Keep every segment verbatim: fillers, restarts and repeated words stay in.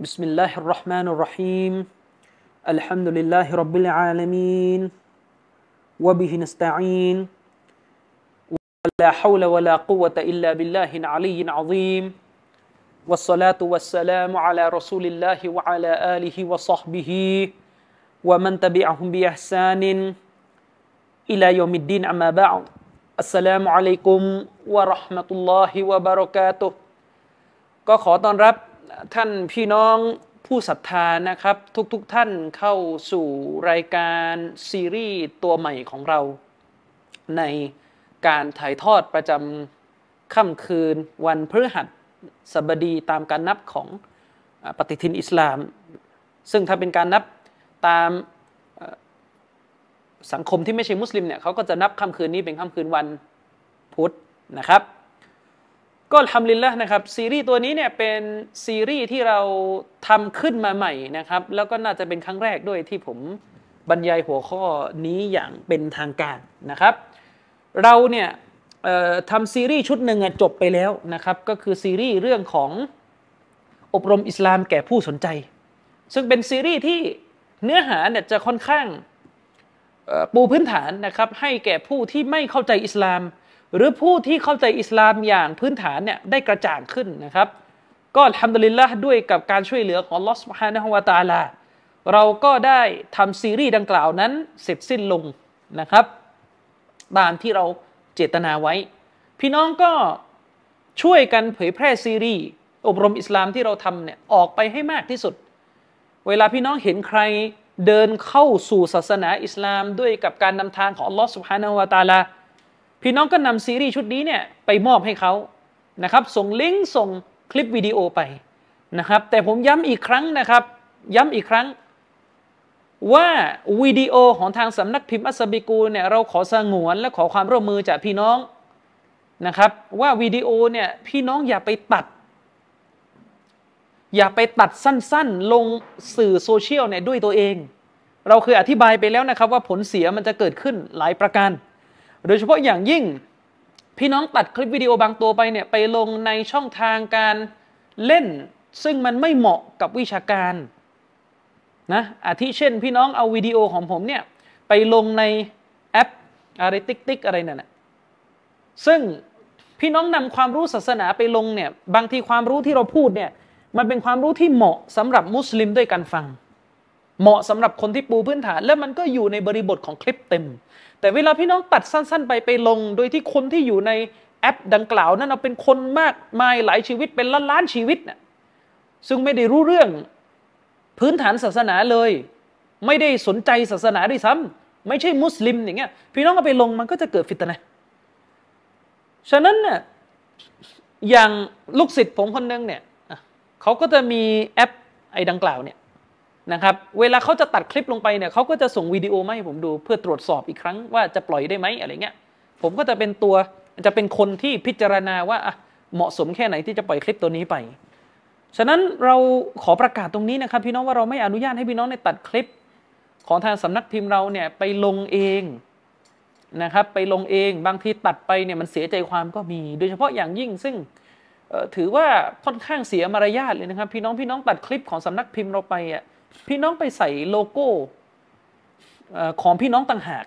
بسم الله الرحمن الرحيم الحمد لله رب العالمين وبه نستعين ولا حول ولا قوة إلا بالله العلي العظيم والصلاة والسلام على رسول الله وعلى آله وصحبه ومن تبعهم بإحسان إلى يوم الدين أما بعد السلام عليكم ورحمة الله وبركاته ก็ขอต้อนรับท่านพี่น้องผู้ศรัทธานะครับทุกๆ ท, ท่านเข้าสู่รายการซีรีส์ตัวใหม่ของเราในการถ่ายทอดประจำค่ำคืนวันพฤหัสบดีตามการนับของปฏิทินอิสลามซึ่งถ้าเป็นการนับตามสังคมที่ไม่ใช่มุสลิมเนี่ยเขาก็จะนับค่ำคืนนี้เป็นค่ำคืนวันพุธนะครับก็อัลฮัมดุลิลละห์นะครับซีรีส์ตัวนี้เนี่ยเป็นซีรีส์ที่เราทำขึ้นมาใหม่นะครับแล้วก็น่าจะเป็นครั้งแรกด้วยที่ผมบรรยายหัวข้อนี้อย่างเป็นทางการนะครับเราเนี่ยทำซีรีส์ชุดหนึ่งจบไปแล้วนะครับก็คือซีรีส์เรื่องของอบรมอิสลามแก่ผู้สนใจซึ่งเป็นซีรีส์ที่เนื้อหาเนี่ยจะค่อนข้างปูพื้นฐานนะครับให้แก่ผู้ที่ไม่เข้าใจอิสลามหรือผู้ที่เข้าใจอิสลามอย่างพื้นฐานเนี่ยได้กระจ่างขึ้นนะครับก็อัลฮัมดุลิลละห์ด้วยกับการช่วยเหลือของอัลเลาะห์ซุบฮานะฮูวะตะอาลาเราก็ได้ทำซีรีส์ดังกล่าวนั้นเสร็จสิ้นลงนะครับตามที่เราเจตนาไว้พี่น้องก็ช่วยกันเผยแพร่ซีรีส์อบรมอิสลามที่เราทำเนี่ยออกไปให้มากที่สุดเวลาพี่น้องเห็นใครเดินเข้าสู่ศาสนาอิสลามด้วยกับการนำทางของอัลเลาะห์ซุบฮานะฮูวะตะอาลาพี่น้องก็นำซีรีส์ชุดนี้เนี่ยไปมอบให้เขานะครับส่งลิงก์ส่งคลิปวิดีโอไปนะครับแต่ผมย้ำอีกครั้งนะครับย้ำอีกครั้งว่าวิดีโอของทางสำนักพิมพ์อัสบิกูเนี่ยเราขอสงวนและขอความร่วมมือจากพี่น้องนะครับว่าวิดีโอเนี่ยพี่น้องอย่าไปตัดอย่าไปตัดสั้นๆลงสื่อโซเชียลเนี่ยด้วยตัวเองเราเคยอธิบายไปแล้วนะครับว่าผลเสียมันจะเกิดขึ้นหลายประการโดยเฉพาะอย่างยิ่งพี่น้องตัดคลิปวิดีโอบางตัวไปเนี่ยไปลงในช่องทางการเล่นซึ่งมันไม่เหมาะกับวิชาการนะอาทิเช่นพี่น้องเอาวิดีโอของผมเนี่ยไปลงในแอปอะไรติ๊กติ๊กอะไรนั่นนะซึ่งพี่น้องนำความรู้ศาสนาไปลงเนี่ยบางทีความรู้ที่เราพูดเนี่ยมันเป็นความรู้ที่เหมาะสำหรับมุสลิมด้วยกันฟังเหมาะสำหรับคนที่ปูพื้นฐานและมันก็อยู่ในบริบทของคลิปเต็มแต่เวลาพี่น้องตัดสั้นๆไปไปลงโดยที่คนที่อยู่ในแอปดังกล่าวนั้นเอาเป็นคนมากมายหลายชีวิตเป็นล้านๆชีวิตน่ะซึ่งไม่ได้รู้เรื่องพื้นฐานศาสนาเลยไม่ได้สนใจศาสนาด้วยซ้ำไม่ใช่มุสลิมอย่างเงี้ยพี่น้องเอาไปลงมันก็จะเกิดฟิตนะห์ฉะนั้นน่ะอย่างลูกศิษย์ผมคนนึงเนี่ยเขาก็จะมีแอปไอ้ดังกล่าวเนี่ยนะครับเวลาเขาจะตัดคลิปลงไปเนี่ยเขาก็จะส่งวิดีโอมาให้ผมดูเพื่อตรวจสอบอีกครั้งว่าจะปล่อยได้ไหมอะไรเงี้ยผมก็จะเป็นตัวจะเป็นคนที่พิจารณาว่าเหมาะสมแค่ไหนที่จะปล่อยคลิปตัวนี้ไปฉะนั้นเราขอประกาศตรงนี้นะครับพี่น้องว่าเราไม่อนุญาตให้พี่น้องในตัดคลิปของทางสำนักพิมพ์เราเนี่ยไปลงเองนะครับไปลงเองบางทีตัดไปเนี่ยมันเสียใจความก็มีโดยเฉพาะอย่างยิ่งซึ่งถือว่าค่อนข้างเสียมารยาทเลยนะครับพี่น้องพี่น้องตัดคลิปของสำนักพิมพ์เราไปอ่ะพี่น้องไปใส่โลโก้ของพี่น้องต่างหาก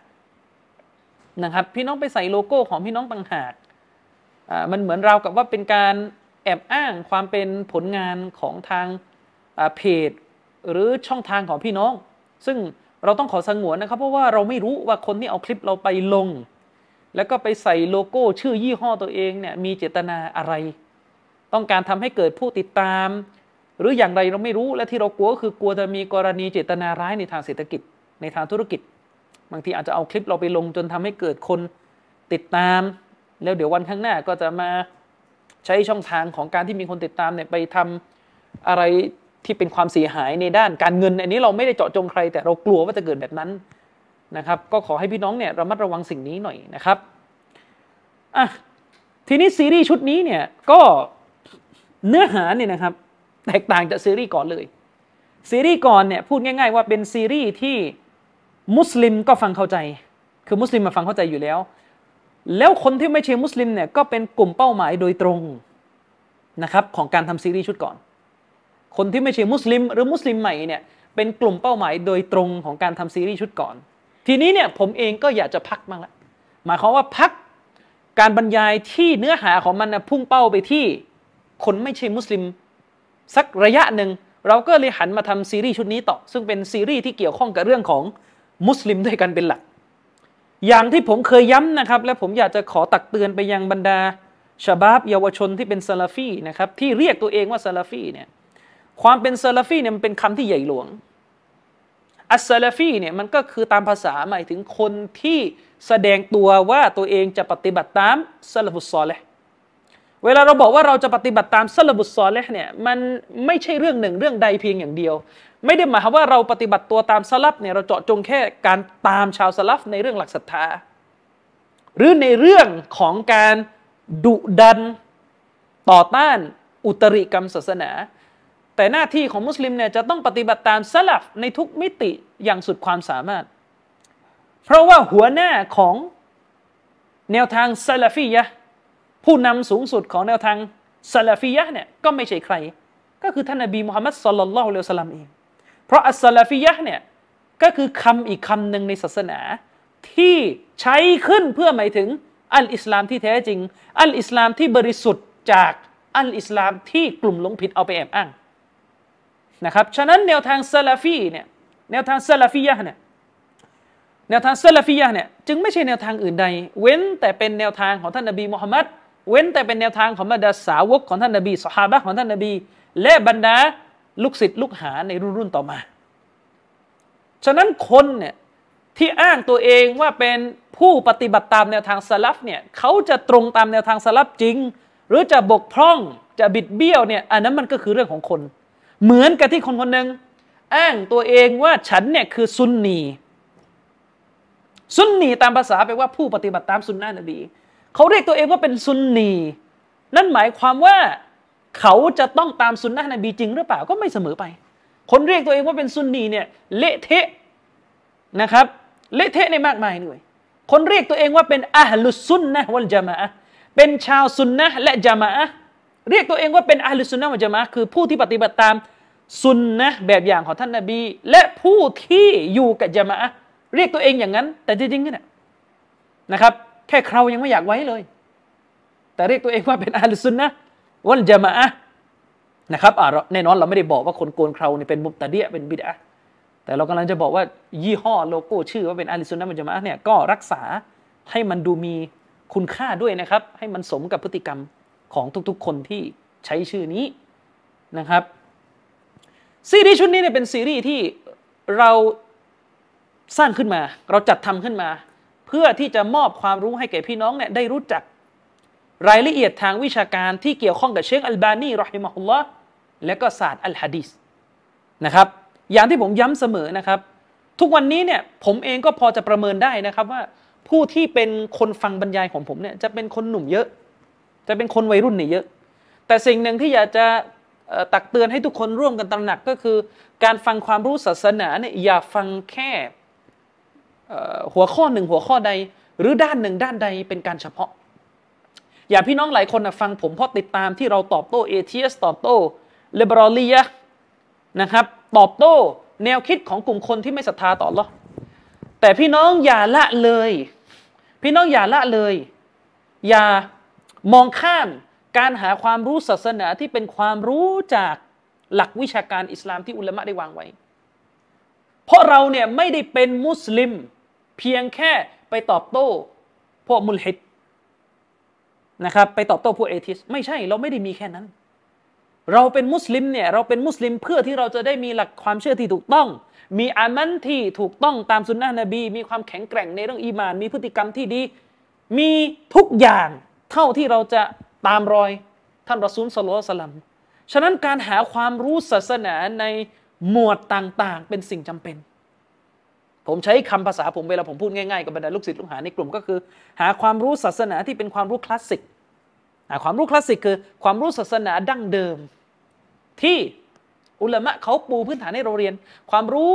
นะครับพี่น้องไปใส่โลโก้ของพี่น้องต่างหากมันเหมือนราวกับว่าเป็นการแอบอ้างความเป็นผลงานของทางเพจหรือช่องทางของพี่น้องซึ่งเราต้องขอสงวนนะครับเพราะว่าเราไม่รู้ว่าคนที่เอาคลิปเราไปลงแล้วก็ไปใส่โลโก้ชื่อยี่ห้อตัวเองเนี่ยมีเจตนาอะไรต้องการทำให้เกิดผู้ติดตามหรืออย่างไรเราไม่รู้และที่เรากลัวก็คือกลัวจะมีกรณีเจตนาร้ายในทางเศรษฐกิจในทางธุรกิจบางทีอาจจะเอาคลิปเราไปลงจนทำให้เกิดคนติดตามแล้วเดี๋ยววันข้างหน้าก็จะมาใช้ช่องทางของการที่มีคนติดตามเนี่ยไปทำอะไรที่เป็นความเสียหายในด้านการเงินอันนี้เราไม่ได้เจาะจงใครแต่เรากลัวว่าจะเกิดแบบนั้นนะครับก็ขอให้พี่น้องเนี่ยระมัดระวังสิ่งนี้หน่อยนะครับอ่ะทีนี้ซีรีส์ชุดนี้เนี่ยก็เนื้อหาเนี่ยนะครับแตกต่างจากซีรีส์ก่อนเลยซีรีส์ก่อนเนี่ยพูดง่ายๆว่าเป็นซีรีส์ที่มุสลิมก็ฟังเข้าใจคือมุสลิมมาฟังเข้าใจอยู่แล้วแล้วคนที่ไม่ใช่มุสลิมเนี่ยก็เป็นกลุ่มเป้าหมายโดยตรงนะครับของการทำซีรีส์ชุดก่อน คนที่ไม่ใช่มุสลิมหรือมุสลิมใหม่เนี่ยเป็นกลุ่มเป้าหมายโดยตรงของการทำซีรีส์ชุดก่อนทีนี้เนี่ยผมเองก็อยากจะพักบ้างละหมายความว่าพักการบรรยายที่เนื้อหาของมันนะพุ่งเป้าไปที่คนไม่ใช่มุสลิมสักระยะหนึ่งเราก็เลยหันมาทำซีรีส์ชุดนี้ต่อซึ่งเป็นซีรีส์ที่เกี่ยวข้องกับเรื่องของมุสลิมด้วยกันเป็นหลักอย่างที่ผมเคยย้ำนะครับและผมอยากจะขอตักเตือนไปยังบรรดาชะบาบเยาวชนที่เป็นซาลาฟีนะครับที่เรียกตัวเองว่าซาลาฟีเนี่ยความเป็นซาลาฟีเนี่ยมันเป็นคำที่ใหญ่หลวงอัสซาลาฟีเนี่ยมันก็คือตามภาษาหมายถึงคนที่แสดงตัวว่าตัวเองจะปฏิบัติตามซาลาฟุสซอลิฮ์เวลาเราบอกว่าเราจะปฏิบัติตามซาลาฟุสซอลิฮ์เนี่ยมันไม่ใช่เรื่องหนึ่งเรื่องใดเพียงอย่างเดียวไม่ได้หมายความว่าเราปฏิบัติตัวตามซาลัฟเนี่ยเราเจาะจงแค่การตามชาวซาลัฟในเรื่องหลักศรัทธาหรือในเรื่องของการดุดันต่อต้านอุตริกรรมศาสนาแต่หน้าที่ของมุสลิมเนี่ยจะต้องปฏิบัติตามซะลัฟในทุกมิติอย่างสุดความสามารถเพราะว่าหัวหน้าของแนวทางซะลัฟียะห์ผู้นำสูงสุดของแนวทางซะลัฟียะห์เนี่ยก็ไม่ใช่ใครก็คือท่านนบีมุฮัมมัดศ็อลลัลลอฮุอะลัยฮิวะซัลลัมเองเพราะอัสซะลัฟียะห์เนี่ยก็คือคำอีกคำหนึ่งในศาสนาที่ใช้ขึ้นเพื่อหมายถึงอัลอิสลามที่แท้จริงอัลอิสลามที่บริสุทธิ์จากอัลอิสลามที่กลุ่มหลงผิดเอาไปแอบอ้างนะครับฉะนั้นแนวทางซาลาฟีเนี่ยแนวทางซาลาฟียะห์เนี่ยแนวทางซาลาฟียะห์เนี่ยจึงไม่ใช่แนวทางอื่นใดเว้นแต่เป็นแนวทางของท่านนบีมุฮัมมัดเว้นแต่เป็นแนวทางของบรรดาสาวกของท่านนบีซอฮาบะห์ของท่านนบีและบรรดาลูกศิษย์ลูกหาในรุ่นรุ่นต่อมาฉะนั้นคนเนี่ยที่อ้างตัวเองว่าเป็นผู้ปฏิบัติตามแนวทางซาลัฟเนี่ยเขาจะตรงตามแนวทางซาลัฟจริงหรือจะบกพร่องจะบิดเบี้ยวเนี่ยอันนั้นมันก็คือเรื่องของคนเหมือนกับที่คนคนหนึ่งอ้างตัวเองว่าฉันเนี่ยคือซุนนีซุนนีตามภาษาแปลว่าผู้ปฏิบัติตามซุนนะห์นบีเขาเรียกตัวเองว่าเป็นซุนนีนั่นหมายความว่าเขาจะต้องตามซุนนะห์นบีจริงหรือเปล่าก็ไม่เสมอไปคนเรียกตัวเองว่าเป็นซุนนีเนี่ยเละเทะนะครับเละเทะในมากมายเลยคนเรียกตัวเองว่าเป็นอะห์ลุสซุนนะห์วัลญะมาอะห์เป็นชาวซุนนะห์และญะมาอะห์เรียกตัวเองว่าเป็นอะห์ลุสซุนนะห์วัลญะมาอะห์คือผู้ที่ปฏิบัติตามซุนนะห์แบบอย่างของท่านนบีและผู้ที่อยู่กับญะมาอะห์เรียกตัวเองอย่างนั้นแต่จริงๆเนี่ยนะครับแค่เครายังไม่อยากไว้เลยแต่เรียกตัวเองว่าเป็นอะห์ลุสซุนนะห์วัลญะมาอะห์นะครับอ่ะแน่นอนเราไม่ได้บอกว่าคนโกนเครานี่เป็นมุบตะดีอะห์เป็นบิดอะห์แต่เรากำลังจะบอกว่ายี่ห้อโลโก้ชื่อว่าเป็นอะห์ลุสซุนนะห์วัลญะมาอะห์เนี่ยก็รักษาให้มันดูมีคุณค่าด้วยนะครับให้มันสมกับพฤติกรรมของทุกๆคนที่ใช้ชื่อนี้นะครับซีรีส์ชุดนี้เนี่ยเป็นซีรีส์ที่เราสร้างขึ้นมาเราจัดทำขึ้นมาเพื่อที่จะมอบความรู้ให้แก่พี่น้องเนี่ยได้รู้จักรายละเอียดทางวิชาการที่เกี่ยวข้องกับเชคอัลบานีรอฮิมะฮุลลอฮ์และก็ศาสตร์อัลฮะดีษนะครับอย่างที่ผมย้ำเสมอนะครับทุกวันนี้เนี่ยผมเองก็พอจะประเมินได้นะครับว่าผู้ที่เป็นคนฟังบรรยายของผมเนี่ยจะเป็นคนหนุ่มเยอะจะเป็นคนวัยรุ่นนี่เยอะแต่สิ่งหนึ่งที่อยากจะตักเตือนให้ทุกคนร่วมกันตระหนักก็คือการฟังความรู้ศาสนาเนี่ยอย่าฟังแค่หัวข้อหนึ่งหัวข้อใดหรือด้านหนึ่งด้านใดเป็นการเฉพาะอย่าพี่น้องหลายคนนะฟังผมเพราะติดตามที่เราตอบโต้เอเทียสตอบโต้เลเบอรัลลียะนะครับตอบโต้แนวคิดของกลุ่มคนที่ไม่ศรัทธาต่ออัลเลาะห์แต่พี่น้องอย่าละเลยพี่น้องอย่าละเลยอย่ามองข้ามการหาความรู้ศาสนาที่เป็นความรู้จากหลักวิชาการอิสลามที่อุลามะได้วางไว้เพราะเราเนี่ยไม่ได้เป็นมุสลิมเพียงแค่ไปตอบโต้พวกมุลฮิดนะครับไปตอบโต้พวกเอทิสไม่ใช่เราไม่ได้มีแค่นั้นเราเป็นมุสลิมเนี่ยเราเป็นมุสลิมเพื่อที่เราจะได้มีหลักความเชื่อที่ถูกต้องมีอามันที่ถูกต้องตามซุนนะห์นบีมีความแข็งแกร่งในเรื่องอีหม่านมีพฤติกรรมที่ดีมีทุกอย่างเท่าที่เราจะตามรอยท่านรอซูลศ็อลลัลลอฮุอะลัยฮิวะซัลลัมฉะนั้นการหาความรู้ศาสนาในหมวดต่างๆเป็นสิ่งจำเป็นผมใช้คำภาษาผมเวลาผมพูดง่ายๆกับบรรดาลูกศิษย์ลูกหาในกลุ่มก็คือหาความรู้ศาสนาที่เป็นความรู้คลาสสิกความรู้คลาสสิกคือความรู้ศาสนาดั้งเดิมที่อุลามะเขาปูพื้นฐานให้เราเรียนความรู้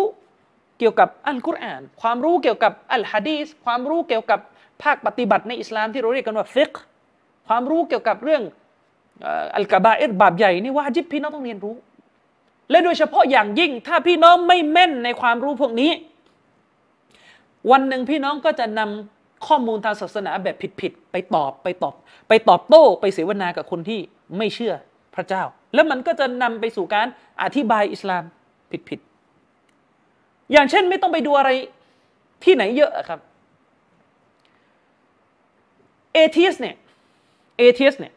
เกี่ยวกับอัลกุรอานความรู้เกี่ยวกับอัลฮะดีษความรู้เกี่ยวกับภาคปฏิบัติในอิสลามที่เราเรียกกันว่าฟิกห์ความรู้เกี่ยวกับเรื่องอัลกะบาอิรบาปใหญ่นี่วาญิบพี่น้องต้องเรียนรู้ และโดยเฉพาะอย่างยิ่งถ้าพี่น้องไม่แม่นในความรู้พวกนี้วันหนึ่งพี่น้องก็จะนำข้อมูลทางศาสนาแบบผิดๆไปตอบไปตอบไปตอบโต้ไปเสวนากับคนที่ไม่เชื่อพระเจ้าแล้วมันก็จะนำไปสู่การอธิบายอิสลามผิดๆอย่างเช่นไม่ต้องไปดูอะไรที่ไหนเยอะครับเอเทียสเนี่ยเอเทียสเนี่ย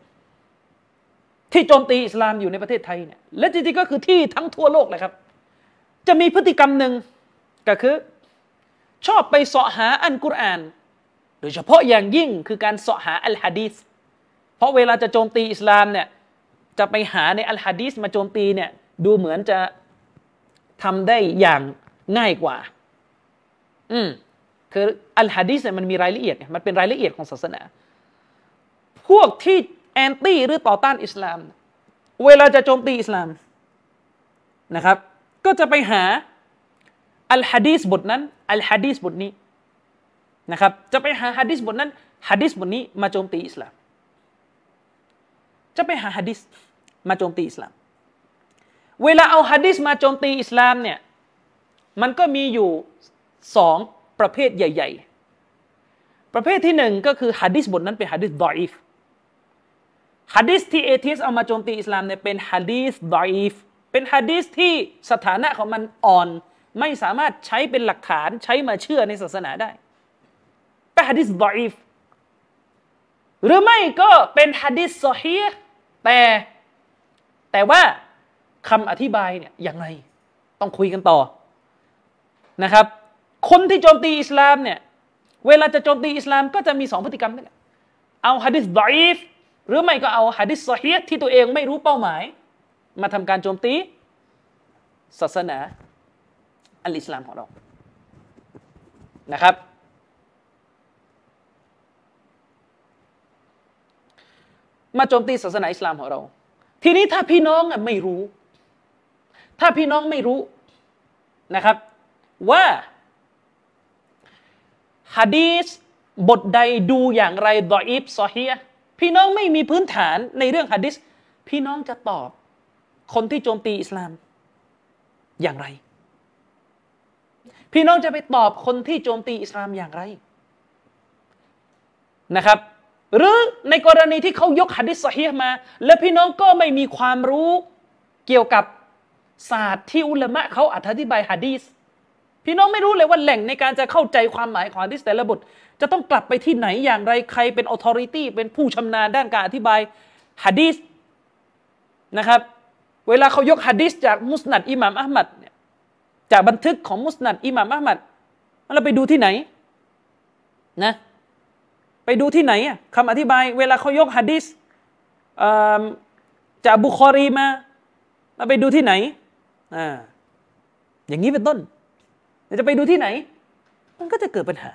ที่โจมตีอิสลามอยู่ในประเทศไทยเนี่ยและจริงๆก็คือที่ทั้งทั่วโลกเลยครับจะมีพฤติกรรมหนึ่งก็คือชอบไปเสาะหาอัลกุรอานโดยเฉพาะอย่างยิ่งคือการเสาะหาอัลฮะดีษเพราะเวลาจะโจมตีอิสลามเนี่ยจะไปหาในอัลฮะดีษมาโจมตีเนี่ยดูเหมือนจะทำได้อย่างง่ายกว่าอืมคืออัลฮะดีษเนี่ยมันมีรายละเอียดมันเป็นรายละเอียดของศาสนาพวกที่แอนตี้หรือต่อต้านอิสลามเวลาจะโจมตีอิสลามนะครับก็จะไปหาอัลฮะดีษบทนั้นอัลฮะดีษบทนี้นะครับจะไปหาฮะดีษบทนั้นฮะดีษบทนี้มาโจมตีอิสลามจะไปหาฮะดีษมาโจมตีอิสลามเวลาเอาฮะดีษมาโจมตีอิสลามเนี่ยมันก็มีอยู่สองประเภทใหญ่ๆประเภทที่หนึ่งก็คือฮะดีษบทนั้นเป็นฮะดีษดออีฟฮะดีษที่เอเทียสเอามาโจมตีอิสลามเนี่ยเป็นฮะดีษดออีฟเป็นฮะดีษที่สถานะของมันอ่อนไม่สามารถใช้เป็นหลักฐานใช้มาเชื่อในศาสนาได้เป็นหะดีษฎออีฟหรือไม่ก็เป็นหะดีษซอฮีฮ์แต่แต่ว่าคำอธิบายเนี่ยอย่างไรต้องคุยกันต่อนะครับคนที่โจมตีอิสลามเนี่ยเวลาจะโจมตีอิสลามก็จะมีสองพฤติกรรมนี่แหละเอาหะดีษฎออีฟหรือไม่ก็เอาหะดีษซอฮีฮ์ที่ตัวเองไม่รู้เป้าหมายมาทำการโจมตีศาสนาอัลอิสลามของเรานะครับมาโจมตีศาสนาอิสลามของเราทีนี้ถ้าพี่น้องไม่รู้ถ้าพี่น้องไม่รู้นะครับว่าหะดีษบทใดดูอย่างไรดออีฟซอฮีฮ์พี่น้องไม่มีพื้นฐานในเรื่องหะดีษพี่น้องจะตอบคนที่โจมตีอิสลามอย่างไรพี่น้องจะไปตอบคนที่โจมตีอิสลามอย่างไรนะครับหรือในกรณีที่เขายกหะดีษซอฮีฮ์มาและพี่น้องก็ไม่มีความรู้เกี่ยวกับศาสตร์ที่อุลามะเขาอธิบายหะดีษพี่น้องไม่รู้เลยว่าแหล่งในการจะเข้าใจความหมายของหะดีษแต่ละบทจะต้องกลับไปที่ไหนอย่างไรใครเป็นออธอริตี้เป็นผู้ชำนาญด้านการอธิบายหะดีษนะครับเวลาเขายกหะดีษจากมุสนัดอิหม่ามอะห์มัดจากบันทึกของมุสนัดอิหม่ามอะห์มัดเราไปดูที่ไหนนะไปดูที่ไหนอ่ะคำอธิบายเวลาเขายกหะดีษจากบุคอรีมาเราไปดูที่ไหนอ่าอย่างนี้เป็นต้นจะไปดูที่ไหนมันก็จะเกิดปัญหา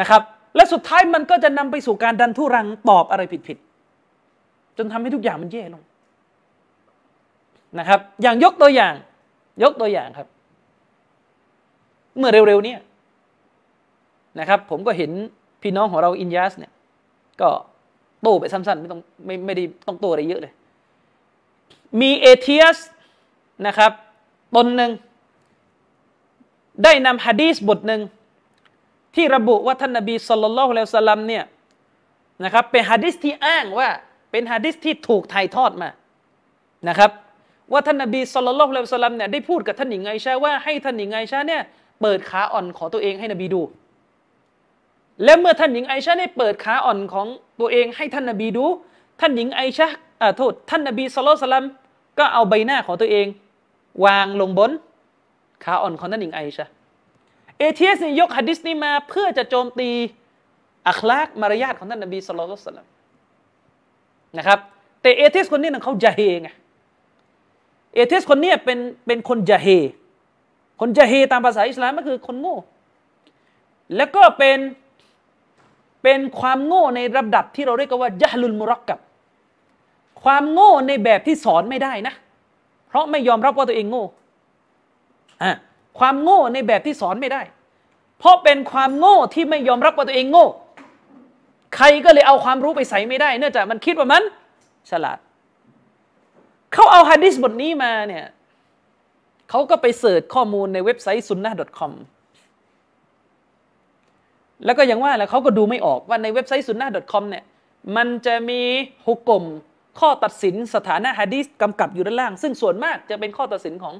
นะครับและสุดท้ายมันก็จะนำไปสู่การดันทุรังตอบอะไรผิดๆจนทำให้ทุกอย่างมันแย่ลงนะครับอย่างยกตัวอย่างยกตัวอย่างครับเมื่อเร็วๆนี้นะครับผมก็เห็นพี่น้องของเราอินยัสเนี่ยก็โต้ไปสั้นๆไม่ต้องไม่ไม่ได้ต้องโต้อะไรเยอะเลยมีเอเทียสนะครับตนหนึ่งได้นำฮะดีษบทหนึ่งที่ระบุว่าท่านนบีศ็อลลัลลอฮุอะลัยฮิวะซัลลัมเนี่ยนะครับเป็นฮะดีษที่อ้างว่าเป็นฮะดีษที่ถูกถ่ายทอดมานะครับว่าท่านนบีศ็อลลัลลอฮุอะลัยฮิวะซัลลัมเนี่ยได้พูดกับท่านหญิงไอชาว่าให้ท่านหญิงไอชาเนี่ยเปิดขาอ่อนของตัวเองให้นบีดูและเมื่อท่านหญิงไอชาได้เปิดขาอ่อนของตัวเองให้ท่านนบีดูท่านหญิงไอชาอ่าโทษท่านนบีศ็อลลัลลอฮุอะลัยฮิวะซัลลัมก็เอาใบหน้าของตัวเองวางลงบนขาอ่อนของท่านหญิงไอชาเอเทียสเนี่ยยกหะดีษนี้มาเพื่อจะโจมตีอัคลากมารยาทของท่านนบีศ็อลลัลลอฮุอะลัยฮิวะซัลลัมนะครับแต่เอเทียสคนนี้น่ะเขาใจเองเอเทสคนนี้เป็นเป็นคนยะเฮคนยะเฮตามภาษาอิสลามก็คือคนโง่แล้วก็เป็นเป็นความโง่ในระดับที่เราเรียกว่ายะฮลุลมุรักกับความโง่ในแบบที่สอนไม่ได้นะเพราะไม่ยอมรับว่าตัวเองโง่อ่ะความโง่ในแบบที่สอนไม่ได้เพราะเป็นความโง่ที่ไม่ยอมรับว่าตัวเองโง่ใครก็เลยเอาความรู้ไปใส่ไม่ได้เนื่องจากมันคิดว่ามันฉลาด เขาเอาหะดีษบทนี้มาเนี่ยเขาก็ไปเสิร์ชข้อมูลในเว็บไซต์ซุนนะห์ .com แล้วก็อย่างว่าแล้วเขาก็ดูไม่ออกว่าในเว็บไซต์ซุนนะห์ .com เนี่ยมันจะมีฮุกมข้อตัดสินสถานะหะดีษกำกับอยู่ด้านล่างซึ่งส่วนมากจะเป็นข้อตัดสินของ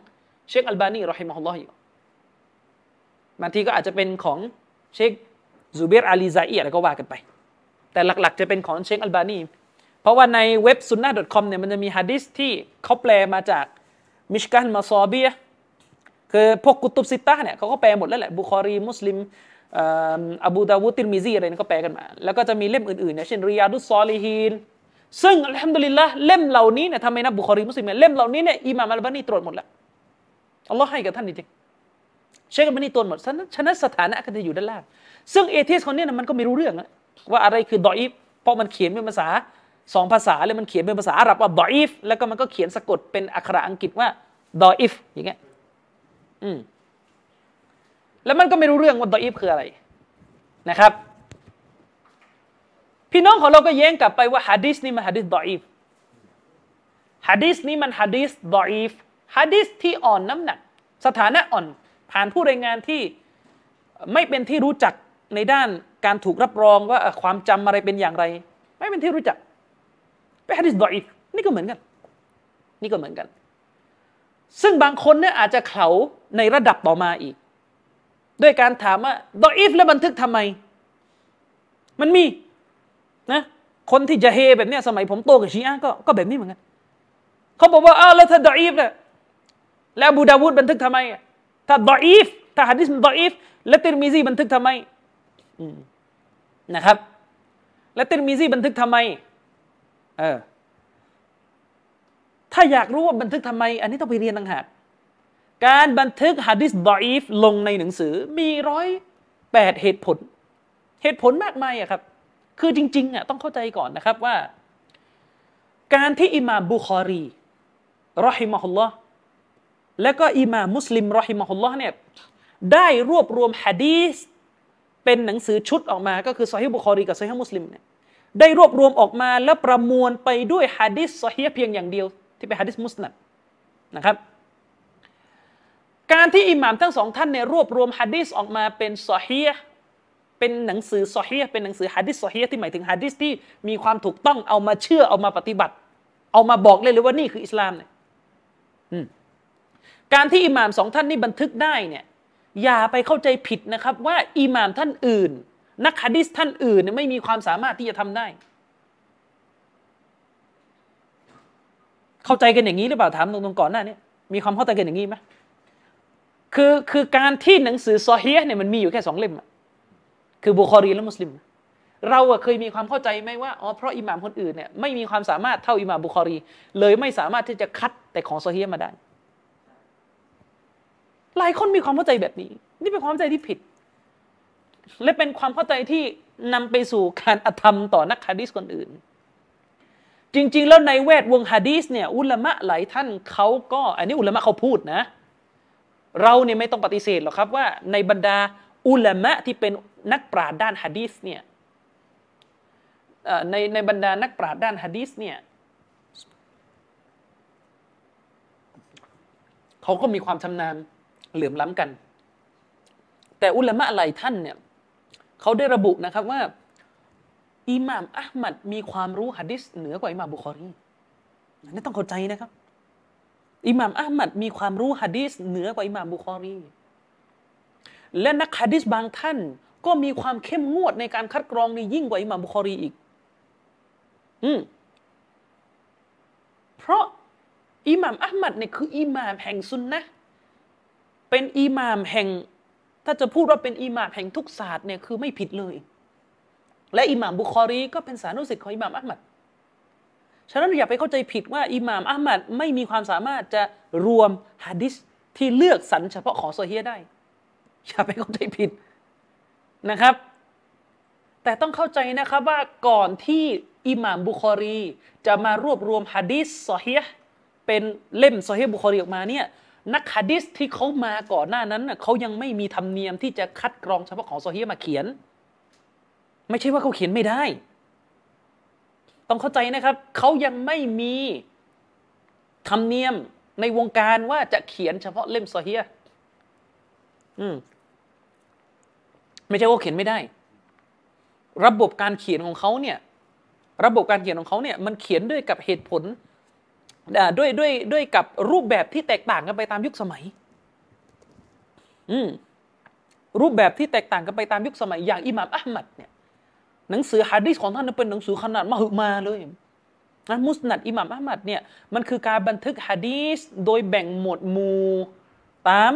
เชคอัลบานีรอฮิมะฮุลลอฮ์อยู่บางทีก็อาจจะเป็นของเชคซูเบรอาลีซาอีอะไรก็ว่ากันไปแต่หลักๆจะเป็นของเชคอัลบานีเพราะว่าในเว็บซุนนะห์ .com เนี่ยมันจะมีหะดีษที่เขาแปลมาจากมิชกาฮ์มาซอบียะห์คือพวกกุตุบซิตตะห์เนี่ยเขาก็แปลหมดแล้วแหละบุคอรีมุสลิมอบูดาวูดติรมิซีอะไรนี่ก็แปลกันมาแล้วก็จะมีเล่มอื่นๆเนี่ยเช่นริยาดุสซอลิฮีนซึ่งอัลฮัมดุลิลละห์เล่มเหล่านี้เนี่ยทำไมนะบุคอรีมุสลิมเล่มเหล่านี้เนี่ยอิหม่ามอัลบานีตรวจหมดแล้วอัลเลาะห์ให้กับท่านจริงๆเชคอัลบานีตรวจหมดฉะนั้นสถานะก็จะอยู่ด้านล่างซึ่งเอทิสคนนี้มันก็ไม่รู้เรื่องว่าอะไรคือดออีฟเพราะมันเขียนเป็นภาษาสองภาษาเลยมันเขียนเป็นภาษาอาหรับว่าดออีฟแล้วก็มันก็เขียนสะกดเป็นอักขระอังกฤษว่าดออีฟอย่างเงี้ยอืมแล้วมันก็ไม่รู้เรื่องว่าดออีฟคืออะไรนะครับพี่น้องของเราก็แย้งกลับไปว่าหะดีษนี่มันหะดีษดออีฟหะดีษนี่มันหะดีษดออีฟหะดีษที่อ่อนน้ำหนักสถานะอ่อนผ่านผู้รายงานที่ไม่เป็นที่รู้จักในด้านการถูกรับรองว่าความจำอะไรเป็นอย่างไรไม่เป็นที่รู้จักเป็นหะดีษดออีฟนี่ก็เหมือนกันนี่ก็เหมือนกันซึ่งบางคนเนี่ยอาจจะเข่าในระดับต่อมาอีกด้วยการถามว่าดออีฟแล้วบันทึกทำไมมันมีนะคนที่จะเฮแบบเนี้ยสมัยผมโตกับชีอะห์ก็ก็แบบนี้เหมือนกันเขาบอกว่าอ้าวแล้วถ้าดออีฟเนี่ยแล้วอบูดาวูดบันทึกทำไมถ้าดออีฟถ้าหะดีษมันดออีฟแล้วติรมิซีบันทึกทำไมนะครับแล้วติรมิซีบันทึกทำไมเออถ้าอยากรู้ว่าบันทึกทำไมอันนี้ต้องไปเรียนต่างหากการบันทึกหะดีษดออีฟลงในหนังสือมีร้อยแปดเหตุผลเหตุผลมากมายอะครับคือจริงๆอ่ะต้องเข้าใจก่อนนะครับว่าการที่อิหม่ามบุคอรีรอฮิมะฮุลลอฮ์และก็อิหม่ามมุสลิมรอฮิมะฮุลลอฮ์เนี่ยได้รวบรวมหะดีษเป็นหนังสือชุดออกมาก็คือซอฮีฮ์บุคอรีกับซอฮีฮ์มุสลิมเนี่ยได้รวบรวมออกมาแล้วประมวลไปด้วยหะดีษซอฮีฮ์เพียงอย่างเดียวที่เป็นหะดีษมุสนัดนะครับการที่อิหม่ามทั้งสองท่านเนี่ยรวบรวมหะดีษออกมาเป็นซอฮีฮ์เป็นหนังสือซอฮีฮ์เป็นหนังสือหะดีษซอฮีฮ์ที่หมายถึงหะดีษที่มีความถูกต้องเอามาเชื่อเอามาปฏิบัติเอามาบอกเลยเลยว่านี่คืออิสลามเนี่ยการที่อิหม่ามสองท่านนี้บันทึกได้เนี่ยอย่าไปเข้าใจผิดนะครับว่าอิหม่ามท่านอื่นนักหะดีษท่านอื่นไม่มีความสามารถที่จะทำได้เข้าใจกันอย่างนี้หรือเปล่าถามตรงๆก่อนหน้านี้มีความเข้าใจกันอย่างนี้ไหมคือคือการที่หนังสือซอฮีฮ์เนี่ยมันมีอยู่แค่สองเล่มคือบุคอรีและมุสลิมเราเคยมีความเข้าใจไหมว่าอ๋อเพราะอิหม่ามคนอื่นเนี่ยไม่มีความสามารถเท่าอิหม่ามบุคอรีเลยไม่สามารถที่จะคัดแต่ของซอฮีฮ์มาได้หลายคนมีความเข้าใจแบบนี้นี่เป็นความเข้าใจที่ผิดและเป็นความเข้าใจที่นำไปสู่การอธรรมต่อนักหะดีษคนอื่นจริงๆแล้วในแวดวงหะดีษเนี่ยอุลามะหลายท่านเขาก็อันนี้อุลามะเขาพูดนะเราเนี่ยไม่ต้องปฏิเสธหรอกครับว่าในบรรดาอุลามะที่เป็นนักปราชญ์ด้านหะดีษเนี่ยในในบรรดานักปราชญ์ด้านหะดีษเนี่ยเขาก็มีความชำนาญเหลื่อมล้ำกันแต่อุลามะหลายท่านเนี่ยเขาได้ระบุนะครับว่าอิหม่ามอะห์มัดมีความรู้หะดีษเหนือกว่าอิหม่ามบุคอรีนี่ต้องเข้าใจนะครับอิหม่ามอะห์มัดมีความรู้หะดีษเหนือกว่าอิหม่ามบุคอรีและนักหะดีษบางท่านก็มีความเข้มงวดในการคัดกรองนี่ยิ่งกว่าอิหม่ามบุคอรีอีกอืมเพราะอิหม่ามอะห์มัดเนี่ยคืออิหม่ามแห่งซุนนะห์เป็นอิหม่ามแห่งถ้าจะพูดว่าเป็นอิหม่ามแห่งทุกศาสตร์เนี่ยคือไม่ผิดเลยและอิหม่ามบุคอรีก็เป็นสานุศิษย์ของอิหม่ามอะห์มัดฉะนั้นอย่าไปเข้าใจผิดว่าอิหม่ามอะห์มัดไม่มีความสามารถจะรวมหะดีษที่เลือกสรรเฉพาะของซอฮีฮ์ได้อย่าไปเข้าใจผิดนะครับแต่ต้องเข้าใจนะครับว่าก่อนที่อิหม่ามบุคอรีจะมารวบรวมหะดีษซอฮีฮ์เป็นเล่มซอฮีฮ์บุคอรีออกมาเนี่ยนักหะดีษที่เขามาก่อนหน้านั้นเขายังไม่มีธรรมเนียมที่จะคัดกรองเฉพาะของซอฮีฮ์มาเขียนไม่ใช่ว่าเขาเขียนไม่ได้ต้องเข้าใจนะครับเขายังไม่มี ธรรมเนียมในวงการว่าจะเขียนเฉพาะเล่มซอฮีฮ์อืมไม่ใช่ว่าเขียนไม่ได้ระบบการเขียนของเขาเนี่ยระบบการเขียนของเขาเนี่ยมันเขียนด้วยกับเหตุผลด้วยด้วยด้วยกับรูปแบบที่แตกต่างกันไปตามยุคสมัยอืมรูปแบบที่แตกต่างกันไปตามยุคสมัยอย่างอิหม่ามอะห์มัดเนี่ยหนังสือหะดีษของท่านเป็นหนังสือขนาดมหึมาเลยนะมุสนัดอิหม่ามอะห์มัดเนี่ยมันคือการบันทึกหะดีษโดยแบ่งหมวดหมู่ตาม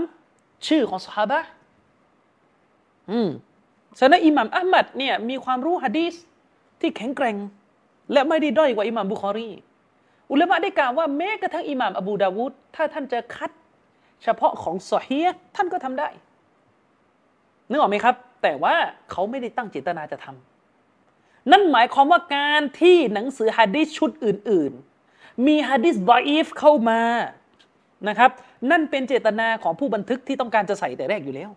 ชื่อของซอฮาบะห์อืมฉะนั้นอิหม่ามอะห์มัดเนี่ยมีความรู้หะดีษที่แข็งแกร่งและไม่ได้ด้อยกว่าอิหม่ามบุคอรีอุลามะได้กล่าวว่าแม้กระทั่งอิหม่ามอบูดาวูดถ้าท่านจะคัดเฉพาะของซอฮีฮ์ท่านก็ทำได้นึกออกไหมครับแต่ว่าเขาไม่ได้ตั้งเจตนาจะทำนั่นหมายความว่าการที่หนังสือหะดีษชุดอื่นๆมีหะดีษฎออีฟเข้ามานะครับนั่นเป็นเจตนาของผู้บันทึกที่ต้องการจะใส่แต่แรกอยู่แล้ว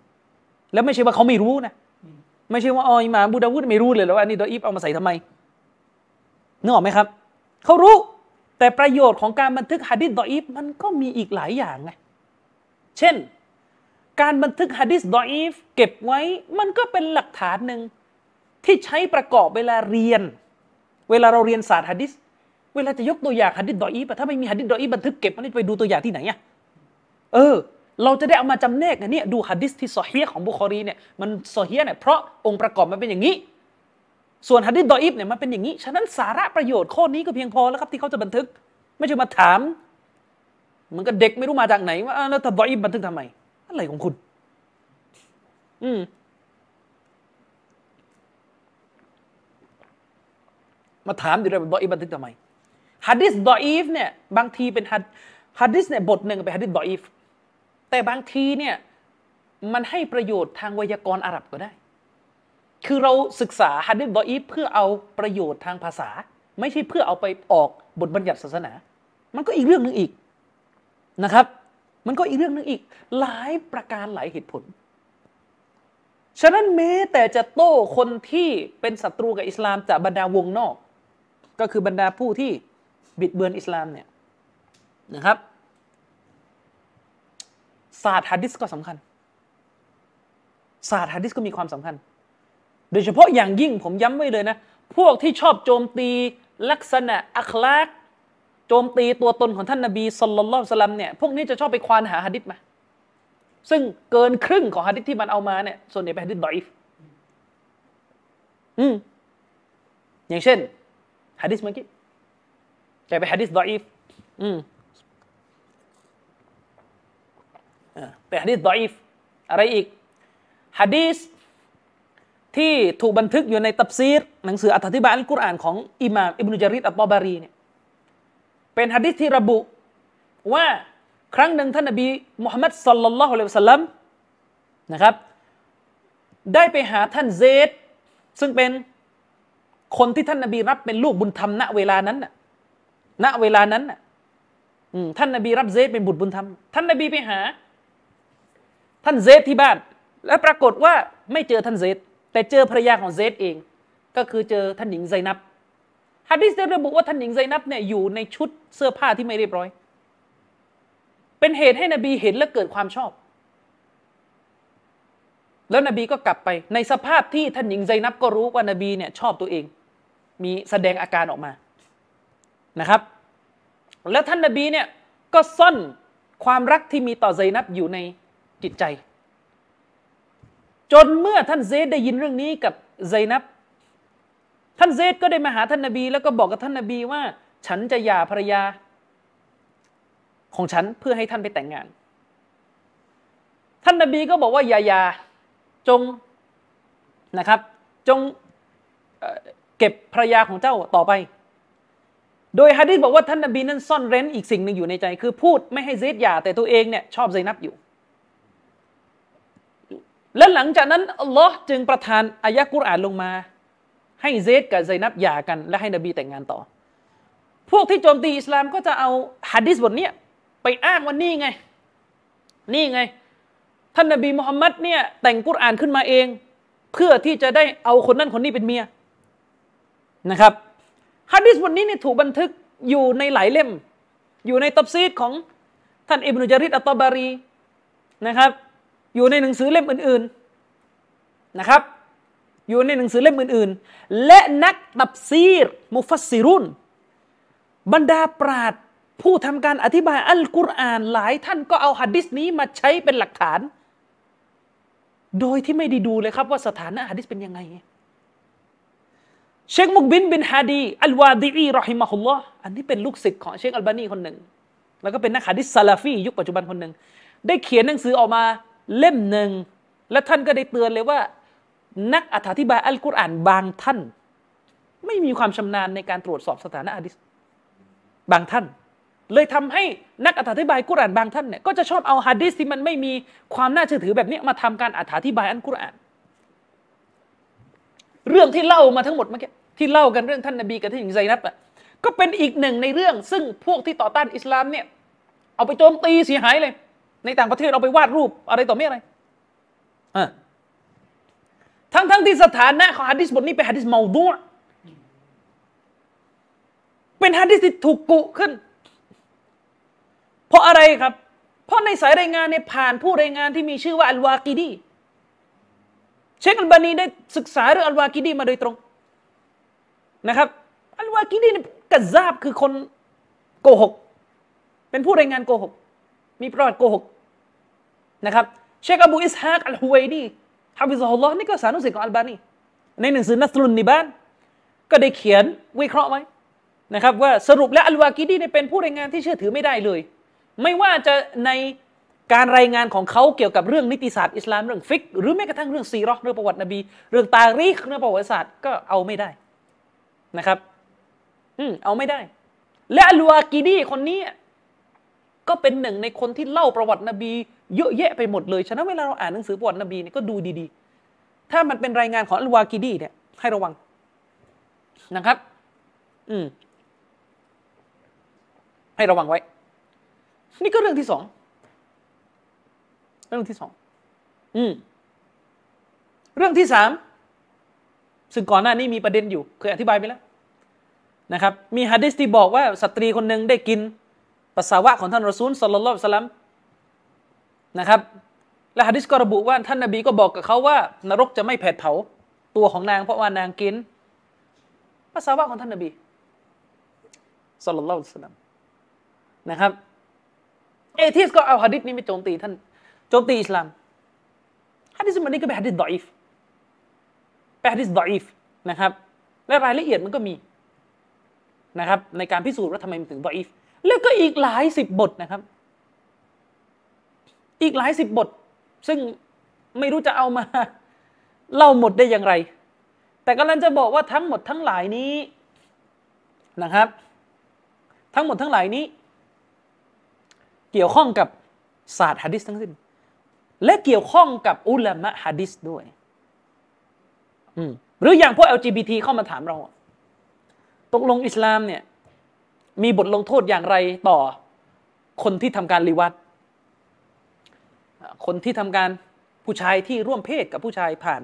แล้วไม่ใช่ว่าเขาไม่รู้นะไม่ใช่ว่าอ๋ออิหม่ามอบูดาวูดไม่รู้เลยแล้วว่านี่ดออีฟเอามาใส่ทำไมนึกออกไหมครับเขารู้แต่ประโยชน์ของการบันทึกหะดีษฎออีฟมันก็มีอีกหลายอย่างไงเช่นการบันทึกหะดีษฎออีฟเก็บไว้มันก็เป็นหลักฐานหนึ่งที่ใช้ประกอบเวลาเรียนเวลาเราเรียนศาสตร์หะดีษเวลาจะยกตัวอย่างหะดีษฎออีฟถ้าไม่มีหะดีษฎออีฟบันทึกเก็บมันไปดูตัวอย่างที่ไหนอ่ะเออเราจะได้เอามาจำแนกนะเนี่ยดูหะดีษที่ซอฮีฮ์ของบุคอรีเนี่ยมันซอฮีฮ์เนี่ยเพราะองค์ประกอบมันเป็นอย่างนี้ส่วนหะดีษฎออีฟเนี่ยมันเป็นอย่างนี้ฉะนั้นสาระประโยชน์ข้อนี้ก็เพียงพอแล้วครับที่เขาจะบันทึกไม่ใช่มาถามมันก็เด็กไม่รู้มาจากไหนว่าแล้วถ้าฎออีฟบันทึกทำไมอะไรของคุณอืมมาถามดิเราฎออีฟบันทึกทำไมหะดีษฎออีฟเนี่ยบางทีเป็นหะหะดีษเนี่ยบทหนึ่งเป็นหะดีษฎออีฟแต่บางทีเนี่ยมันให้ประโยชน์ทางไวยากรณ์อาหรับก็ได้คือเราศึกษาหะดีษฎออีฟเพื่อเอาประโยชน์ทางภาษาไม่ใช่เพื่อเอาไปออกบทบัญญัติศาสนามันก็อีกเรื่องนึงอีกนะครับมันก็อีกเรื่องนึงอีกหลายประการหลายเหตุผลฉะนั้นแม้แต่จะโต้คนที่เป็นศัตรูกับอิสลามจากบรรดาวงนอกก็คือบรรดาผู้ที่บิดเบือนอิสลามเนี่ยนะครับศาสตร์หะดีษก็สำคัญศาสตร์หะดีษก็มีความสำคัญโดยเฉพาะอย่างยิ่งผมย้ำไว้เลยนะพวกที่ชอบโจมตีลักษณะอัคลากโจมตีตัวตนของท่านนบีศ็อลลัลลอฮุอะลัยฮิวะซัลลัมเนี่ยพวกนี้จะชอบไปควานหาหะดีษมาซึ่งเกินครึ่งของหะดีษที่มันเอามาเนี่ยส่วนใหญ่เป็นหะดีษฎออีฟอืมอย่างเช่นหะดีษเมื่อกี้แต่เป็นหะดีษฎออีฟอืมอ่าเป็นหะดีษฎออีฟอะไรอีกหะดีษที่ถูกบันทึกอยู่ในตัฟซีรหนังสืออรรถอธิบายอัลกุรอานของอิหม่ามอิบนุญะรีดอัตตอบารีเนี่ยเป็นหะดีษที่ระบุว่าครั้งหนึ่งท่านนบีมุฮัมมัดศ็อลลัลลอฮุอะลัยฮิวะซัลลัมนะครับได้ไปหาท่านเซดซึ่งเป็นคนที่ท่านนบีรับเป็นลูกบุญธรรมณเวลานั้นน่ะณเวลานั้นน่ะอืมท่านนบีรับเซดเป็นบุตรบุญธรรมท่านนบีไปหาท่านเซดที่บ้านและปรากฏว่าไม่เจอท่านเซดแต่เจอภรรยาของเซดเองก็คือเจอท่านหญิงไซนับหะดีษได้ระบุว่าท่านหญิงไซนับเนี่ยอยู่ในชุดเสื้อผ้าที่ไม่เรียบร้อยเป็นเหตุให้นบีเห็นและเกิดความชอบแล้วนบีก็กลับไปในสภาพที่ท่านหญิงไซนับก็รู้ว่านบีเนี่ยชอบตัวเองมีแสดงอาการออกมานะครับแล้วท่านนบีเนี่ยก็ซ่อนความรักที่มีต่อไซนับอยู่ในจิตใจจนเมื่อท่านเซดได้ยินเรื่องนี้กับไซนับท่านเซดก็ได้มาหาท่านนบีแล้วก็บอกกับท่านนบีว่าฉันจะหย่าภรรยาของฉันเพื่อให้ท่านไปแต่งงานท่านนบีก็บอกว่าอย่าหย่าจงนะครับจงเก็บภรรยาของเจ้าต่อไปโดยหะดีษบอกว่าท่านนบีนั้นซ่อนเร้นอีกสิ่งนึงอยู่ในใจคือพูดไม่ให้เซดหย่าแต่ตัวเองเนี่ยชอบไซนับอยู่และหลังจากนั้นอัลลอฮ์จึงประทานอายะห์กุรอานลงมาให้เซดกับไซนับหย่ากันและให้นบีแต่งงานต่อพวกที่โจมตีอิสลามก็จะเอาหะดีษบทนี้ไปอ้างว่านี่ไงนี่ไงท่านนบีมุฮัมมัดเนี่ยแต่งกุรอานขึ้นมาเองเพื่อที่จะได้เอาคนนั้นคนนี้เป็นเมียนะครับหะดีษบทนี้เนี่ยถูกบันทึกอยู่ในหลายเล่ม อยู่ในตับซีดของท่านอิบนุจาริดอัตตะบารีนะครับอยู่ในหนังสือเล่มอื่นๆนะครับอยู่ในหนังสือเล่มอื่นๆและนักตับซีรมุฟัสซิรุนบรรดาปราชญ์ผู้ทำการอธิบายอัลกุรอานหลายท่านก็เอาหะดีษนี้มาใช้เป็นหลักฐานโดยที่ไม่ได้ดูเลยครับว่าสถานะหะดีษเป็นยังไงเชคมุกบินบินฮาดีอัลวาดีอีรอฮิมะฮุลลอฮ์อันนี้เป็นลูกศิษย์ของเชคอัลบานีคนหนึ่งแล้วก็เป็นนักหะดีษซะลาฟียุคปัจจุบันคนหนึ่งได้เขียนหนังสือออกมาเล่มหนึ่งและท่านก็ได้เตือนเลยว่านักอธิบายอัลกุรอานบางท่านไม่มีความชำนาญในการตรวจสอบสถานะหะดีษบางท่านเลยทำให้นักอธิบายกุรอานบางท่านเนี่ยก็จะชอบเอาหะดีษที่มันไม่มีความน่าเชื่อถือแบบนี้มาทำการอธิบายอัลกุรอานเรื่องที่เล่ามาทั้งหมดเมื่อกี้ที่เล่ากันเรื่องท่านนบีกับท่านหญิงไซนับอ่ะก็เป็นอีกหนึ่งในเรื่องซึ่งพวกที่ต่อต้านอิสลามเนี่ยเอาไปโจมตีเสียหายเลยในต่างประเทศเอาไปวาดรูปอะไรต่อเมื่อไรอ่ะทั้งทั้งที่สถานะของหะดีษบทนี้เป็นหะดีษเมาฎูอ์เป็นหะดีษที่ถูกกุขึ้นเพราะอะไรครับเพราะในสายรายงานในผ่านผู้รายงานที่มีชื่อว่าอัลวากีดีเชคอัลบานีได้ศึกษาเรื่องอัลวากีดีมาโดยตรงนะครับอัลวากีดีเนี่ยกัซซาบคือคนโกหกเป็นผู้รายงานโกหกมีประวัติโกหกนะครับเชคอบูอิสฮากอัลฮุวัยดีฮะฟิซะฮุลลอฮ์นี่ก็สานุสิทธิ์ของอัลบานีในหนังสือนัสลุนนิบานก็ได้เขียนวิเคราะห์ไว้นะครับว่าสรุปแล้วอัลวากีดีเนี่ยเป็นผู้รายงานที่เชื่อถือไม่ได้เลยไม่ว่าจะในการรายงานของเขาเกี่ยวกับเรื่องนิติศาสตร์อิสลามเรื่องฟิกหรือแม้กระทั่งเรื่องซีเราะห์เรื่องประวัตินบีเรื่องตารีคเรื่องประวัติศาสตร์ก็เอาไม่ได้นะครับอืมเอาไม่ได้และอัลวากีดีคนนี้ก็เป็นหนึ่งในคนที่เล่าประวัตินบีเยอะแยะไปหมดเลยฉะนั้นเวลาเราอ่านหนังสือประวัตินบีเนี่ยก็ดูดีๆถ้ามันเป็นรายงานของอัลวากีดีเนี่ยให้ระวังนะครับอืมให้ระวังไว้นี่ก็เรื่องที่สองเรื่องที่สองอืมเรื่องที่สามซึ่งก่อนหน้านี้มีประเด็นอยู่เคยอธิบายไปแล้วนะครับมีหะดีษที่บอกว่าสตรีคนหนึ่งได้กินปัสสาวะของท่านรอซูลศ็อลลัลลอฮุอะลัยฮิวะซัลลัมนะครับและหะดีษก็ระบุว่าท่านนบีก็บอกกับเขาว่านรกจะไม่แผดเผาตัวของนางเพราะว่านางกินปัสสาวะของท่านนบีศ็อลลัลลอฮุอะลัยฮิวะซัลลัมนะครับเอทิสก็เอาหะดีษนี้ไปโจมตีท่านโจมตีอิสลามหะดีษมันนี่ก็เป็นหะดีษดออีฟเป็นหะดีษดออีฟนะครับและรายละเอียดมันก็มีนะครับในการพิสูจน์ว่าทำไมมันถึงดออีฟแล้วก็อีกหลายสิบบทนะครับอีกหลายสิบบทซึ่งไม่รู้จะเอามาเล่าหมดได้อย่างไรแต่กำลังจะบอกว่าทั้งหมดทั้งหลายนี้นะครับทั้งหมดทั้งหลายนี้เกี่ยวข้องกับศาสตร์หะดีษทั้งสิ้นและเกี่ยวข้องกับอุลามะหะดีษด้วยอืมหรืออย่างพวก แอล จี บี ที เข้ามาถามเราตกลงอิสลามเนี่ยมีบทลงโทษอย่างไรต่อคนที่ทำการลิวัดคนที่ทำการผู้ชายที่ร่วมเพศกับผู้ชายผ่าน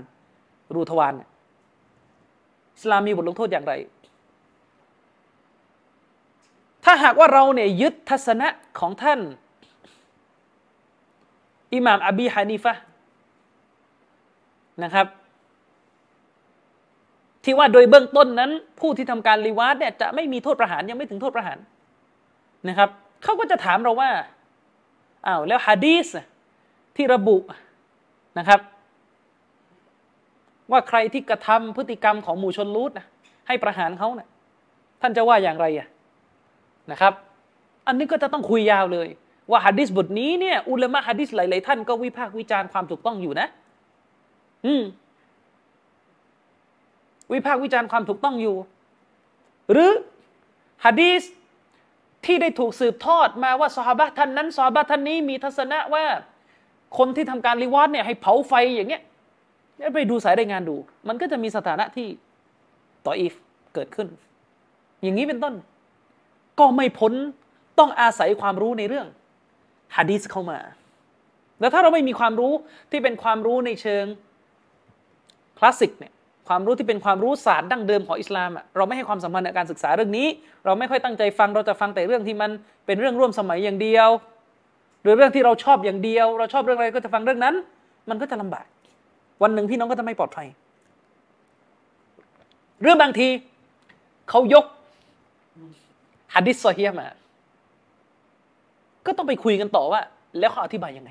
รูทวารอิสลามมีบทลงโทษอย่างไรถ้าหากว่าเราเนี่ยยึดทัศนะของท่านอิหม่ามอบีฮานีฟะห์นะครับที่ว่าโดยเบื้องต้นนั้นผู้ที่ทำการลิวาดเนี่ยจะไม่มีโทษประหารยังไม่ถึงโทษประหารนะครับเขาก็จะถามเราว่าอ้าวแล้วหะดีษที่ระบุนะครับว่าใครที่กระทำพฤติกรรมของหมู่ชนลูตนะให้ประหารเขานะท่านจะว่าอย่างไรอ่ะนะครับอันนี้ก็จะต้องคุยยาวเลยว่าหะดีษบทนี้เนี่ยอุลามะหะดีษหลายๆท่านก็วิพากษ์วิจารณ์ความถูกต้องอยู่นะอืมวิพากษ์วิจารณ์ความถูกต้องอยู่หรือหะดีษที่ได้ถูกสืบทอดมาว่าซอฮาบะห์ท่านนั้นซอฮาบะห์ท่านนี้มีทัศนะว่าคนที่ทำการลิวาดเนี่ยให้เผาไฟอย่างเงี้ยไปดูสายรายงานดูมันก็จะมีสถานะที่ตออีฟเกิดขึ้นอย่างนี้เป็นต้นก็ไม่พ้นต้องอาศัยความรู้ในเรื่องหะดีษเข้ามาแล้วถ้าเราไม่มีความรู้ที่เป็นความรู้ในเชิงคลาสสิกเนี่ย ความรู้ที่เป็นความรู้ศาสตร์ดั้งเดิมของอิสลามเราไม่ให้ความสำคัญในการศึกษาเรื่องนี้เราไม่ค่อยตั้งใจฟังเราจะฟังแต่เรื่องที่มันเป็นเรื่องร่วมสมัยอย่างเดียวหรือเรื่องที่เราชอบอย่างเดียวเราชอบเรื่องอะไรก็จะฟังเรื่องนั้นมันก็จะลำบากวันหนึ่งพี่น้องก็จะไม่ปลอดภัยเรื่องบางทีเขายกหะดีษซอฮีฮ์มาก็ต้องไปคุยกันต่อว่าแล้วเขาอธิบายยังไง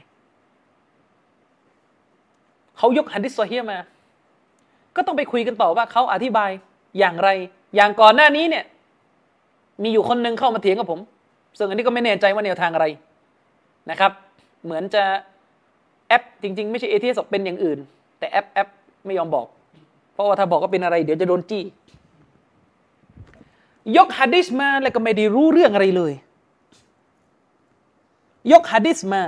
เขายกหะดีษซอฮีฮ์มาก็ต้องไปคุยกันต่อว่าเขาอธิบายอย่างไรอย่างก่อนหน้านี้เนี่ยมีอยู่คนนึงเข้ามาเถียงกับผมซึ่งอันนี้ก็ไม่แน่ใจว่าแนวทางอะไรนะครับเหมือนจะแอปจริงๆไม่ใช่เอทีเอสเป็นอย่างอื่นแต่แอปแอปไม่ยอมบอกเพราะว่าถ้าบอกก็เป็นอะไรเดี๋ยวจะโดนจี้ยกหะดีษมาแล้วก็ไม่ได้รู้เรื่องอะไรเลยยกหะดีษมา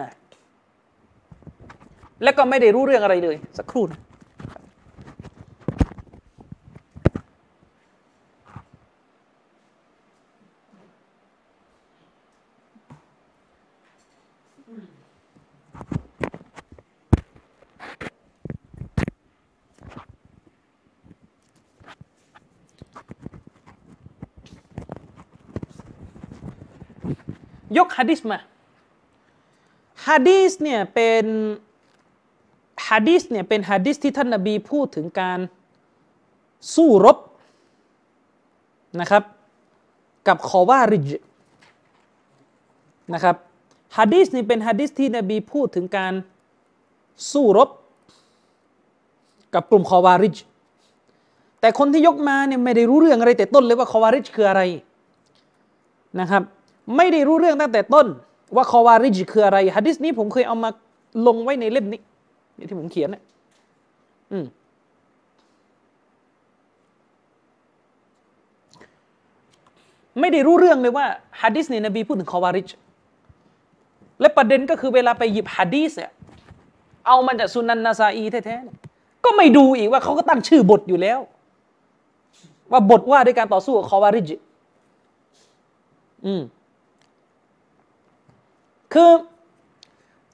แล้วก็ไม่ได้รู้เรื่องอะไรเลยสักครู่ยกหะดีษมาหะดีษเนี่ยเป็นหะดีษเนี่ยเป็นหะดีษที่ท่านนบีพูดถึงการสู้รบนะครับกับคอวาริจนะครับหะดีษนี่เป็นหะดีษที่นบีพูดถึงการสู้รบกับกลุ่มคอวาริจแต่คนที่ยกมาเนี่ยไม่ได้รู้เรื่องอะไรแต่ต้นเลยว่าคอวาริจคืออะไรนะครับไม่ได้รู้เรื่องตั้งแต่ต้นว่าคอวาริจคืออะไรหะดีษนี้ผมเคยเอามาลงไว้ในเล่มนี้นี่ที่ผมเขียนนะอืมไม่ได้รู้เรื่องเลยว่าหะดีษนี่นบีพูดถึงคอวาริจและประเด็นก็คือเวลาไปหยิบหะดีษเนี่ยเอามันจากซุนันนะซาอีแท้ๆก็ไม่ดูอีกว่าเขาก็ตั้งชื่อบทอยู่แล้วว่าบทว่าด้วยการต่อสู้กับคอวาริจอืมคือ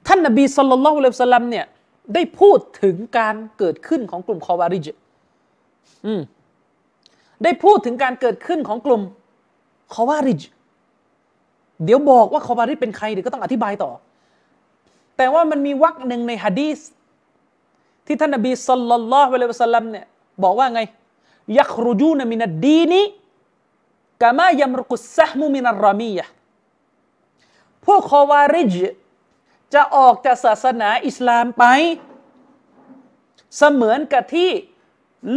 ท่านนบีศ็อลลัลลอฮุอะลัยฮิวะซัลลัมเนี่ยได้พูดถึงการเกิดขึ้นของกลุ่มคอวาริจอืมได้พูดถึงการเกิดขึ้นของกลุ่มคอวาริจเดี๋ยวบอกว่าคอวาริจเป็นใครเดี๋ยวก็ต้องอธิบายต่อแต่ว่ามันมีวรรคหนึ่งในหะดีษที่ท่านนบีศ็อลลัลลอฮุอะลัยฮิวะซัลลัมเนี่ยบอกว่าไงยัครุญูนะมินัดดีนกามายมรุกุสซะห์มุมินัรรามียะห์พวกคอวาริจจะออกจากศาสนาอิสลามไปเสมือนกับที่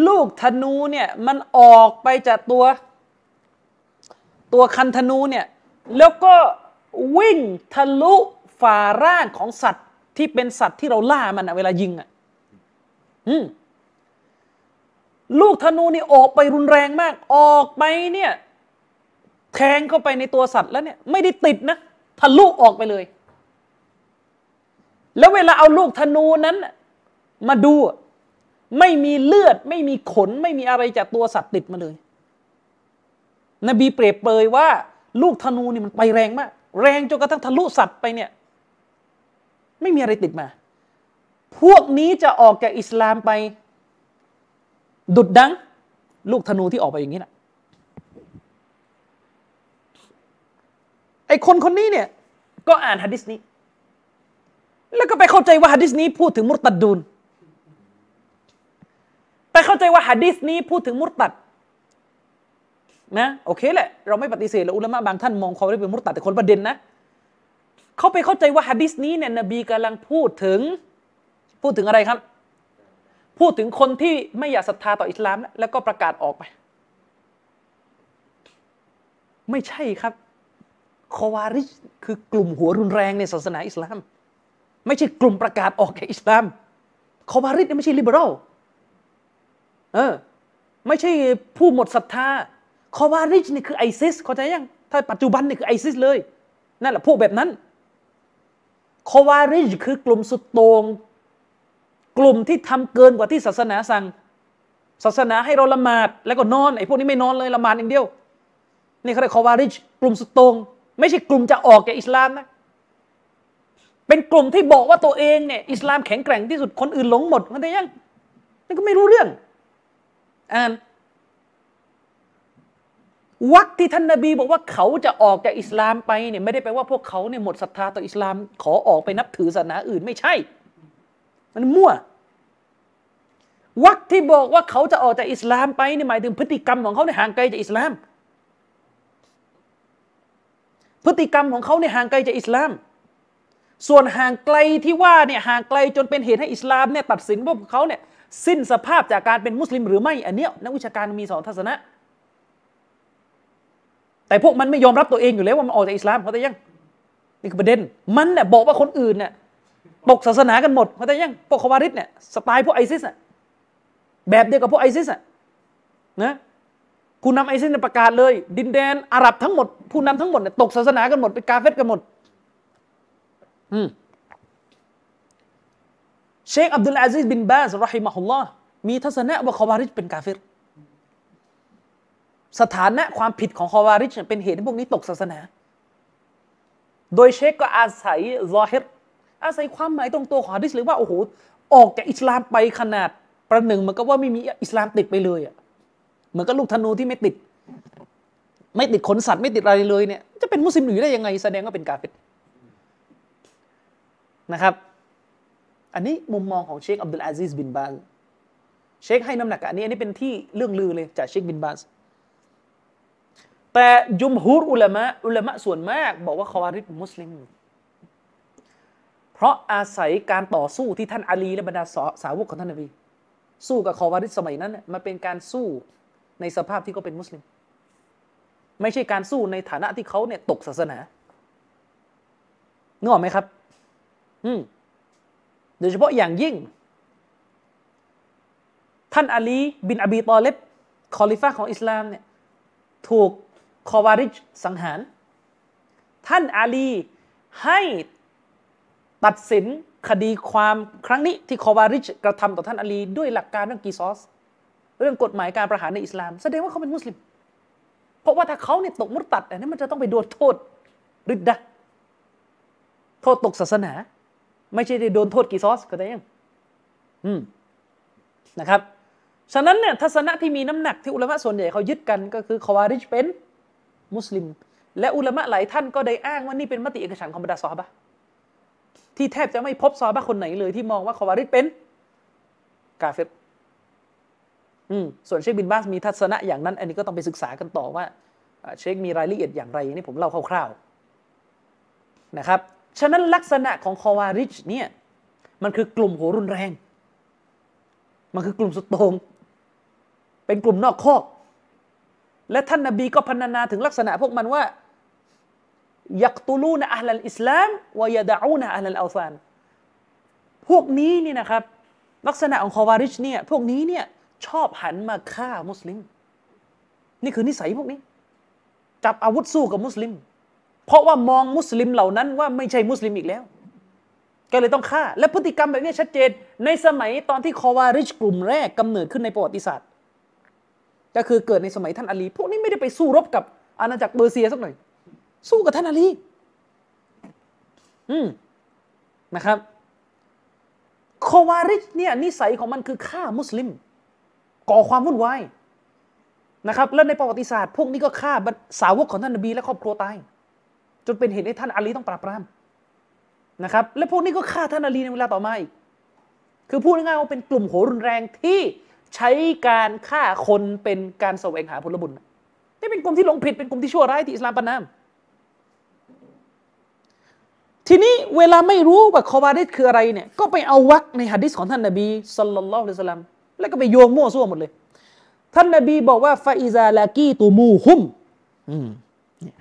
ลูกธนูเนี่ยมันออกไปจากตัวตัวคันธนูเนี่ยแล้วก็วิ่งทะลุฝ่าร่างของสัตว์ที่เป็นสัตว์ที่เราล่ามันนะเวลายิงอ่ะอืมลูกธนูนี่ออกไปรุนแรงมากออกไปเนี่ยแทงเข้าไปในตัวสัตว์แล้วเนี่ยไม่ได้ติดนะทะลุออกไปเลยแล้วเวลาเอาลูกธนูนั้นมาดูไม่มีเลือดไม่มีขนไม่มีอะไรจากตัวสัตว์ติดมาเลยนบีเปรียบเปรยว่าลูกธนูนี่มันไปแรงมากแรงจนกระทั่งทะลุสัตว์ไปเนี่ยไม่มีอะไรติดมาพวกนี้จะออกจากอิสลามไปดุดดังลูกธนูที่ออกไปอย่างนี้นะไอคนคนนี้เนี่ยก็อ่านหะดีษนี้แล้วก็ไปเข้าใจว่าหะดีษนี้พูดถึงมุรตัดดูนไปเข้าใจว่าหะดีษนี้พูดถึงมุรตัดนะโอเคแหละเราไม่ปฏิเสธแล้วอุลามะบางท่านมองเขาได้เป็นมุรตัดแต่คนประเด็นนะเขาไปเข้าใจว่าหะดีษนี้เนี่ยนบีกำลังพูดถึงพูดถึงอะไรครับพูดถึงคนที่ไม่อยากศรัทธาต่ออิสลามแล้วก็ประกาศออกไปไม่ใช่ครับคอวาริจคือกลุ่มหัวรุนแรงในศาสนาอิสลามไม่ใช่กลุ่มประกาศออกจากอิสลามคอวาริจไม่ใช่ลิเบอรัลเออไม่ใช่ผู้หมดศรัทธาคอวาริจนี่คือไอซิสเข้าใจยังถ้าปัจจุบันนี่คือไอซิสเลยนั่นแหละพวกแบบนั้นคอวาริจคือกลุ่มสุดโต่งกลุ่มที่ทำเกินกว่าที่ศาสนาสั่งศาสนาให้เราละหมาดแล้วก็นอนไอ้พวกนี้ไม่นอนเลยละหมาดอย่างเดียวนี่เขาเรียกคอวาริจกลุ่มสุดโต่งไม่ใช่กลุ่มจะออกจากอิสลามนะเป็นกลุ่มที่บอกว่าตัวเองเนี่ยอิสลามแข็งแกร่งที่สุดคนอื่นหลงหมดมันได้ยังนั่นก็ไม่รู้เรื่อง อ่านวักที่ท่านนบีบอกว่าเขาจะออกจากอิสลามไปเนี่ยไม่ได้แปลว่าพวกเขาเนี่ยหมดศรัทธาต่ออิสลามขอออกไปนับถือศาสนาอื่นไม่ใช่มันมั่ววักที่บอกว่าเขาจะออกจากอิสลามไปเนี่ยหมายถึงพฤติกรรมของเขาเนี่ยห่างไกลจากอิสลามพฤติกรรมของเขาเนี่ยห่างไกลจากอิสลามส่วนห่างไกลที่ว่าเนี่ยห่างไกลจนเป็นเหตุให้อิสลามเนี่ยตัดสินว่าพวกเขาเนี่ยสิ้นสภาพจากการเป็นมุสลิมหรือไม่อันเนี้ยนักวิชาการมีสองทัศนะแต่พวกมันไม่ยอมรับตัวเองอยู่แล้วว่ามันออกจากอิสลามเขาแต่ยังนี่คือประเด็นมันเนี่ยบอกว่าคนอื่นเนี่ยตกศาสนากันหมดเขาแต่ยังพวกคอวาริดเนี่ยสไตล์พวกไอซิสเนี่ยแบบเดียวกับพวกไอซิสอ่ะนะผู้นำไอซิสประกาศเลยดินแดนอาหรับทั้งหมดผู้นำทั้งหมดเนี่ยตกศาสนากันหมดเป็นกาเฟรกันหมดอืมเชคอับดุลอาซิซบินบาซรอฮิมะฮุลลอฮ์มีทัศนะว่าคอวาริจเป็นกาเฟรสถานะความผิดของคอวาริจเป็นเหตุให้พวกนี้ตกศาสนาโดยเชคก็อาศัยซอฮิรอาศัยความหมายตรงตัวของหะดีษเลยว่าโอ้โหออกจากอิสลามไปขนาดประหนึ่งมันก็ว่าไม่มีอิสลามติดไปเลยอ่ะเหมือนกับลูกธนูที่ไม่ติดไม่ติดขนสัตว์ไม่ติดอะไรเลยเนี่ยจะเป็นมุสลิมอยู่ได้ยังไงแสดงว่าเป็นกาเฟรนะครับอันนี้มุมมองของเชคอับดุลอาซิซบินบาซเชคให้น้ำหนักกับอันนี้อันนี้เป็นที่เรื่องลือเลยจากเชคบินบาซแต่จุมฮูรอุลามะอุลามะส่วนมากบอกว่าคอวาริจมุสลิมเพราะอาศัยการต่อสู้ที่ท่านอาลีและบรรดาสาวกของท่านนบีสู้กับคอวาริจสมัยนั้นมันเป็นการสู้ในสภาพที่เขาเป็นมุสลิมไม่ใช่การสู้ในฐานะที่เขาเนี่ยตกศาสนานึกออกไหมครับอืมโดยเฉพาะอย่างยิ่งท่านอาลีบินอบีตอลิบคอลิฟะห์ของอิสลามเนี่ยถูกคอวาริจสังหารท่านอาลีให้ตัดสินคดีความครั้งนี้ที่คอวาริจกระทำต่อท่านอาลีด้วยหลักการเรื่องกีซอสเรื่องกฎหมายการประหารในอิสลามแสดงว่าเขาเป็นมุสลิมเพราะว่าถ้าเขาเนี่ยตกมุรตัดอันนี้มันจะต้องไปโดนโทษริดดะห์โทษตกศาสนาไม่ใช่ได้โดนโทษกีซอสก็ได้ยังอืมนะครับฉะนั้นเนี่ยทัศนะที่มีน้ำหนักที่อุลามะส่วนใหญ่เขายึดกันก็คือคอวาริจเป็นมุสลิมและอุลามะหลายท่านก็ได้อ้างว่านี่เป็นมติเอกฉันท์ของบรรดาซอฮาบะห์ที่แทบจะไม่พบซอฮาบะห์คนไหนเลยที่มองว่าคอวาริจเป็นกาเฟรอืมส่วนเชคบินบาซมีทัศนะอย่างนั้นอันนี้ก็ต้องไปศึกษากันต่อว่าเชคมีรายละเอียดอย่างไรนี่ผมเล่าคร่าวๆนะครับฉะนั้นลักษณะของคอวาริจเนี่ยมันคือกลุ่มหัวรุนแรงมันคือกลุ่มสุดโต่งเป็นกลุ่มนอกคอกและท่านนบีก็พรรณนาถึงลักษณะพวกมันว่ายักตุลูนะอัลลัลอิสลามวะยะดะอูนะอัลลัลอัลซานพวกนี้นี่นะครับลักษณะของคอวาริจเนี่ยพวกนี้เนี่ยชอบหันมาฆ่ามุสลิมนี่คือนิสัยพวกนี้จับอาวุธสู้กับมุสลิมเพราะว่ามองมุสลิมเหล่านั้นว่าไม่ใช่มุสลิมอีกแล้วก็เลยต้องฆ่าและพฤติกรรมแบบนี้ชัดเจนในสมัยตอนที่คอวาริจกลุ่มแรกกำเนิดขึ้นในประวัติศาสตร์ก็คือเกิดในสมัยท่านอาลีพวกนี้ไม่ได้ไปสู้รบกับอาณาจักรเปอร์เซียสักหน่อยสู้กับท่านอาลีอืมนะครับคอวาริจเนี่ยนิสัยของมันคือฆ่ามุสลิมก่อความวุ่นวายนะครับและในประวัติศาสตร์พวกนี้ก็ฆ่าสาวกของท่านนบีและครอบครัวตายจนเป็นเหตุให้ท่านอาลีต้องปราบปรามนะครับและพวกนี้ก็ฆ่าท่านอาลีในเวลาต่อมาอีกคือพูดง่ายๆว่าเป็นกลุ่มโหรุนแรงที่ใช้การฆ่าคนเป็นการแสวงหาผลบุญนี่เป็นกลุ่มที่หลงผิดเป็นกลุ่มที่ชั่วร้ายที่อิสลามประณามทีนี้เวลาไม่รู้ว่าคอวาริจคืออะไรเนี่ยก็ไปเอาวรรคในหะดีษของท่านนบีศ็อลลัลลอฮุอะลัยฮิวะซัลลัมแล้วก็ไปโยงมั่วซั่วหมดเลยท่านนบีบอกว่าฟาอิซาลากีตูมูฮุมอืม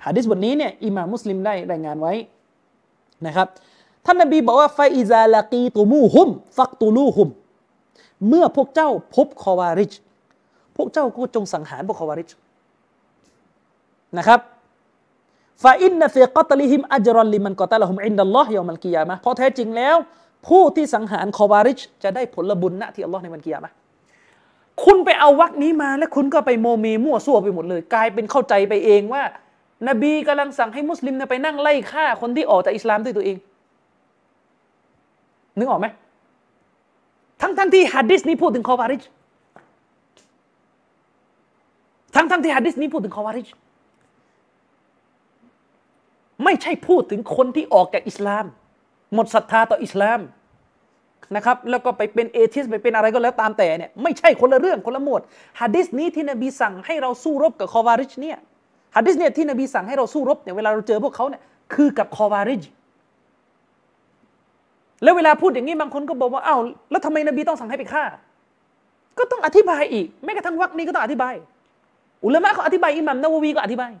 หะดีษบทนี้เนี่ยอิหม่ามมุสลิมได้รายงานไว้นะครับท่านนบีบอกว่าฟาอิซาลากีตูมูฮุมฟักตูลูฮุมเมื่อพวกเจ้าพบคอวาริจพวกเจ้าก็จงสังหารพวกคอวาริจนะครับฟาอินนะฟิกอตลิฮิมอัจรันลิมันกอตละฮุมอินดัลลอฮ์ยอมัลกิยามะฮ์เพราะแท้จริงแล้วผู้ที่สังหารคอวาริจจะได้ผลบุญณที่อัลลอฮ์ในวันกิยามะฮ์คุณไปเอาวรรคนี้มาและคุณก็ไปโมเมมั่วซั่วไปหมดเลยกลายเป็นเข้าใจไปเองว่านบีกำลังสั่งให้มุสลิมไปนั่งไล่ฆ่าคนที่ออกจากอิสลามด้วยตัวเองนึกออกไหมทั้งๆ ที่หะดีษนี้พูดถึงคอวาริจ ทั้งทั้งที่หะดีษนี้พูดถึงคอวาริจไม่ใช่พูดถึงคนที่ออกจากอิสลามหมดศรัทธาต่ออิสลามนะครับแล้วก็ไปเป็นเอทิสต์ไปเป็นอะไรก็แล้วตามแต่เนี่ยไม่ใช่คนละเรื่องคนละหมวดหะดีษนี้ที่นบีสั่งให้เราสู้รบกับคอวาริจเนี่ยหะดีษเนี่ยที่นบีสั่งให้เราสู้รบเนี่ยเวลาเราเจอพวกเขาเนี่ยคือกับคอวาริจแล้วเวลาพูดอย่างนี้บางคนก็บอกว่าอ้าวแล้วทำไมนบีต้องสั่งให้ไปฆ่าก็ต้องอธิบายอีกแม้กระทั่งวรรคนี้ก็ต้องอธิบายอุลามะเขาอธิบายอิหม่ามนะวะวีก็อธิบาย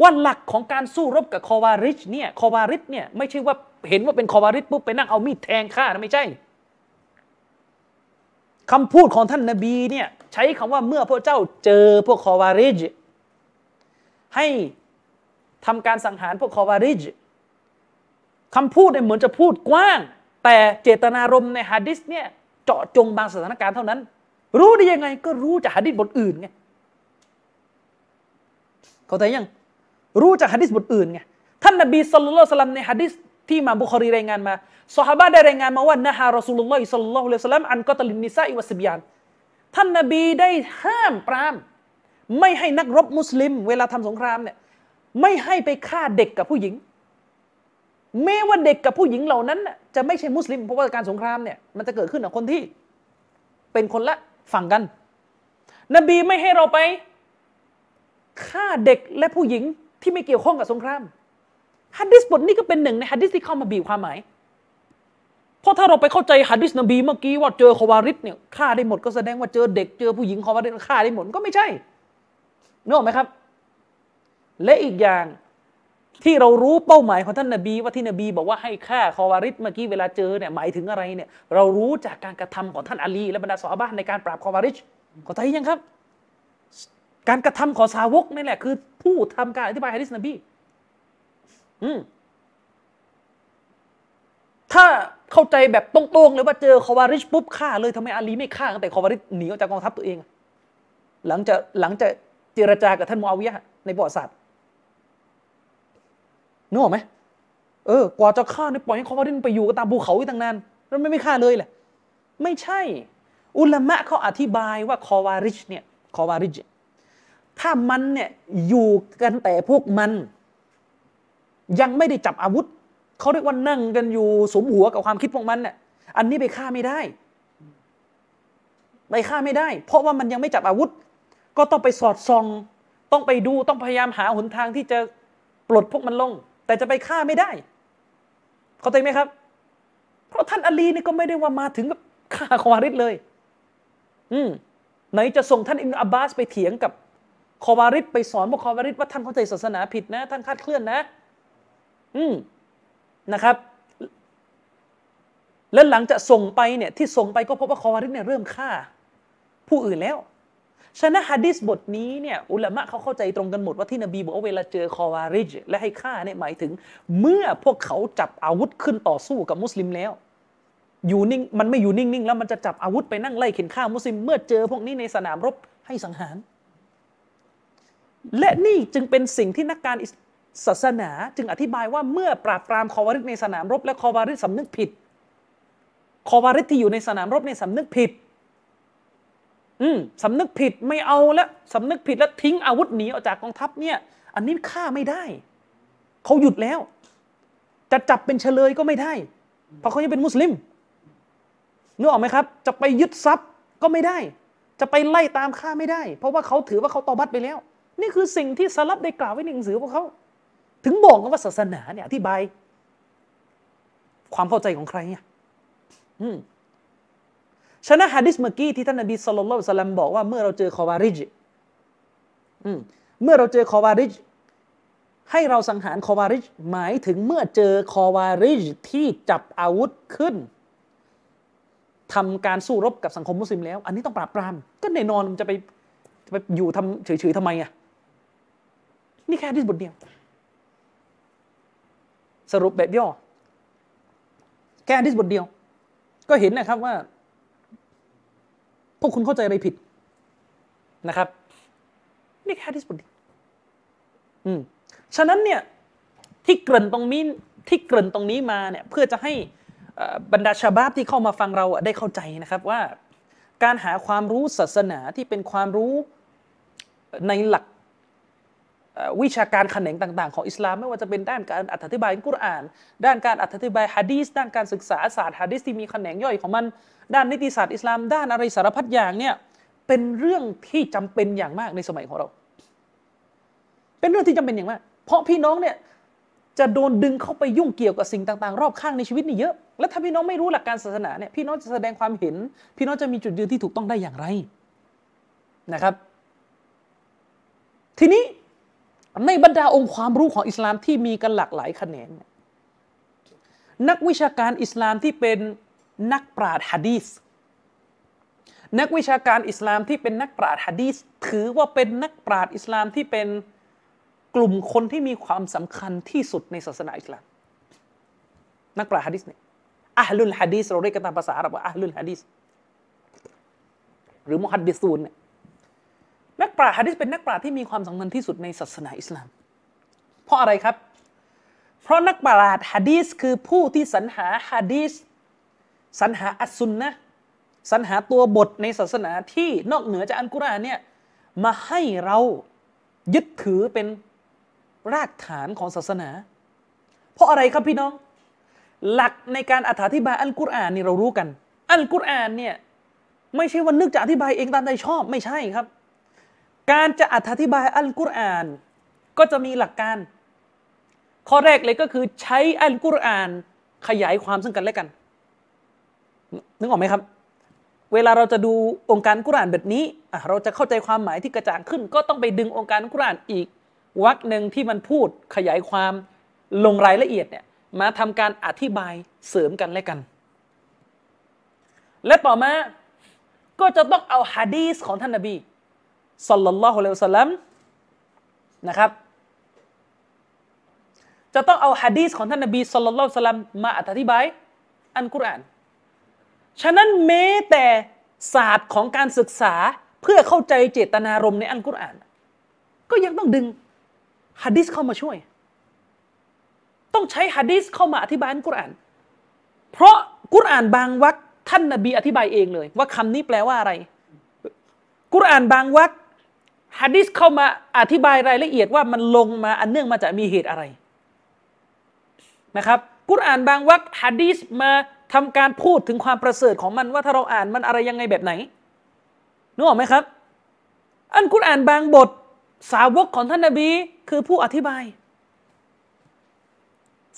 ว่าหลักของการสู้รบกับคอวาริจเนี่ยคอวาริจเนี่ยไม่ใช่ว่าเห็นว่าเป็นคอวาริจปุ๊บไปนั่งเอามีดแทงฆ่านะไม่ใช่คำพูดของท่านนบีเนี่ยใช้คำว่าเมื่อพวกเจ้าเจอพวกคอวาริจให้ทำการสังหารพวกคอวาริจคำพูดเนี่ยเหมือนจะพูดกว้างแต่เจตนารมณ์ในหะดีษเนี่ยเจาะจงบางสถานการณ์เท่านั้นรู้ได้ยังไงก็รู้จากหะดีษบทอื่นไงเข้าใจยังรู้จากหะดีษบทอื่นไงท่านนบีศ็อลลัลลอฮุอะลัยฮิวะซัลลัมในหะดีษที่มาบุคอรีรายงานมาซอฮาบะห์ได้รายงานมาว่านะฮารอซูลุลลอฮิศ็อลลัลลอฮุอะลัยฮิวะซัลลัมอันกอตลินนิซาอิวะซิบยานท่านนบีได้ห้ามปรามไม่ให้นักรบมุสลิมเวลาทำสงครามเนี่ยไม่ให้ไปฆ่าเด็กกับผู้หญิงแม้ว่าเด็กกับผู้หญิงเหล่านั้นจะไม่ใช่มุสลิมเพราะว่าการสงครามเนี่ยมันจะเกิดขึ้นกับคนที่เป็นคนละฝั่งกันนบีไม่ให้เราไปฆ่าเด็กและผู้หญิงที่ไม่เกี่ยวข้องกับสงครามหะดีษบทนี้ก็เป็นหนึ่งในหะดีษที่เข้ามาบีบความหมายเพราะถ้าเราไปเข้าใจหะดีษนบีเมื่อกี้ว่าเจอคอวาริจเนี่ยฆ่าได้หมดก็แสดงว่าเจอเด็กเจอผู้หญิงคอวาริจฆ่าได้หมดก็ไม่ใช่นึกออกไหมครับและอีกอย่างที่เรารู้เป้าหมายของท่านนบีว่าที่นบีบอกว่าให้ฆ่าคอวาริจเมื่อกี้เวลาเจอเนี่ยหมายถึงอะไรเนี่ยเรารู้จากการกระทำของท่านอาลีและบรรดาซอฮาบะห์ในการปราบคอวาริจเข้าใจยังครับการกระทำของสาวกนี่แหละคือผู้ทำการอธิบายหะดีษนบีอืมถ้าเข้าใจแบบตรงๆเลยว่าเจอคอวาริจปุ๊บฆ่าเลยทำไมอาลีไม่ฆ่าตั้งแต่คอวาริจหนีออกจากกองทัพตัวเองหลังจากหลังจากเจรจากับท่านมูอาวิยะห์ในประวัติศาสตร์นึกออกไหมเออกว่าจะฆ่าเนี่ยปล่อยให้คอวาริจไปอยู่ตามภูเขาอีกตั้งนานแล้วไม่ไม่ฆ่าเลยแหละไม่ใช่อุลามะเขาอธิบายว่าคอวาริจเนี่ยคอวาริจถ้ามันเนี่ยอยู่กันแต่พวกมันยังไม่ได้จับอาวุธเขาเรียกว่านั่งกันอยู่สมหัวกับความคิดพวกมันเนี่ยอันนี้ไปฆ่าไม่ได้ไปฆ่าไม่ได้เพราะว่ามันยังไม่จับอาวุธก็ต้องไปสอดส่องต้องไปดูต้องพยายามหาหนทางที่จะปลดพวกมันลงแต่จะไปฆ่าไม่ได้เข้าใจไหมครับเพราะท่านอาลีนี่ก็ไม่ได้ว่ามาถึงกับฆ่าคอวาริจเลยอืมไหนจะส่งท่านอิบนุอับบาสไปเถียงกับคอวาริจไปสอนพวกคอวาริจว่าท่านเข้าใจศาสนาผิดนะท่านคาดเคลื่อนนะอืมนะครับแล้วหลังจากส่งไปเนี่ยที่ส่งไปก็พบว่าคอวาริจเนี่ยเริ่มฆ่าผู้อื่นแล้วฉะนั้นหะดีษบทนี้เนี่ยอุลามะเขาเข้าใจตรงกันหมดว่าที่นบีบอกว่าเวลาเจอคอวาริจและให้ฆ่าเนี่ยหมายถึงเมื่อพวกเขาจับอาวุธขึ้นต่อสู้กับมุสลิมแล้วอยู่นิ่งมันไม่อยู่นิ่งๆแล้วมันจะจับอาวุธไปนั่งไล่เข็นฆ่ามุสลิมเมื่อเจอพวกนี้ในสนามรบให้สังหารและนี่จึงเป็นสิ่งที่นักการศาสนาจึงอธิบายว่าเมื่อปราบปรามคอวาริจในสนามรบและคอวาริจสำนึกผิดคอวาริจที่อยู่ในสนามรบในสำนึกผิดอืมสำนึกผิดไม่เอาแล้วสำนึกผิดแล้วทิ้งอาวุธหนีออกจากกองทัพเนี่ยอันนี้ฆ่าไม่ได้เขาหยุดแล้วจะจับเป็นเฉลยก็ไม่ได้เพราะเขายังเป็นมุสลิมนึกออกไหมครับจะไปยึดทรัพย์ก็ไม่ได้จะไปไล่ตามฆ่าไม่ได้เพราะว่าเขาถือว่าเขาตอบัตไปแล้วนี่คือสิ่งที่ซะลัฟได้กล่าวไว้ในหนังสือพวกเขาถึงบอกกันว่าศาสนาเนี่ยอธิบายความเข้าใจของใครเนี่ยอืมฉะนั้นหะดีษเมื่อกี้ที่ท่านนบีศ็อลลัลลอฮุอะลัยฮิวะซัลลัมบอกว่าเมื่อเราเจอคอวาริจอืมเมื่อเราเจอคอวาริจให้เราสังหารคอวาริจหมายถึงเมื่อเจอคอวาริจที่จับอาวุธขึ้นทำการสู้รบกับสังคมมุสลิมแล้วอันนี้ต้องปราบปรามก็แน่นอนมันจะไปจะไปอยู่ทำเฉยๆทำไมอ่ะนี่แค่หะดีษบทเดียวสรุปแบบย่อแค่หะดีษบทเดียวก็เห็นนะครับว่าพวกคุณเข้าใจอะไรผิดนะครับนี่แค่หะดีษบทเดียวอืมฉะนั้นเนี่ยที่เกริ่นตรงนี้ที่เกริ่นตรงนี้มาเนี่ยเพื่อจะให้บรรดาชาวบ้านที่เข้ามาฟังเราได้เข้าใจนะครับว่าการหาความรู้ศาสนาที่เป็นความรู้ ในหลักวิชาการแขนงต่างๆของอิสลามไม่ว่าจะเป็นด้านการอธิบายกุรอานด้านการอธิบายหะดีษด้านการศึกษาศาสตร์หะดีษที่มีแขนงย่อยของมันด้านนิติศาสตร์อิสลามด้านอะไรสารพัดอย่างเนี่ยเป็นเรื่องที่จำเป็นอย่างมากในสมัยของเราเป็นเรื่องที่จำเป็นอย่างมากเพราะพี่น้องเนี่ยจะโดนดึงเข้าไปยุ่งเกี่ยวกับสิ่งต่างๆรอบข้างในชีวิตนี่เยอะและถ้าพี่น้องไม่รู้หลักการศาสนาเนี่ยพี่น้องจะแสดงความเห็นพี่น้องจะมีจุดยืนที่ถูกต้องได้อย่างไรนะครับทีนี้ในบรรดาองค์ความรู้ของอิสลามที่มีกันหลากหลายแขนงนักวิชาการอิสลามที่เป็นนักปราชญ์หะดีษนักวิชาการอิสลามที่เป็นนักปราชญ์หะดีษถือว่าเป็นนักปราชญ์อิสลามที่เป็นกลุ่มคนที่มีความสำคัญที่สุดในศาสนาอิสลามนักปราชญ์หะดีษเนี่ยอะห์ลุลหะดีษเราเรียกกันตามภาษาอาหรับว่าอะห์ลุลหะดีษหรือมุฮัดดิซูนเนี่ยนักปราชญ์หะดีษเป็นนักปราชญ์ที่มีความสำคัญที่สุดในศาสนาอิสลามเพราะอะไรครับเพราะนักปราชญ์หะดีษคือผู้ที่สรรหาหะดีษสรรหาอัสซุนนะห์สรรหาตัวบทในศาสนาที่นอกเหนือจากอัลกุรอานเนี่ยมาให้เรายึดถือเป็นรากฐานของศาสนาเพราะอะไรครับพี่น้องหลักในการอธิบายอัลกุรอานนี่เรารู้กันอัลกุรอานเนี่ยไม่ใช่ว่านึกจะอธิบายเองตามใจชอบไม่ใช่ครับการจะอธิบายอัลกุรอานก็จะมีหลักการข้อแรกเลยก็คือใช้อัลกุรอานขยายความซึ่งกันและกันนึกออกไหมครับเวลาเราจะดูองค์การกุรอานแบบนี้เราจะเข้าใจความหมายที่กระจ่างขึ้นก็ต้องไปดึงองค์การกุรอานอีกวรรคหนึ่งที่มันพูดขยายความลงรายละเอียดเนี่ยมาทำการอธิบายเสริมกันและกันและต่อมาก็จะต้องเอาหะดีษของท่านนบีศ็อลลัลลอฮุอะลัยฮิวะซัลลัมนะครับจะต้องเอาหะดีษของท่านนบีศ็อลลัลลอฮุอะลัยฮิวะซัลลัมมาอธิบายอัลกุรอานฉะนั้นแม้แต่ศาสตร์ของการศึกษาเพื่อเข้าใจเจตนารมณ์ในอัลกุรอานก็ยังต้องดึงหะดีษเข้ามาช่วยต้องใช้หะดีษเข้ามาอธิบายอัลกุรอานเพราะกุรอานบางวรรคท่านนบีอธิบายเองเลยว่าคำนี้แปลว่าอะไรกุรอานบางวรรคหะดีษเข้ามาอธิบายรายละเอียดว่ามันลงมาอันเนื่องมาจากมีเหตุอะไรนะครับกุรอานบางวรรคหะดีษมาทำการพูดถึงความประเสริฐของมันว่าถ้าเราอ่านมันอะไรยังไงแบบไหนนึกออกไหมครับอันกุรอานบางบทสาวกของท่านนบีคือผู้อธิบาย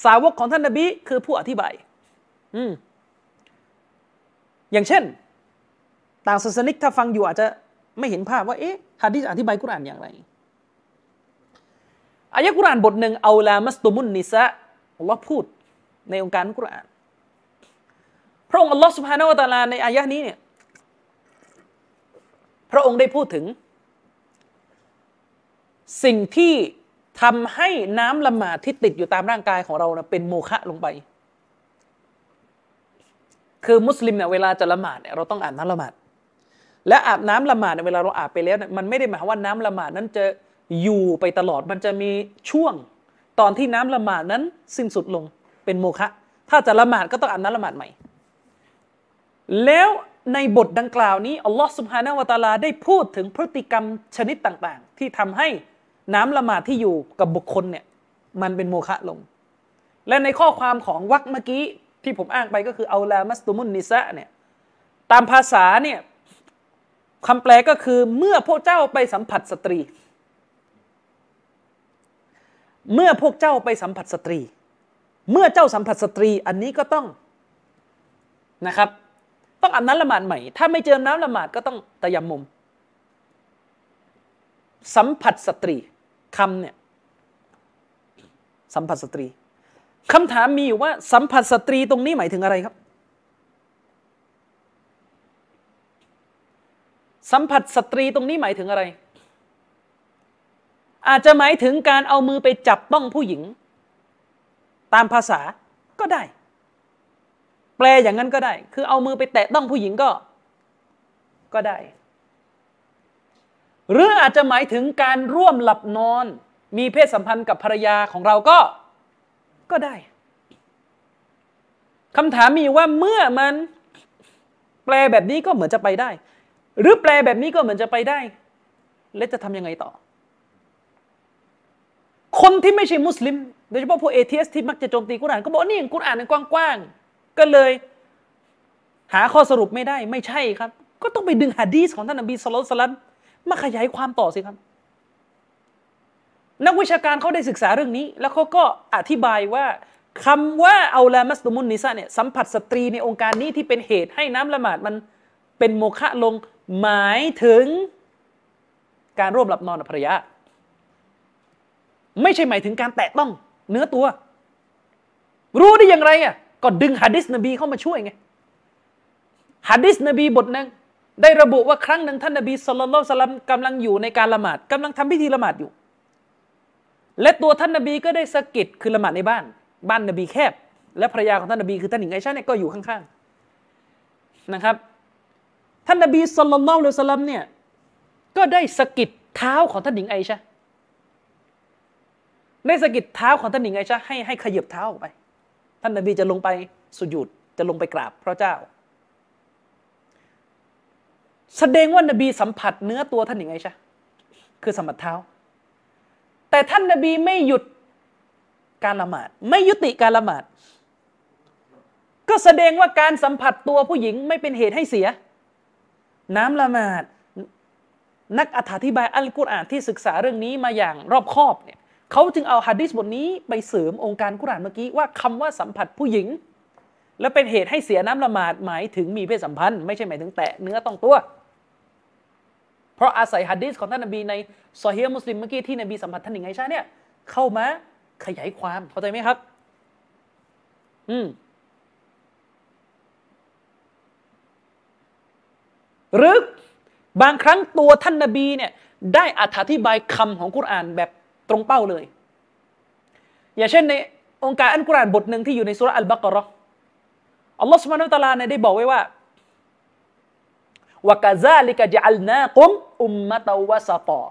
สาวกของท่านนบีคือผู้อธิบายอืมอย่างเช่นต่างศาสนิกถ้าฟังอยู่อาจจะไม่เห็นภาพว่าเอ๊ะหะดีษอธิบายกุรอานอย่างไรอายะกุรอานบทหนึ่งเอาลามัสตุมุนนิสะอัลลอฮ์พูดในองค์การกุรอานพระองค์อัลลอฮ์ซุบฮานะฮูวะตะอาลาในอายะนี้เนี่ยพระองค์ได้พูดถึงสิ่งที่ทำให้น้ำละหมาดที่ติดอยู่ตามร่างกายของเรานะเป็นโมฆะลงไปคือมุสลิมเนี่ยเวลาจะละหมาดเนี่ยเราต้องอาบน้ำละหมาดและอาบน้ำละหมาดเนี่ยเวลาเราอาบไปแล้วเนี่ยมันไม่ได้หมายความว่าน้ำละหมาดนั้นจะอยู่ไปตลอดมันจะมีช่วงตอนที่น้ำละหมาดนั้นสิ้นสุดลงเป็นโมฆะถ้าจะละหมาดก็ต้องอาบน้ำละหมาดใหม่แล้วในบทดังกล่าวนี้อัลลอฮฺซุบฮานะฮูวะตะอาลาได้พูดถึงพฤติกรรมชนิดต่างๆที่ทำให้น้ำละหมาดที่อยู่กับบุคคลเนี่ยมันเป็นโมฆะลงและในข้อความของวรรคเมื่อกี้ที่ผมอ้างไปก็คือเอาลามัสตุมุนนิสะเนี่ยตามภาษาเนี่ยคำแปลก็คือเมื่อพวกเจ้าไปสัมผัสสตรีเมื่อพวกเจ้าไปสัมผัสสตรีเมื่อเจ้าสัมผัสสตรีอันนี้ก็ต้องนะครับต้องอาบน้ำละหมาดใหม่ถ้าไม่เจอน้ำละหมาดก็ต้องตะยัมมุมสัมผัสสตรีคำเนี่ยสัมผัสสตรีคำถามมีอยู่ว่าสัมผัสสตรีตรงนี้หมายถึงอะไรครับสัมผัสสตรีตรงนี้หมายถึงอะไรอาจจะหมายถึงการเอามือไปจับต้องผู้หญิงตามภาษาก็ได้แปลอย่างนั้นก็ได้คือเอามือไปแตะต้องผู้หญิงก็ก็ได้หรืออาจจะหมายถึงการร่วมหลับนอนมีเพศสัมพันธ์กับภรรยาของเราก็ก็ได้คำถามมีว่าเมื่อมันแปลแบบนี้ก็เหมือนจะไปได้หรือแปลแบบนี้ก็เหมือนจะไปได้ และจะทำยังไงต่อคนที่ไม่ใช่มุสลิมโดยเฉพาะพวกเอเทียสที่มักจะโจมตีกุรอานก็บอกนี่กุรอานมันกว้างๆก็เลยหาข้อสรุปไม่ได้ไม่ใช่ครับก็ต้องไปดึงหะดีษของท่านนบีศ็อลลัลลอฮุอะลัยฮิวะซัลลัมมาขยายความต่อสิครับนักวิชาการเขาได้ศึกษาเรื่องนี้แล้วเขาก็อธิบายว่าคำว่าเอาละมัสลุมุนนิซาเนี่ยสัมผัสสตรีในองค์การนี้ที่เป็นเหตุให้น้ำละหมาดมันเป็นโมฆะลงหมายถึงการร่วมหลับนอนกับภรรยาไม่ใช่หมายถึงการแตะต้องเนื้อตัวรู้ได้อย่างไรอ่ะก็ดึงหะดีษนบีเข้ามาช่วยไงหะดีษนบีบทนึงได้ระบุว่าครั้งหนึ่งท่านนบีศ็อลลัลลอฮุอะลัยฮิวะซัลลัมกำลังอยู่ในการละหมาดกำลังทำพิธีละหมาดอยู่และตัวท่านนบีก็ได้สะกิดคือละหมาดในบ้านบ้านนบีแคบและภรรยาของท่านนบีคือท่านหญิงไอชาเนี่ยก็อยู่ข้างๆนะครับท่านนบีศ็อลลัลลอฮุอะลัยฮิวะซัลลัมเนี่ยก็ได้สะกิดเท้าของท่านหญิงไอชาได้สะกิดเท้าของท่านหญิงไอชาให้ให้ขยับเท้าออกไปท่านนบีจะลงไปสุญูดจะลงไปกราบพระเจ้าแสดงว่านบีสัมผัสเนื้อตัวท่านหญิงไอชาคือสัมผัสเท้าแต่ท่านนบีไม่หยุดการละหมาดไม่ยุติการละหมาดก็แสดงว่าการสัมผัสตัวผู้หญิงไม่เป็นเหตุให้เสียน้ำละหมาดนักอธิบายอัลกุรอานที่ศึกษาเรื่องนี้มาอย่างรอบคอบเนี่ยเขาจึงเอาหะดีษบทนี้ไปเสริมองค์การกุรอานเมื่อกี้ว่าคำว่าสัมผัสผู้หญิงและเป็นเหตุให้เสียน้ำละหมาดหมายถึงมีเพศสัมพันธ์ไม่ใช่หมายถึงแตะเนื้อต้องตัวเพราะอาศัยหะดีษของท่านนบีในซอฮีฮ์มุสลิมเมื่อกี้ที่นบีสัมผัสท่านหญิงไอชาเนี่ยเข้ามาขยายความเข้าใจไหมครับอืมหรือบางครั้งตัวท่านนบีเนี่ยได้อธิบายคำของกุรอานแบบตรงเป้าเลยอย่างเช่นในองค์การอัลกุรอานบทหนึ่งที่อยู่ในซูเราะห์อัลบะเกาะเราะห์อัลลอฮฺซุบฮานะฮูวะตะอาลาเนี่ยได้บอกไว้ว่าวะกะซาลิกะญะอัลนากุมอุมมะตะวะซะตอ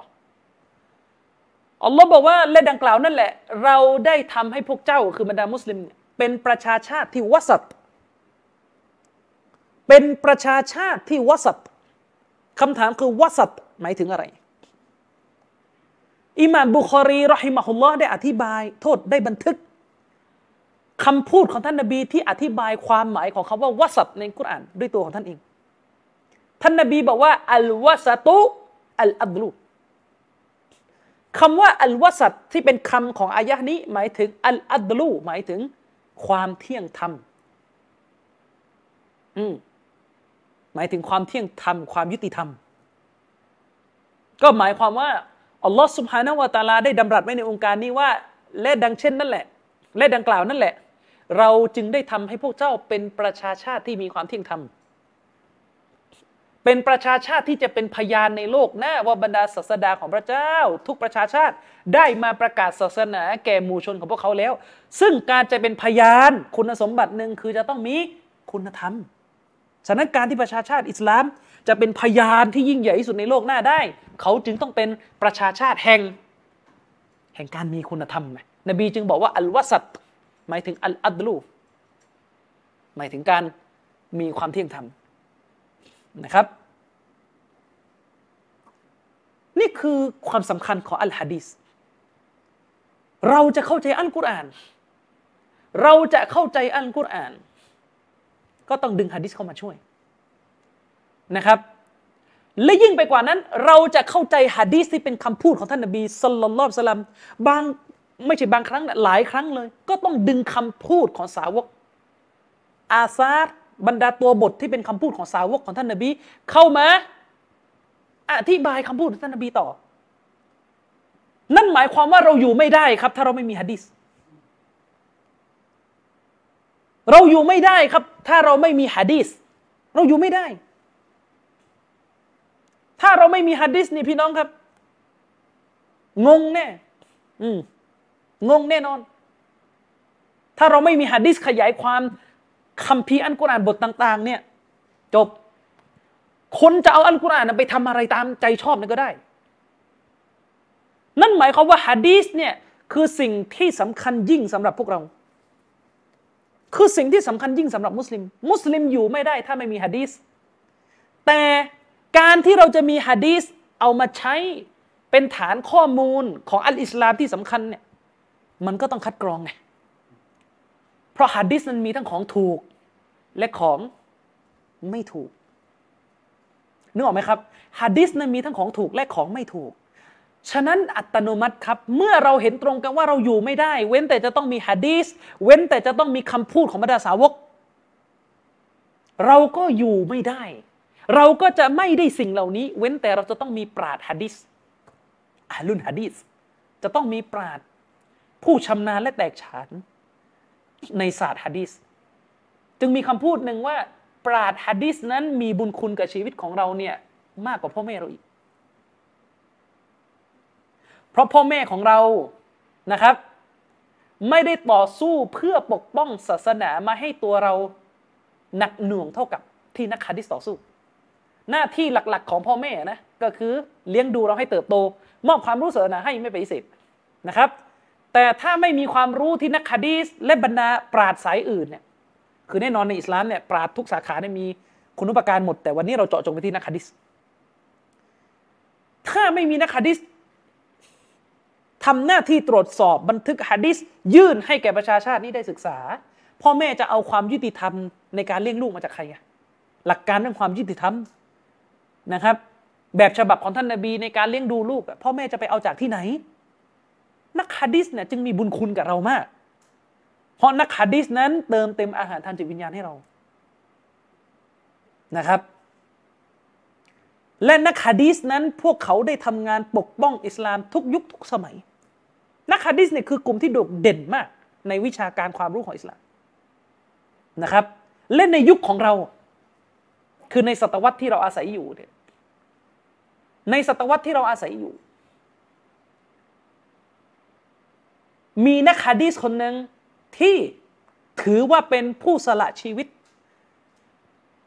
อัลลอฮ์บอกว่าและดังกล่าวนั่นแหละเราได้ทำให้พวกเจ้าคือบรรดามุสลิมเป็นประชาชาติที่วะสัตเป็นประชาชาติที่วะสัตคำถามคือวะสัตหมายถึงอะไรอิหม่ามบุคอรีรอฮิมะฮุลลอฮ์ได้อธิบายโทษได้บันทึกคำพูดของท่านนบีที่อธิบายความหมายของคำว่าวะสัตในกุรอานด้วยตัวของท่านเองท่านนบีบอกว่าอัลวะสะตุอัลอัดลุคำว่าอัลวะสัตที่เป็นคำของอายะห์นี้หมายถึงอัลอัดลูหมายถึงความเที่ยงธรรมอืมหมายถึงความเที่ยงธรรมความยุติธรรมก็หมายความว่าอัลลอฮฺซุบฮานะฮูวะตะอาลาได้ดำรัสไว้ในองค์การนี้ว่าและดังเช่นนั่นแหละและดังกล่าวนั่นแหละเราจึงได้ทำให้พวกเจ้าเป็นประชาชาติที่มีความเที่ยงธรรมเป็นประชาชาติที่จะเป็นพยานในโลกหน้าว่าบรรดาศาสดาของพระเจ้าทุกประชาชาติได้มาประกาศศาสนาแก่หมู่ชนของพวกเขาแล้วซึ่งการจะเป็นพยานคุณสมบัติหนึ่งคือจะต้องมีคุณธรรมฉะนั้นการที่ประชาชาติอิสลามจะเป็นพยานที่ยิ่งใหญ่ที่สุดในโลกหน้าได้เขาจึงต้องเป็นประชาชาติแห่งแห่งการมีคุณธรรมนบีจึงบอกว่าอัลวะสัตหมายถึงอัลอัดลูหมายถึงการมีความเที่ยงธรรมนะครับนี่คือความสำคัญของอัลหะดีษเราจะเข้าใจอัลกุรอานเราจะเข้าใจอัลกุรอานก็ต้องดึงหะดีษเข้ามาช่วยนะครับและยิ่งไปกว่านั้นเราจะเข้าใจหะดีษที่เป็นคำพูดของท่านนบีศ็อลลัลลอฮุอะลัยฮิวะซัลลัมบางไม่ใช่บางครั้งหลายครั้งเลยก็ต้องดึงคำพูดของสาวกอาซาร์บรรดาตัวบทที่เป็นคำพูดของสาวกของท่านนบีเข้ามาอธิบายคำพูดของท่านนบีต่อนั่นหมายความว่าเราอยู่ไม่ได้ครับถ้าเราไม่มีหะดีษเราอยู่ไม่ได้ครับถ้าเราไม่มีหะดีษเราอยู่ไม่ได้ถ้าเราไม่มีหะดีษนี่พี่น้องครับงงแน่อืมงงแน่นอนถ้าเราไม่มีหะดีษขยายความคำพีอัลกุรอานบทต่างๆเนี่ยจบคนจะเอาอัลกุรอานไปทำอะไรตามใจชอบนั่นก็ได้นั่นหมายความว่าหะดีษเนี่ยคือสิ่งที่สำคัญยิ่งสำหรับพวกเราคือสิ่งที่สำคัญยิ่งสำหรับมุสลิมมุสลิมอยู่ไม่ได้ถ้าไม่มีหะดีษแต่การที่เราจะมีหะดีษเอามาใช้ เป็นฐานข้อมูลของอัลอิสลามที่สำคัญเนี่ยมันก็ต้องคัดกรองไงเพราะหะดีษนั้นมีทั้งของถูกและของไม่ถูกนึกออกไหมครับหะดีษนั้นมีทั้งของถูกและของไม่ถูกฉะนั้นอัตโนมัติครับเมื่อเราเห็นตรงกันว่าเราอยู่ไม่ได้เว้นแต่จะต้องมีหะดีษเว้นแต่จะต้องมีคำพูดของบรรดาสาวกเราก็อยู่ไม่ได้เราก็จะไม่ได้สิ่งเหล่านี้เว้นแต่เราจะต้องมีปราชญ์หะดีษอะห์ลุลหะดีษจะต้องมีปราชญ์ผู้ชำนาญและแตกฉานในศาสตร์หะดีษจึงมีคำพูดหนึ่งว่าปราชญ์หะดีษนั้นมีบุญคุณกับชีวิตของเราเนี่ยมากกว่าพ่อแม่เราอีกเพราะพ่อแม่ของเรานะครับไม่ได้ต่อสู้เพื่อปกป้องศาสนามาให้ตัวเราหนักหน่วงเท่ากับที่นักหะดีษต่อสู้หน้าที่หลักๆของพ่อแม่นะก็คือเลี้ยงดูเราให้เติบโตมอบความรู้ศาสนาให้ไม่ปฏิเสธนะครับแต่ถ้าไม่มีความรู้ที่นักหะดีษและบรรดาปราชญ์สายอื่นเนี่ยคือแน่นอนในอิสลามเนี่ยปราชญ์ทุกสาขาเนี่ยมีคุณูปการหมดแต่วันนี้เราเจาะจงไปที่นักหะดีษถ้าไม่มีนักหะดีษทำหน้าที่ตรวจสอบบันทึกหะดีษยื่นให้แก่ประชาชาตินี้ได้ศึกษาพ่อแม่จะเอาความยุติธรรมในการเลี้ยงลูกมาจากใครหลักการเรื่องความยุติธรรมนะครับแบบฉบับของท่านนบีในการเลี้ยงดูลูกพ่อแม่จะไปเอาจากที่ไหนนักหะดีษเนี่ยจึงมีบุญคุณกับเรามากเพราะนักหะดีษนั้นเติมเต็มอาหารทางจิตวิญญาณให้เรานะครับและนักหะดีษนั้นพวกเขาได้ทำงานปกป้องอิสลามทุกยุคทุกสมัยนักหะดีษเนี่ยคือกลุ่มที่โดดเด่นมากในวิชาการความรู้ของอิสลามนะครับและในยุคของเราคือในศตวรรษที่เราอาศัยอยู่เนี่ยในศตวรรษที่เราอาศัยอยู่มีนักหะดีษคนหนึ่งที่ถือว่าเป็นผู้สละชีวิต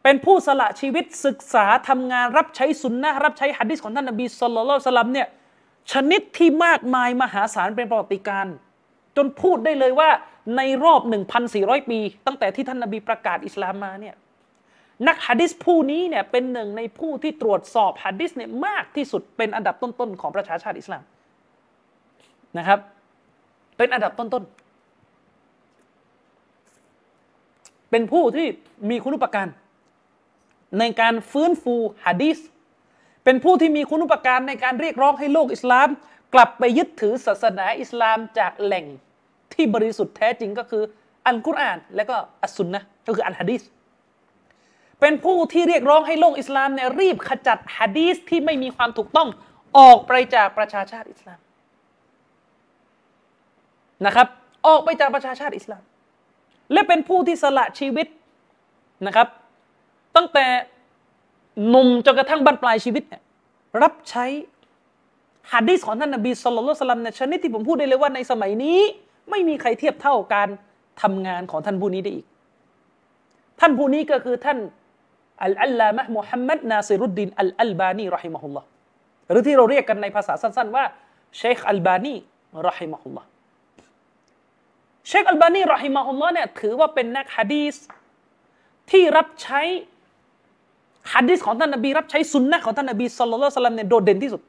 เป็นผู้สละชีวิตศึกษาทำงานรับใช้สุนนะรับใช้หะดีษของท่านนบีศ็อลลัลลอฮุอะลัยฮิวะซัลลัมเนี่ยชนิดที่มากมายมหาศาลเป็นประวัติการจนพูดได้เลยว่าในรอบ หนึ่งพันสี่ร้อย ปีตั้งแต่ที่ท่านนบีประกาศอิสลามมาเนี่ยนักหะดีษผู้นี้เนี่ยเป็นหนึ่งในผู้ที่ตรวจสอบหะดีษเนี่ยมากที่สุดเป็นอันดับต้นๆของประชาชาติอิสลามนะครับเป็นอันดับต้นๆเป็นผู้ที่มีคุณูปการในการฟื้นฟูหะดีษเป็นผู้ที่มีคุณูปการในการเรียกร้องให้โลกอิสลามกลับไปยึดถือศาสนาอิสลามจากแหล่งที่บริสุทธิ์แท้จริงก็คืออัลกุรอานและก็อัสซุนนะห์ก็คืออัลหะดีษเป็นผู้ที่เรียกร้องให้โลกอิสลามเนี่ยรีบขจัดหะดีษที่ไม่มีความถูกต้องออกไปจากประชาชาติอิสลามนะครับออกไปจากประชาชาติอิสลามและเป็นผู้ที่สละชีวิตนะครับตั้งแต่หนุ่มจนกระทั่งบั้นปลายชีวิตเนี่ยรับใช้หะดีษของท่านนบีศ็อลลัลลอฮุอะลัยฮิวะซัลลัมเนี่ยชนิดที่ผมพูดได้เลยว่าในสมัยนี้ไม่มีใครเทียบเท่าการทำงานของท่านผู้นี้ได้อีกท่านผู้นี้ก็คือท่านอัลอัลลามะห์มุฮัมมัดนาซิรุดดีนอัลอัลบานีรอฮิมะฮุลลอฮ์หรือที่เราเรียกกันในภาษาสั้นๆว่าเชคอัลบานีรอฮิมะฮุลลอฮ์เชคอัลบานีรอฮิมะฮุลลอฮ์เนี่ยถือว่าเป็นนักหะดีษที่รับใช้หะดีษของท่านนบีรับใช้สุนนะของท่านนบีศ็อลลัลลอฮุอะลัยฮิวะซัลลัมเนี่ยโดดเด่นที่สุด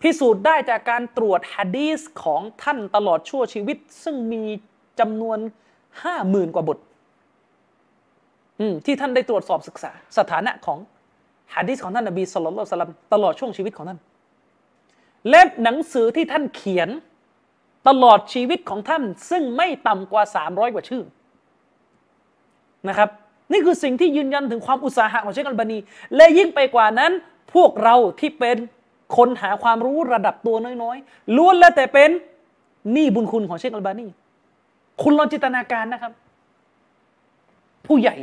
พิสูจน์ได้จากการตรวจหะดีษของท่านตลอดชั่วชีวิตซึ่งมีจำนวน ห้าหมื่น กว่าบทที่ท่านได้ตรวจสอบศึกษาสถานะของหะดีษของท่านนบีศ็อลลัลลอฮุอะลัยฮิวะซัลลัมตลอดช่วงชีวิตของท่านและหนังสือที่ท่านเขียนตลอดชีวิตของท่านซึ่งไม่ต่ำกว่าสามร้อยกว่าชื่อนะครับนี่คือสิ่งที่ยืนยันถึงความอุตสาหะของเชคอัลบานีและยิ่งไปกว่านั้นพวกเราที่เป็นคนหาความรู้ระดับตัวน้อยๆล้วนแล้วแต่เป็นหนี้บุญคุณของเชคอัลบานีคุณลองจินตนาการนะครับผู้ใหญ่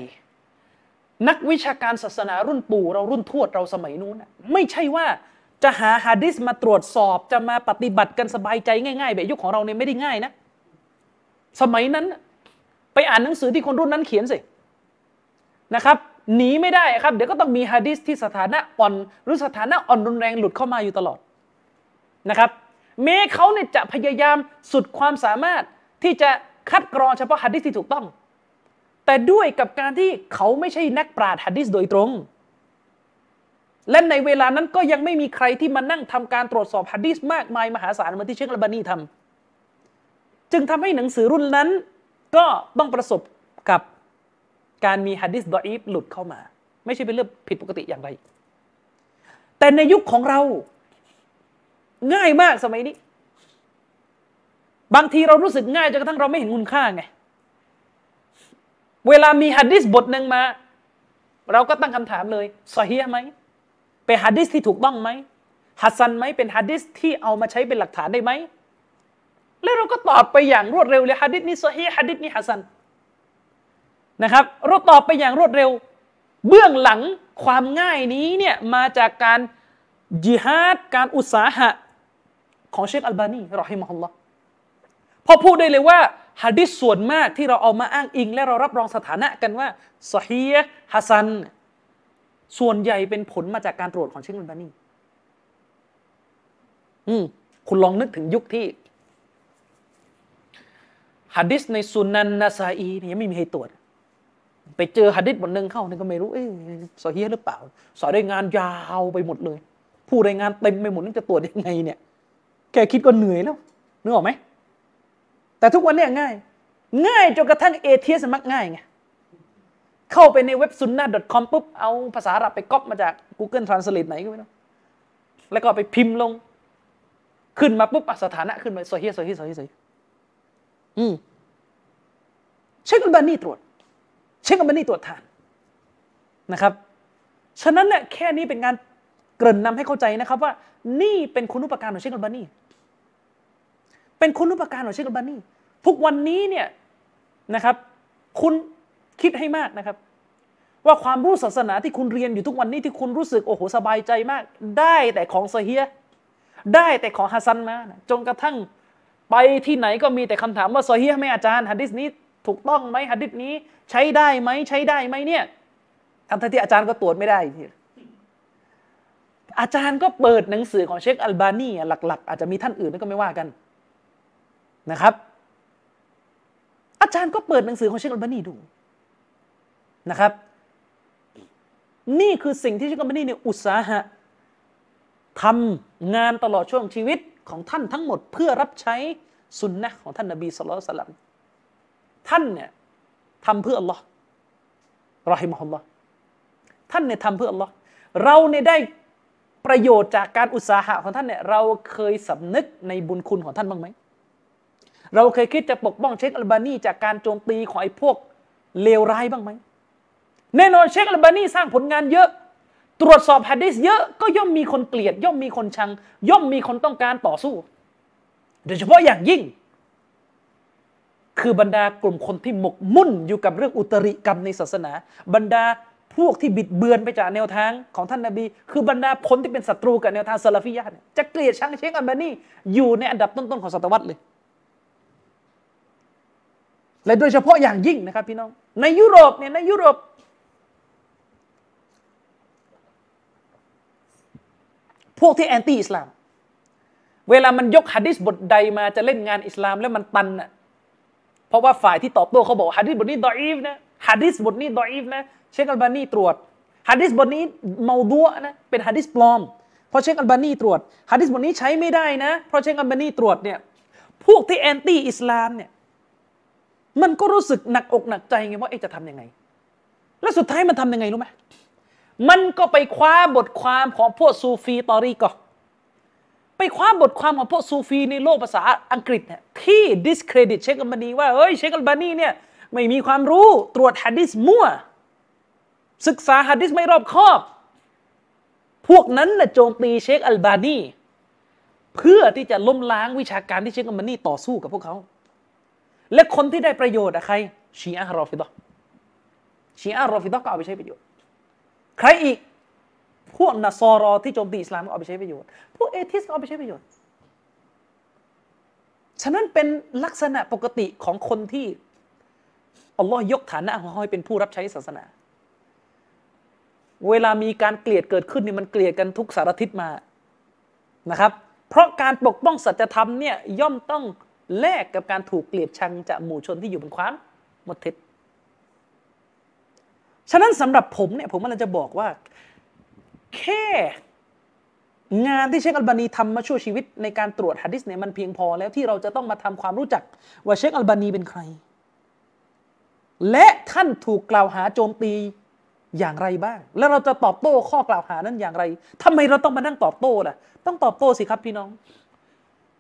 นักวิชาการศาสนารุ่นปู่เรารุ่นทวดเราสมัยนู้นไม่ใช่ว่าจะหาหะดีษมาตรวจสอบจะมาปฏิบัติกันสบายใจง่ายๆแบบยุคของเราเนี่ยไม่ได้ง่ายนะสมัยนั้นไปอ่านหนังสือที่คนรุ่นนั้นเขียนสินะครับหนีไม่ได้ครับเดี๋ยวก็ต้องมีหะดีษที่สถานะอ่อนหรือสถานะอ่อนรุนแรงหลุดเข้ามาอยู่ตลอดนะครับแม้เขาเนี่ยจะพยายามสุดความสามารถที่จะคัดกรองเฉพาะหะดีษที่ถูกต้องแต่ด้วยกับการที่เขาไม่ใช่นักปราชญ์หะดีษโดยตรง และในเวลานั้นก็ยังไม่มีใครที่มานั่งทำการตรวจสอบหะดีษมากมายมหาศาลเหมือนที่เชคอัลบานีทำจึงทำให้หนังสือรุ่นนั้นก็ต้องประสบกับการมีหะดีษดออีฟหลุดเข้ามาไม่ใช่เป็นเรื่องผิดปกติอย่างไรแต่ในยุคของเราง่ายมากสมัยนี้บางทีเรารู้สึกง่ายจนกระทั่งเราไม่เห็นคุณค่าไงเวลามีหะดีษบทหนึ่งมาเราก็ตั้งคำถามเลยซอฮีฮ์ไหมเป็นหะดีษที่ถูกต้องไหมฮัสซันไหมเป็นหะดีษที่เอามาใช้เป็นหลักฐานได้ไหมแล้วเราก็ตอบไปอย่างรวดเร็วเลยหะดีษนี้ซอฮีฮ์หะดีษนี้ฮัสซันนะครับเราตอบไปอย่างรวดเร็วเบื้องหลังความง่ายนี้เนี่ยมาจากการญิฮาดการอุตสาหะของเชคอัลบานีรอฮิมะฮุลลอฮ์พอพูดได้เลยว่าหะดีษส่วนมากที่เราเอามาอ้างอิงและเรารับรองสถานะกันว่าซอฮีฮ์ฮัสซันส่วนใหญ่เป็นผลมาจากการตรวจของเชคอัลบานีอืมคุณลองนึกถึงยุคที่หะดีษในซุนันนะซาอีเนี่ยไม่มีใครตรวจไปเจอหะดีษบทนึงเข้านี่ก็ไม่รู้เอ๊ะซอฮีฮ์หรือเปล่าสายรายงานยาวไปหมดเลยผู้รายงานเต็มไปหมดนี่จะตรวจยังไงเนี่ยแค่คิดก็เหนื่อยแล้วนึกออกไหมแต่ทุกวันเนี่ยง่ายง่ายจนกระทั่ง เอ ที เอส มักง่ายไงเข้าไปในเว็บซุนนะห์ .com ปุ๊บเอาภาษาอาหรับไปก๊อปมาจาก Google Translate ไหนก็ไม่รู้แล้วก็ไปพิมพ์ลงขึ้นมาปุ๊บสถานะขึ้นมาซอฮีฮ์ซอฮีฮ์ซอฮีฮ์ซอฮีฮ์อืมเชคอัลบานีตรวจเชคอัลบานีตรวจทานนะครับฉะนั้นเนี่ยแค่นี้เป็นการเกริ่นนำให้เข้าใจนะครับว่านี่เป็นคุณูปการของเชคอัลบานีเป็นคุณูปการของเชคอัลบานีทุกวันนี้เนี่ยนะครับคุณคิดให้มากนะครับว่าความรู้ศาสนาที่คุณเรียนอยู่ทุกวันนี้ที่คุณรู้สึกโอ้โหสบายใจมากได้แต่ของซอฮีฮ์ได้แต่ของฮัสซันมาจนกระทั่งไปที่ไหนก็มีแต่คำถามว่าซอฮีฮ์ไหมอาจารย์หะดีษนี้ถูกต้องไหมหะดีษนี้ใช้ได้ไหมใช้ได้ไหมเนี่ยทั้งที่อาจารย์ก็ตรวจไม่ได้อาจารย์ก็เปิดหนังสือของเชคอัลบานีหลักๆอาจจะมีท่านอื่นก็ไม่ว่ากันนะครับอาจารย์ก็เปิดหนังสือของเชคอัลบานีดูนะครับนี่คือสิ่งที่เชคอัลบานีเนี่ยอุตสาหะทำงานตลอดช่วงชีวิตของท่านทั้งหมดเพื่อรับใช้สุนนะของท่านนบีศ็อลลัลลอฮุอะลัยฮิวะซัลลัมท่านเนี่ยทำเพื่ออัลลอฮ์รอฮิมะฮุลลอฮ์ท่านเนี่ยทำเพื่ออัลลอฮ์เราเนี่ยได้ประโยชน์จากการอุตสาหะของท่านเนี่ยเราเคยสำนึกในบุญคุณของท่านบ้างไหมเราเคยคิดจะปกป้องเชคอัลบานีจากการโจมตีของไอ้พวกเลวร้ายบ้างไหมแน่นอนเชคอัลบานีสร้างผลงานเยอะตรวจสอบหะดีษเยอะก็ย่อมมีคนเกลียดย่อมมีคนชังย่อมมีคนต้องการต่อสู้โดยเฉพาะอย่างยิ่งคือบรรดากลุ่มคนที่หมกมุ่นอยู่กับเรื่องอุตริกรรมในศาสนาบรรดาพวกที่บิดเบือนไปจากแนวทางของท่านนบีคือบรรดาคนที่เป็นศัตรูกับแนวทางซะลาฟียะห์จะเกลียดชังเชคอัลบานีอยู่ในอันดับต้นๆของศตวรรษเลยและโดยเฉพาะอย่างยิ่งนะครับพี่น้องในยุโรปเนี่ยในยุโรปพวกที่แอนตี้อิสลามเวลามันยกหะดีษบทใดมาจะเล่นงานอิสลามแล้วมันตันอ่ะเพราะว่าฝ่ายที่ตอบโต้เขาบอกหะดีษบทนี้ดออีฟนะหะดีษบทนี้ดออีฟนะเชคอัลบานีตรวจหะดีษบทนี้เมาดัวนะเป็นหะดีษปลอมเพราะเชคอัลบานีตรวจหะดีษบทนี้ใช้ไม่ได้นะเพราะเชคอัลบานีตรวจเนี่ยพวกที่แอนตี้อิสลามเนี่ยมันก็รู้สึกหนักอกหนักใจไงว่าเอ๊ะจะทำยังไงแล้วสุดท้ายมันทำยังไงรู้ไหมมันก็ไปคว้าบทความของพวกซูฟีตอรีกะไปคว้าบทความของพวกซูฟีในโลกภาษาอังกฤษเนี่ยที่ดิสเครดิตเชคอัลบานีว่าเฮ้ยเชคอัลบานีเนี่ยไม่มีความรู้ตรวจหะดีษมั่วศึกษาหะดีษไม่รอบคอบพวกนั้นน่ะโจมตีเชคอัลบานีเพื่อที่จะล้มล้างวิชาการที่เชคอัลบานีต่อสู้กับพวกเขาและคนที่ได้ประโยชน์อะใครชีอะห์รอฟิฎะห์ชีอะห์รอฟิฎะห์ก็เอาไปใช้ประโยชน์ใครอีกพวกนัสรอที่โจมตีอิสลามก็เอาไปใช้ประโยชน์พวกเอทิสก็เอาไปใช้ประโยชน์ฉะนั้นเป็นลักษณะปกติของคนที่อัลลอฮ์ยกฐานะของเขาให้เป็นผู้รับใช้ศาสนาเวลามีการเกลียดเกิดขึ้นนี่มันเกลียดกันทุกสารทิศมานะครับเพราะการปกป้องสัจธรรมเนี่ยย่อมต้องแลกกับการถูกเกลียดชังจากหมู่ชนที่อยู่บนความหมดทิศฉะนั้นสำหรับผมเนี่ยผมมันจะบอกว่าแค ค่งานที่เชคอัลบานีทำมาช่วยชีวิตในการตรวจหะดีษเนี่ยมันเพียงพอแล้วที่เราจะต้องมาทำความรู้จักว่าเชคอัลบานีเป็นใครและท่านถูกกล่าวหาโจมตีอย่างไรบ้างแล้วเราจะตอบโต้ข้อกล่าวหานั้นอย่างไรทำไมเราต้องมานั่งตอบโต้ล่ะต้องตอบโต้สิครับพี่น้อง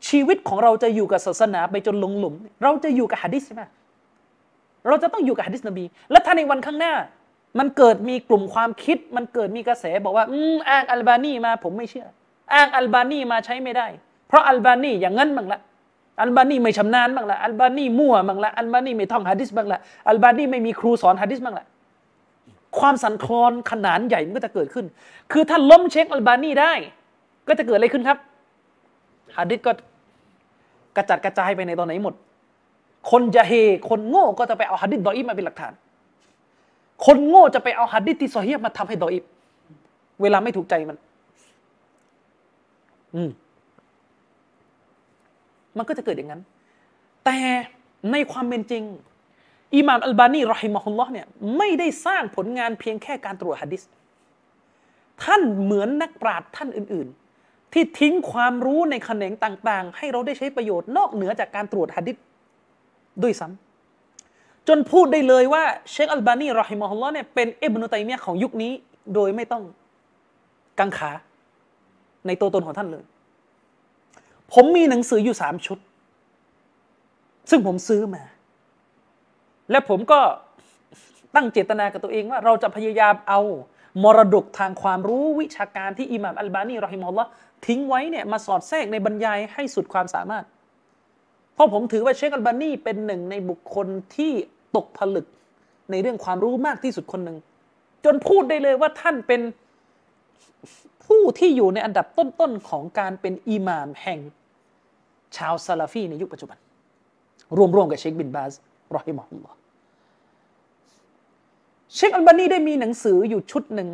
ชีวิตของเราจะอยู่กับศาสนาไปจนลงหลุมเราจะอยู่กับหะดีษใช่ไหมเราจะต้องอยู่กับหะดีษนบีและถ้าในวันข้างหน้ามันเกิดมีกลุ่มความคิดมันเกิดมีกระแสบอกว่าอืมอ้างอัลบานีมาผมไม่เชื่ออ้างอัลบานีมาใช้ไม่ได้เพราะอัลบานีอย่างนั้นบ้างละอัลบานีไม่ชำนาญบ้างละอัลบานีมั่วบ้างละอัลบานีไม่ท่องหะดีษบ้างละอัลบานีไม่มีครูสอนหะดีษบ้างละความสั่นคลอนขนาดใหญ่มันก็จะเกิดขึ้นคือถ้าล้มเชคอัลบานีได้ก็จะเกิดอะไรขึ้นครับหะดีษก็กระจัดกระจายไปในตอนไหนหมดคนยะเฮคนโง่ก็จะไปเอาหะดีษดออีฟมาเป็นหลักฐานคนโง่จะไปเอาหะดีษที่ซอฮีฮ์มาทำให้ดออีฟเวลาไม่ถูกใจมันอืมมันก็จะเกิดอย่างนั้นแต่ในความเป็นจริงอิหม่ามอัลบานีรอฮิมะฮุลลอฮ์เนี่ยไม่ได้สร้างผลงานเพียงแค่การตรวจหะดีษท่านเหมือนนักปราชญ์ท่านอื่นๆที่ทิ้งความรู้ในแขนงต่างๆให้เราได้ใช้ประโยชน์นอกเหนือจากการตรวจหะดีษด้วยซ้ำจนพูดได้เลยว่าเชคอัลบานีรอฮิมะฮุลลอฮ์เนี่ยเป็นอิบนุตัยมียะห์ของยุคนี้โดยไม่ต้องกังขาในตัวตนของท่านเลยผมมีหนังสืออยู่สามชุดซึ่งผมซื้อมาและผมก็ตั้งเจตนากับตัวเองว่าเราจะพยายามเอามรดกทางความรู้วิชาการที่อิหม่ามอัลบานีรอฮิมะฮุลลอฮ์ทิ้งไว้เนี่ยมาสอดแทรกในบรรยายให้สุดความสามารถเพราะผมถือว่าเชคอัลบานีเป็นหนึ่งในบุคคลที่ตกผลึกในเรื่องความรู้มากที่สุดคนหนึ่งจนพูดได้เลยว่าท่านเป็นผู้ที่อยู่ในอันดับต้นๆของการเป็นอิหม่ามแห่งชาวซาลาฟีในยุคปัจจุบันรวมๆกับเชคบินบาซรอฮิมะฮุลลอฮ์เชคอัลบานีได้มีหนังสืออยู่ชุดหนึ่ง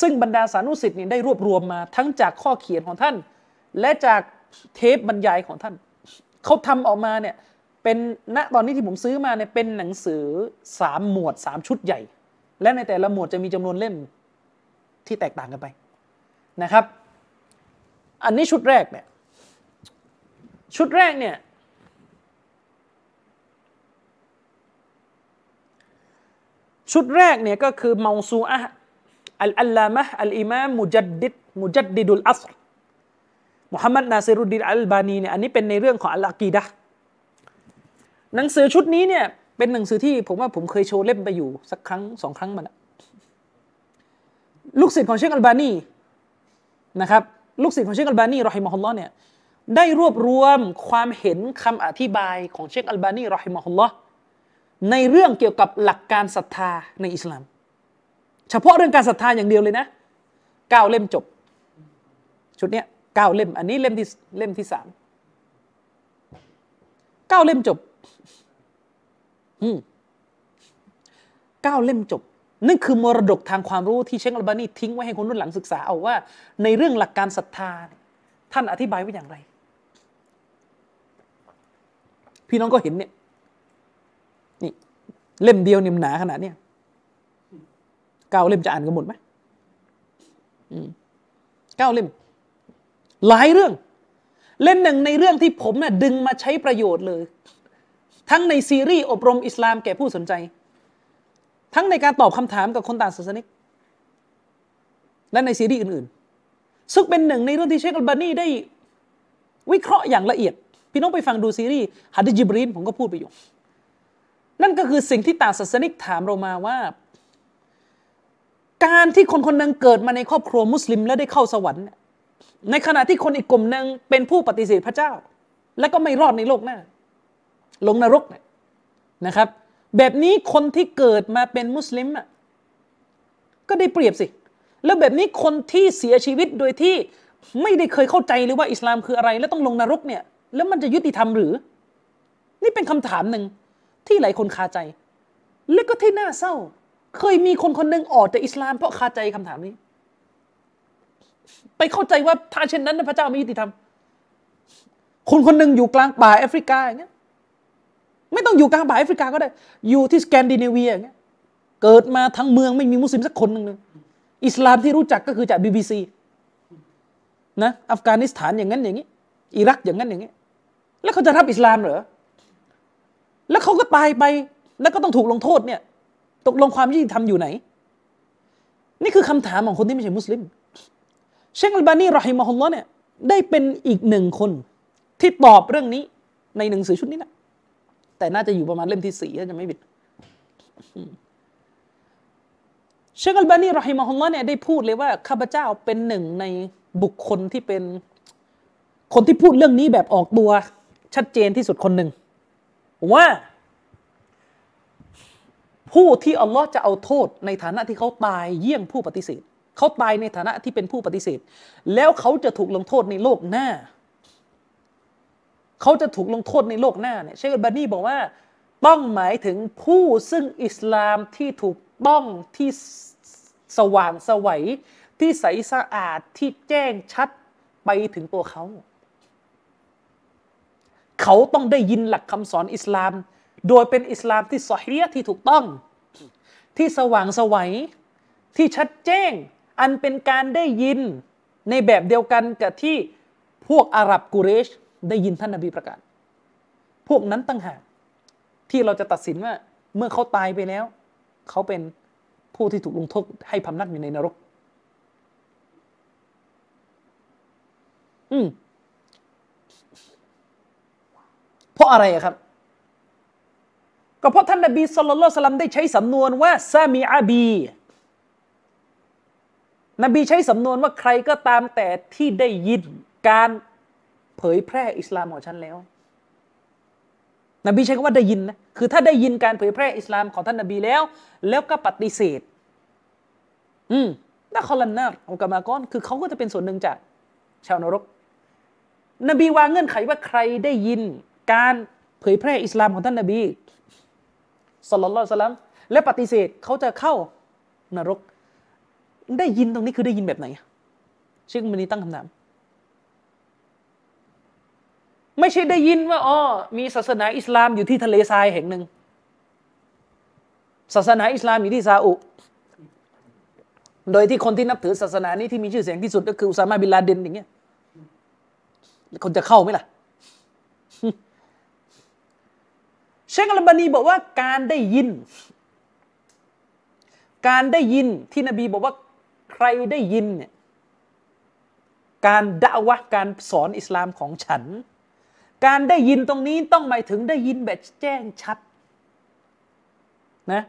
ซึ่งบรรดาสานุศิษย์นี่ได้รวบรวมมาทั้งจากข้อเขียนของท่านและจากเทปบรรยายของท่านเขาทำออกมาเนี่ยเป็นณตอนนี้ที่ผมซื้อมาเนี่ยเป็นหนังสือสามหมวดสามชุดใหญ่และในแต่ละหมวดจะมีจำนวนเล่มที่แตกต่างกันไปนะครับอันนี้ชุดแรกเนี่ยชุดแรกเนี่ยชุดแรกเนี่ยก็คือเมาซูอะห์อัลอัลลามะห์อัลอิมามมุจัดดิดมุจัดดิดุลอัศรมุฮัมมัดนาซิรุดดีนอัลบานีเนี่ยอันนี้เป็นในเรื่องของอัลอากีดะห์หนังสือชุดนี้เนี่ยเป็นหนังสือที่ผมว่าผมเคยโชว์เล่มไปอยู่สักครั้งสองครั้งมันลูกศิษย์ของเชคอัลบานีนะครับลูกศิษย์ของเชคอัลบานีรอฮิมะฮุลลอฮ์เนี่ยได้รวบรวมความเห็นคำอธิบายของเชคอัลบานีรอฮิมะฮุลลอฮ์ในเรื่องเกี่ยวกับหลักการศรัทธาในอิสลามเฉพาะเรื่องการศรัทธาอย่างเดียวเลยนะเก้าเล่มจบชุดเนี้ยเก้าเล่มอันนี้เล่มที่เล่มที่สามเก้าเล่มจบอืมเก้าเล่มจบนั่นคือมรดกทางความรู้ที่เชคอัลบานีทิ้งไว้ให้คนรุ่นหลังศึกษาเอาว่าในเรื่องหลักการศรัทธาท่านอธิบายไว้อย่างไรพี่น้องก็เห็นเนี่ยนี่เล่มเดียวเนี่ยหนาขนาดเนี้ยเก้าเล่มจะอ่านกันหมดไหมอืมเก้าเล่มหลายเรื่องเล่มหนึ่งในเรื่องที่ผมน่ะดึงมาใช้ประโยชน์เลยทั้งในซีรีส์อบรมอิสลามแก่ผู้สนใจทั้งในการตอบคำถามกับคนต่างศาสนิกและในซีรีส์อื่นๆซึ่งเป็นหนึ่งในเรื่องที่เชคอัลบานีได้วิเคราะห์อย่างละเอียดพี่น้องไปฟังดูซีรีส์หะดีษญิบรีลผมก็พูดไปอยู่นั่นก็คือสิ่งที่ต่างศาสนิกถามเรามาว่าการที่คนคนหนึ่งเกิดมาในครอบครัวมุสลิมและได้เข้าสวรรค์ในขณะที่คนอีกกลุ่มหนึ่งเป็นผู้ปฏิเสธพระเจ้าและก็ไม่รอดในโลกหน้าลงนรกนะครับแบบนี้คนที่เกิดมาเป็นมุสลิมอ่ะก็ได้เปรียบสิแล้วแบบนี้คนที่เสียชีวิตโดยที่ไม่ได้เคยเข้าใจเลยว่าอิสลามคืออะไรแล้วต้องลงนรกเนี่ยแล้วมันจะยุติธรรมหรือนี่เป็นคำถามหนึ่งที่หลายคนคาใจและก็ที่น่าเศร้าเคยมีคนคนหนึ่งออกจากอิสลามเพราะคาใจคำถามนี้ไปเข้าใจว่าถ้าเช่นนั้นพระเจ้าไม่ยุติธรรมคนคนหนึ่งอยู่กลางป่าแอฟริกาอย่างเงี้ยไม่ต้องอยู่กลางป่าแอฟริกาก็ได้อยู่ที่สแกนดิเนเวียอย่างเงี้ยเกิดมาทั้งเมืองไม่มีมุสลิมสักคนหนึ่งเลย อิสลามที่รู้จักก็คือจากบีบีซีนะอัฟกานิสถานอย่างนั้นอย่างนี้อิรักอย่างนั้นอย่างนี้แล้วเขาจะรับอิสลามเหรอแล้วเขาก็ตายไปแล้วก็ต้องถูกลงโทษเนี่ยตกลงความยุติธรรมอยู่ไหนนี่คือคำถามของคนที่ไม่ใช่มุสลิมเชคอัลบานีเราะฮิมะฮุลลอฮ์เนี่ยได้เป็นอีกหนึ่งคนที่ตอบเรื่องนี้ในหนังสือชุดนี้นะแต่น่าจะอยู่ประมาณเล่มที่สี่ถ้าจะไม่ผิดเชคอัลบานีเราะฮิมะฮุลลอฮ์เนี่ยได้พูดเลยว่าข้าพเจ้าเป็นหนึ่งในบุคคลที่เป็นคนที่พูดเรื่องนี้แบบออกตัวชัดเจนที่สุดคนหนึ่งว่าผู้ที่อัลลอฮ์จะเอาโทษในฐานะที่เขาตายเยี่ยงผู้ปฏิเสธเขาตายในฐานะที่เป็นผู้ปฏิเสธแล้วเขาจะถูกลงโทษในโลกหน้าเขาจะถูกลงโทษในโลกหน้าเนี่ยเชคอัลบานีบอกว่าต้องหมายถึงผู้ซึ่งอิสลามที่ถูกต้องที่สว่างไสวที่ใสสะอาดที่แจ้งชัดไปถึงตัวเขาเขาต้องได้ยินหลักคำสอนอิสลามโดยเป็นอิสลามที่ซอฮีฮะที่ถูกต้องที่สว่างไสวที่ชัดแจ้งอันเป็นการได้ยินในแบบเดียวกันกับที่พวกอาหรับกุเรชได้ยินท่านนบีประกาศพวกนั้นต่างหากที่เราจะตัดสินว่าเมื่อเขาตายไปแล้วเขาเป็นผู้ที่ถูกลงโทษให้พำนักอยู่ในนรกอืมเพราะอะไรครับก็เพราะท่านนบีศ็อลลัลลอฮุอะลัยฮิวะซัลลัมได้ใช้สำนวนว่าซามีอาบีนบีใช้สำนวนว่าใครก็ตามแต่ที่ได้ยินการเผยแพร่อิสลามของฉันแล้วนบีใช้คำว่าได้ยินนะคือถ้าได้ยินการเผยแพร่อิสลามของท่านนบีแล้วแล้วก็ปฏิเสธอืมนักคอลันนาร์เอากามาก้อนคือเขาก็จะเป็นส่วนหนึ่งจากชาวนรกนบีวางเงื่อนไขว่าใครได้ยินการเผยแพร่อิสลามของท่านนบีศ็อลลัลลอฮุอะลัยฮิวะซัลลัมและปฏิเสธเขาจะเข้านรกได้ยินตรงนี้คือได้ยินแบบไหนเชคอัลบานีตั้งคำถามไม่ใช่ได้ยินว่าอ๋อมีศาสนาอิสลามอยู่ที่ทะเลทรายแห่งหนึ่งศาสนาอิสลามอยู่ที่ซาอุโดยที่คนที่นับถือศาสนานี้ที่มีชื่อเสียงที่สุดก็คืออุซามาบินลาเดนอย่างเงี้ยคนจะเข้าไหมล่ะเชคอัลบานีบอกว่าการได้ยินการได้ยินที่นบีบอกว่าใครได้ยินเนี่ยการดะวะห์การสอนอิสลามของฉันการได้ยินตรงนี้ต้องหมายถึงได้ยินแบบแจ้งชัดนะ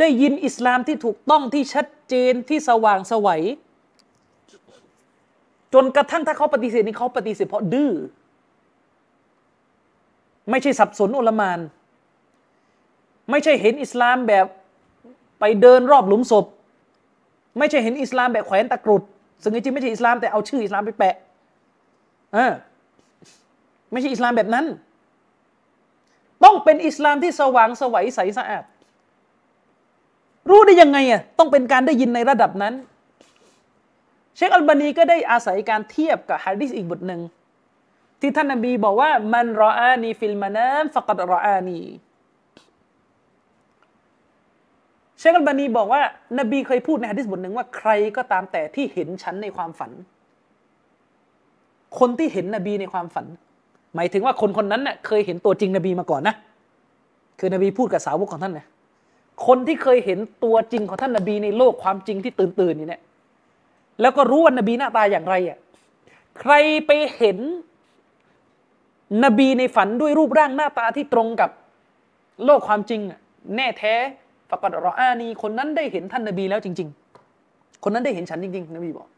ได้ยินอิสลามที่ถูกต้องที่ชัดเจนที่สว่างไสวจนกระทั่งถ้าเขาปฏิเสธนี่เขาปฏิเสธเพราะดื้อไม่ใช่สับสนอุลามานไม่ใช่เห็นอิสลามแบบไปเดินรอบหลุมศพไม่ใช่เห็นอิสลามแบบแขวนตะกรุดซึ่งจริงไม่ใช่อิสลามแต่เอาชื่ออิสลามไปแปะเออไม่ใช่อิสลามแบบนั้นต้องเป็นอิสลามที่สว่างไสวใสสะอาดรู้ได้ยังไงอ่ะต้องเป็นการได้ยินในระดับนั้นเชคอัลบานีก็ได้อาศัยการเทียบกับหะดีษอีกบทหนึ่งที่ท่านนบีบอกว่ามันรออานีฟิลมานามฟะกัดรออานีเชคอัลบานีบอกว่านบีเคยพูดในหะดีษบทหนึ่งว่าใครก็ตามแต่ที่เห็นฉันในความฝันคนที่เห็นนบีในความฝันหมายถึงว่าคนคนนั้นน่ะเคยเห็นตัวจริงนบีมาก่อนนะคือนบีพูดกับสาวกของท่านนะคนที่เคยเห็นตัวจริงของท่านนบีในโลกความจริงที่ตื่นตื่นนี่เนี่ยแล้วก็รู้ว่านบีหน้าตาอย่างไรอ่ะใครไปเห็นนบีในฝันด้วยรูปร่างหน้าตาที่ตรงกับโลกความจริงแน่แท้ปรากฏรออานีคนนั้นได้เห็นท่านนบีแล้วจริงๆคนนั้นได้เห็นฉันจริงๆนบีบอก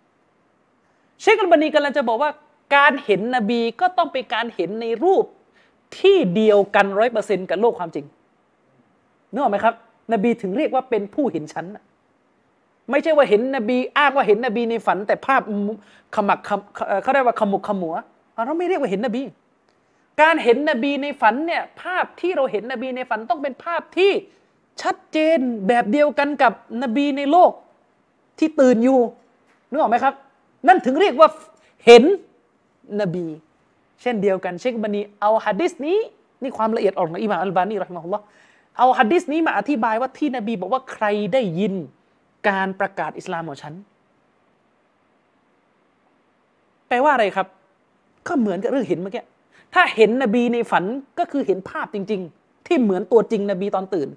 เชคอัลบานีกำลังจะบอกว่าการเห็นนบีก็ต้องเป็นการเห็นในรูปที่เดียวกัน ร้อยเปอร์เซ็นต์ กับโลกความจริงนึกออกไหมครับนบีถึงเรียกว่าเป็นผู้เห็นฉันไม่ใช่ว่าเห็นนบีอ้างว่าเห็นนบีในฝันแต่ภาพขมักเขาเรียกว่าขมุกขมัวเราไม่เรียกว่าเห็นนบีการเห็นนบีในฝันเนี่ยภาพที่เราเห็นนบีในฝันต้องเป็นภาพที่ชัดเจนแบบเดียวกันกับนบีในโลกที่ตื่นอยู่นึกออกไหมครับนั่นถึงเรียกว่าเห็นนบีเช่นเดียวกันเชคอัลบานีเอาหะดีษนี้นี่ความละเอียดอ่อนของอิหม่ามอัลบานีเราะฮิมะฮุลลอฮ์เอาหะดีษนี้มาอธิบายว่าที่นบีบอกว่าใครได้ยินการประกาศอิสลามของฉัน ลว่าอะไรครับก็เหมือนกับเรื่องเห็นเมื่อกี้ถ้าเห็นนบีในฝันก็คือเห็นภาพจริงๆที่เหมือนตัวจริงนบีตอนตื่น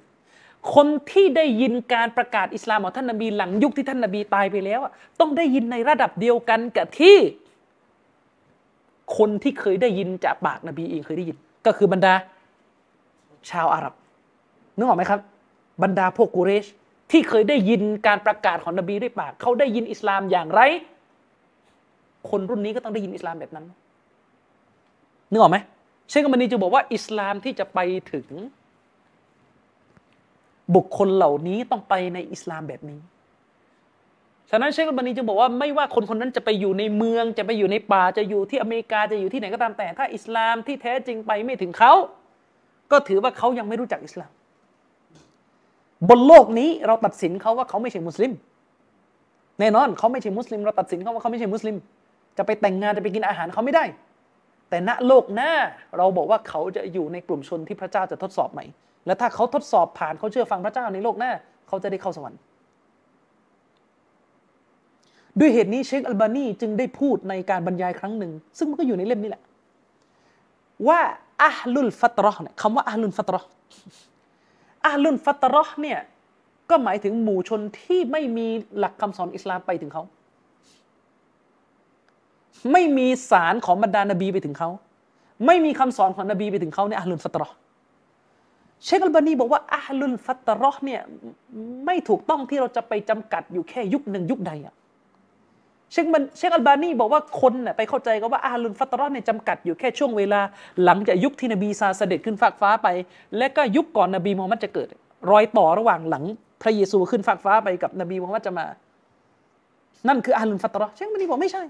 คนที่ได้ยินการประกาศอิสลามของท่านนบีหลังยุคที่ท่านนบีตายไปแล้วต้องได้ยินในระดับเดียวกันกับที่คนที่เคยได้ยินจากปากนบีเองเคยได้ยินก็คือบรรดาชาวอาหรับนึกออกไหมครับบรรดาพวกกุเรชที่เคยได้ยินการประกาศของนบีด้วยปากเขาได้ยินอิสลามอย่างไรคนรุ่นนี้ก็ต้องได้ยินอิสลามแบบนั้นนึกออกไหมเชคกามานีจะบอกว่าอิสลามที่จะไปถึงบุคคลเหล่านี้ต้องไปในอิสลามแบบนี้ฉะนั้นเชคกามานีจะบอกว่าไม่ว่าคนคนนั้นจะไปอยู่ในเมืองจะไปอยู่ในป่าจะอยู่ที่อเมริกาจะอยู่ที่ไหนก็ตามแต่ถ้าอิสลามที่แท้จริงไปไม่ถึงเขาก็ถือว่าเขายังไม่รู้จักอิสลามบนโลกนี้เราตัดสินเขาว่าเขาไม่ใช่มุสลิมแน่นอนเขาไม่ใช่มุสลิมเราตัดสินเขาว่าเขาไม่ใช่มุสลิมจะไปแต่งงานจะไปกินอาหารเขาไม่ได้แต่ณโลกหน้าเราบอกว่าเขาจะอยู่ในกลุ่มชนที่พระเจ้าจะทดสอบไหมและถ้าเขาทดสอบผ่านเขาเชื่อฟังพระเจ้าในโลกหน้าเขาจะได้เข้าสวรรค์ด้วยเหตุนี้เชคอัลบานีจึงได้พูดในการบรรยายครั้งหนึ่งซึ่งมันก็อยู่ในเล่มนี้แหละว่าอะห์ลุลฟัตเราะห์เนี่ยคำว่าอะห์ลุลฟัตเราะห์อะห์ลุลฟัตเราะห์เนี่ยก็หมายถึงหมู่ชนที่ไม่มีหลักคำสอนอิสลามไปถึงเขาไม่มีสารของบรรดานบีไปถึงเขาไม่มีคำสอนของนบีไปถึงเขาเนี่ยอะห์ลุลฟัตเราะห์เชคอัลบานีบอกว่าอะห์ลุลฟัตเราะห์เนี่ยไม่ถูกต้องที่เราจะไปจำกัดอยู่แค่ยุคหนึ่งยุคใดอะเชคมันเชคอัลบานีบอกว่าคนน่ะไปเข้าใจกันว่าอะห์ลุลฟัตเราะห์เนี่ยจำกัดอยู่แค่ช่วงเวลาหลังจากยุคที่นบีซาเสด็จขึ้นฟากฟ้าไปและก็ยุคก่อนนบีมูฮัมมัดจะเกิดรอยต่อระหว่างหลังพระเยซูขึ้นฟากฟ้าไปกับนบีมูฮัมมัดจะมานั่นคืออะห์ลุลฟัตเราะห์เชคอัลบานีบอกไม่ใช่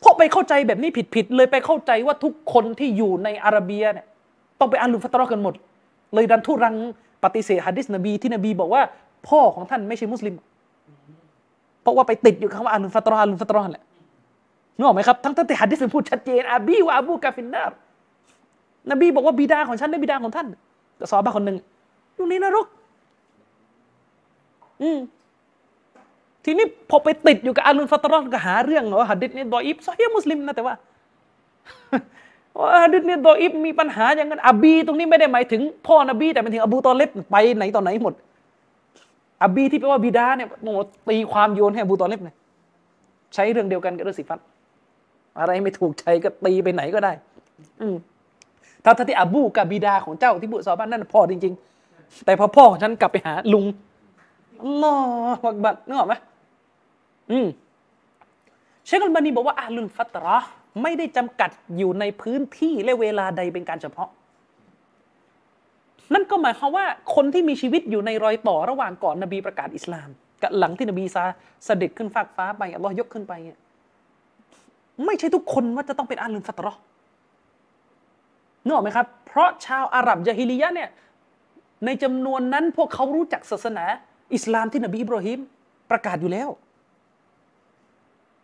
เพราะไปเข้าใจแบบนี้ผิดๆเลยไปเข้าใจว่าทุกคนที่อยู่ในอาระเบียเนี่ยต้องไปอะห์ลุลฟัตเราะห์กันหมดเลยดันทุรังปฏิเสธหะดีษนบีที่นบีบอกว่าพ่อของท่านไม่ใช่มุสลิมเพราะว่าไปติดอยู่คำว่าอะห์ลุลฟัตเราะห์อะห์ลุลฟัตเราะห์แหละนึกออกไหมครับทั้งที่หะดีษมันพูดชัดเจนอาบีวะอาบูกาฟินนาร์นบีบอกว่าบิดาของฉันและบิดาของท่านก็ซอฮาบะห์คนหนึ่งอยู่ในนรกอืมทีนี้พอไปติดอยู่กับอะห์ลุลฟัตเราะห์ก็หาเรื่องว่าหะดีษนี้ดออีฟซอฮีฮ์มุสลิมนะแต่ว่าว่าหะดีษนี้ดออีฟมีปัญหาอย่างนั้นอาบีตรงนี้ไม่ได้หมายถึงพ่อนบีแต่หมายถึงอบูตอเลบไปไหนต่อไหนหมดอบีที่แปลว่าบิดาเนี่ยโมตีความโยนให้อบูตอเลบเนี่ยใช้เรื่องเดียวกันกับเรื่องสิฟัตอะไรไม่ถูกใจก็ตีไปไหนก็ได้อืมถ้าที่อบูกับบิดาของเจ้าที่บุตรสาวบ้านนั่นพ่อจริงๆแต่พอพ่อของฉันกลับไปหาลุงอัลลอฮฺอักบัรนึกออกไหมอืมเชคอัลบานีบอกว่าอะห์ลุลฟัตเราะห์ไม่ได้จำกัดอยู่ในพื้นที่และเวลาใดเป็นการเฉพาะนั่นก็หมายความว่าคนที่มีชีวิตอยู่ในรอยต่อระหว่างก่อนนบีประกาศอิสลามกับหลังที่นบีซาเสด็จขึ้นฟากฟ้าไปอัลลอฮ์ยกขึ้นไปเนี่ยไม่ใช่ทุกคนว่าจะต้องเป็นอะห์ลุลฟัตเราะห์นึกออกไหมครับเพราะชาวอาหรับญะฮิลิยะห์เนี่ยในจำนวนนั้นพวกเขารู้จักศาสนาอิสลามที่นบีอิบราฮิมประกาศอยู่แล้ว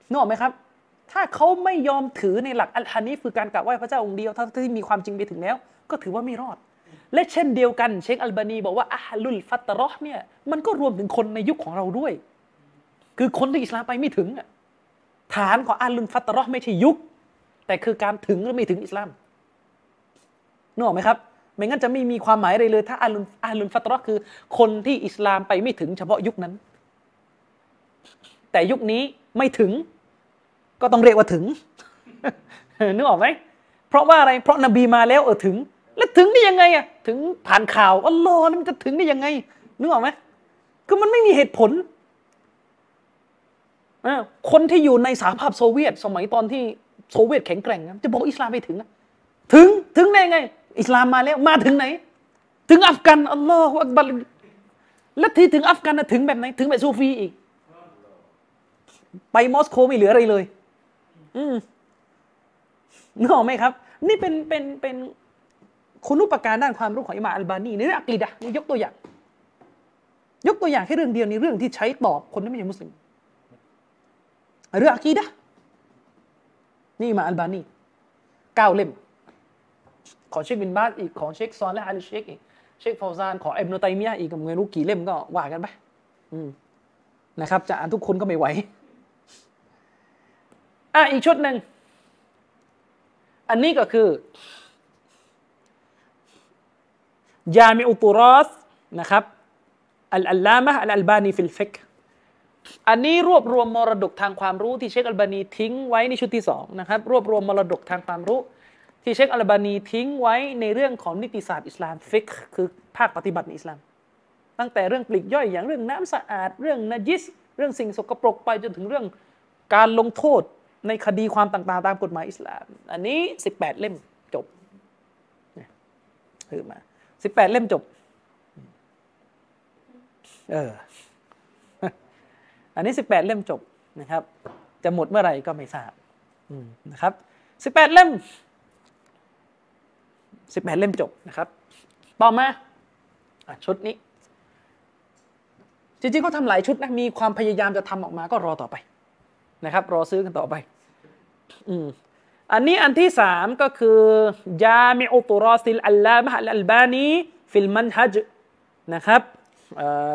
นึกออกไหมครับถ้าเขาไม่ยอมถือในหลักอัลฮานีฟคือการกราบไหว้พระเจ้าองค์เดียวทั้งที่มีความจริงไปถึงแล้วก็ถือว่าไม่รอดและเช่นเดียวกันเชคอัลบานีบอกว่าอะห์ลุลฟัตเราะห์เนี่ยมันก็รวมถึงคนในยุคของเราด้วยคือคนที่อิสลามไปไม่ถึงฐานของอะห์ลุลฟัตเราะห์ไม่ใช่ยุคแต่คือการถึงหรือไม่ถึงอิสลามนึกออกไหมครับไม่งั้นจะไม่มีความหมายอะไรเลยถ้าอะห์ลุลอะห์ลุลฟัตเราะห์คือคนที่อิสลามไปไม่ถึงเฉพาะยุคนั้นแต่ยุคนี้ไม่ถึงก็ต้องเรียกว่าถึง นึกออกไหมเพราะว่าอะไรเพราะนบีมาแล้วเออถึงแล้วถึงได้ยังไงอะถึงผ่านข่าวอัลลอฮ์มันจะถึงได้ยังไงนึกออกไหมคือมันไม่มีเหตุผลคนที่อยู่ในสหภาพโซเวียตสมัยตอนที่โซเวียตแข็งแกร่งจะบอกอิสลามไม่ถึงนะถึงถึงได้ไงอิสลามมาแล้วมาถึงไหนถึงอัฟกันอัลลอฮฺอักบัรแล้วที่ถึงอัฟกันนะถึงแบบไหนถึงแบบซูฟีอีกไปมอสโกไม่เหลืออะไรเลยอืมนึกออกไหมครับนี่เป็นเป็นเป็นคุณูปการด้านความรู้ของอิหม่ามอัลบานีในเรื่องอะกีดะห์ยกตัวอย่างยกตัวอย่างแค่เรื่องเดียวในเรื่องที่ใช้ตอบคนที่ไม่ใช่มุสลิมเรื่องอะกีดะห์นี่อิหม่ามอัลบานีเก้าเล่มของเชคบินบาซอีกของเชคซอนและอาลีเชคอีกเชคฟาวซานของอิบนุตัยมียะห์อีกกับไม่รู้กี่เล่มก็ว่ากันไปนะครับจะอ่านทุกคนก็ไม่ไหว อ่ะอีกชุดหนึ่งอันนี้ก็คือยามิอุตุรอสนะครับอัลอัลลามะฮ์อัลอัลบานีฟิลฟิกฮ์อันนี้รวบรวมมรดกทางความรู้ที่เชคอัลบานีทิ้งไว้ในชุดที่สองนะครับรวบรวมมรดกทางความรู้ที่เชคอัลบานีทิ้งไว้ในเรื่องของนิติศาสตร์อิสลามฟิกฮ์คือภาคปฏิบัติในอิสลามตั้งแต่เรื่องปลีกย่อยอย่างเรื่องน้ำสะอาดเรื่องนะญิสเรื่องสิ่งสกปรกไปจนถึงเรื่องการลงโทษในคดีความต่างๆตามกฎหมายอิสลามอันนี้สิบแปดเล่มจบถือมาสิบแปดเล่มจบเอออันนี้สิบแปดเล่มจบนะครับจะหมดเมื่อไหร่ก็ไม่ทราบนะครับสิบแปดเล่มสิบแปดเล่มจบนะครับต่อมาชุดนี้จริงๆเขาทำหลายชุดนะมีความพยายามจะทำออกมาก็รอต่อไปนะครับรอซื้อกันต่อไปอืมอันนี้อันที่สามก็คือยามิอุตุรอซิลอัลลามะฮ์อัลบานีฟิลมันฮัจนะครับ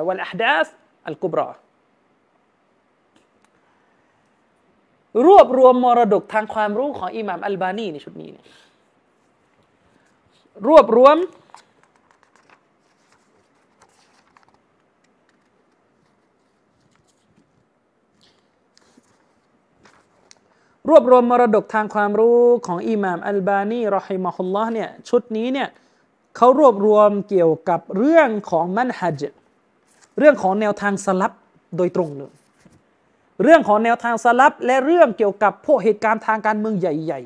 วัลอะห์ดาษอัลกุบรารวบรวมมรดกทางความรู้ของอิหม่ามอัลบานีในชุดนี้เนี่ยรวบรวมรวบรวมมรดกทางความรู้ของอิหม่ามอัลบานีรอฮิมะฮุลลอฮ์เนี่ยชุดนี้เนี่ยเขารวบรวมเกี่ยวกับเรื่องของมันฮัจเรื่องของแนวทางสลับโดยตรงเลยเรื่องของแนวทางสลับและเรื่องเกี่ยวกับพวกเหตุการณ์ทางการเมืองใหญ่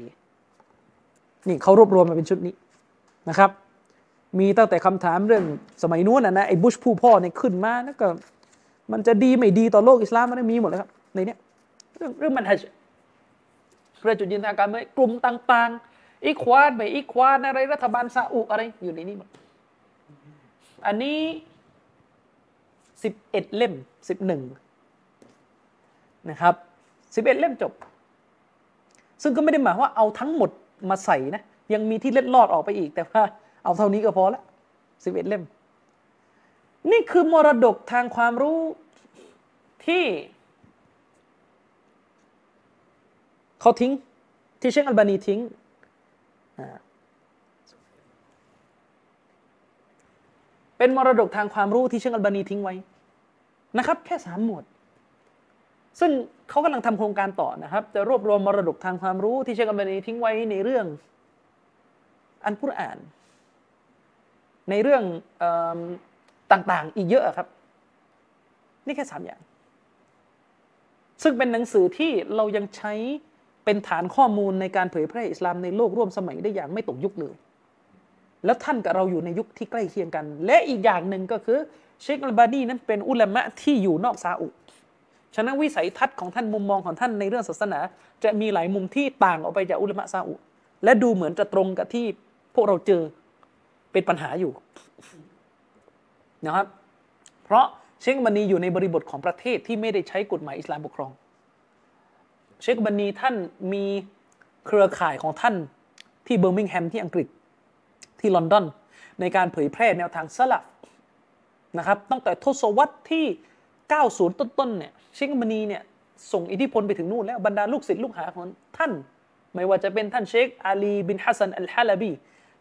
ๆนี่เขารวบรวมมาเป็นชุดนี้นะครับมีตั้งแต่คำถามเรื่องสมัยนู้นนะนะไอ้บุชผู้พ่อเนี่ยขึ้นมาแล้วก็มันจะดีไม่ดีต่อโลกอิสลามมันมีหมดแล้วครับในเนี้ยเรื่องเรื่องมันฮัจเรื่องจุดยืนทางการเมืองกลุ่มต่างๆอีควานไม่อีควานอะไรรัฐบาลซาอุอะไรอยู่ในนี้หมดอันนี้สิบเอ็ดเล่มสิบเอ็ดนะครับสิบเอ็ดเล่มจบซึ่งก็ไม่ได้หมายว่าเอาทั้งหมดมาใส่นะยังมีที่เล็ดลอดออกไปอีกแต่ว่าเอาเท่านี้ก็พอละสิบเอ็ดเล่มนี่คือมรดกทางความรู้ที่เขาทิ้งที่เชคอัลบานีทิ้งเป็นมรดกทางความรู้ที่เชคอัลบานีทิ้งไว้นะครับแค่สามหมวดซึ่งเขากำลังทำโครงการต่อนะครับจะรวบรวมมรดกทางความรู้ที่เชคอัลบานีทิ้งไว้ในเรื่องอัลกุรอานในเรื่องเอ่อต่างๆอีกเยอะครับนี่แค่สามอย่างซึ่งเป็นหนังสือที่เรายังใช้เป็นฐานข้อมูลในการเผยแพร่อิสลามในโลกร่วมสมัยได้อย่างไม่ตกยุคเลยแล้วท่านกับเราอยู่ในยุคที่ใกล้เคียงกันและอีกอย่างหนึ่งก็คือเชคอัลบานีนั้นเป็นอุลามะที่อยู่นอกซาอุฉะนั้นวิสัยทัศน์ของท่านมุมมองของท่านในเรื่องศาสนาจะมีหลายมุมที่ต่างออกไปจากอุลามะซาอุและดูเหมือนจะตรงกับที่พวกเราเจอเป็นปัญหาอยู่นะครับเพราะเชคอัลบานีอยู่ในบริบทของประเทศที่ไม่ได้ใช้กฎหมายอิสลามปกครองเชคอัลบานีท่านมีเครือข่ายของท่านที่เบอร์มิงแฮมที่อังกฤษที่ลอนดอนในการเผยแพร่แนวทางสลับนะครับตั้งแต่ทศวรรษที่เก้าสิบต้นๆเนี่ยเชคอัลบานีเนี่ยส่งอิทธิพลไปถึงนู่นแล้วบรรดาลูกศิษย์ลูกหาของท่านไม่ว่าจะเป็นท่านเชคอาลีบินฮัสซันอัลฮาลาบี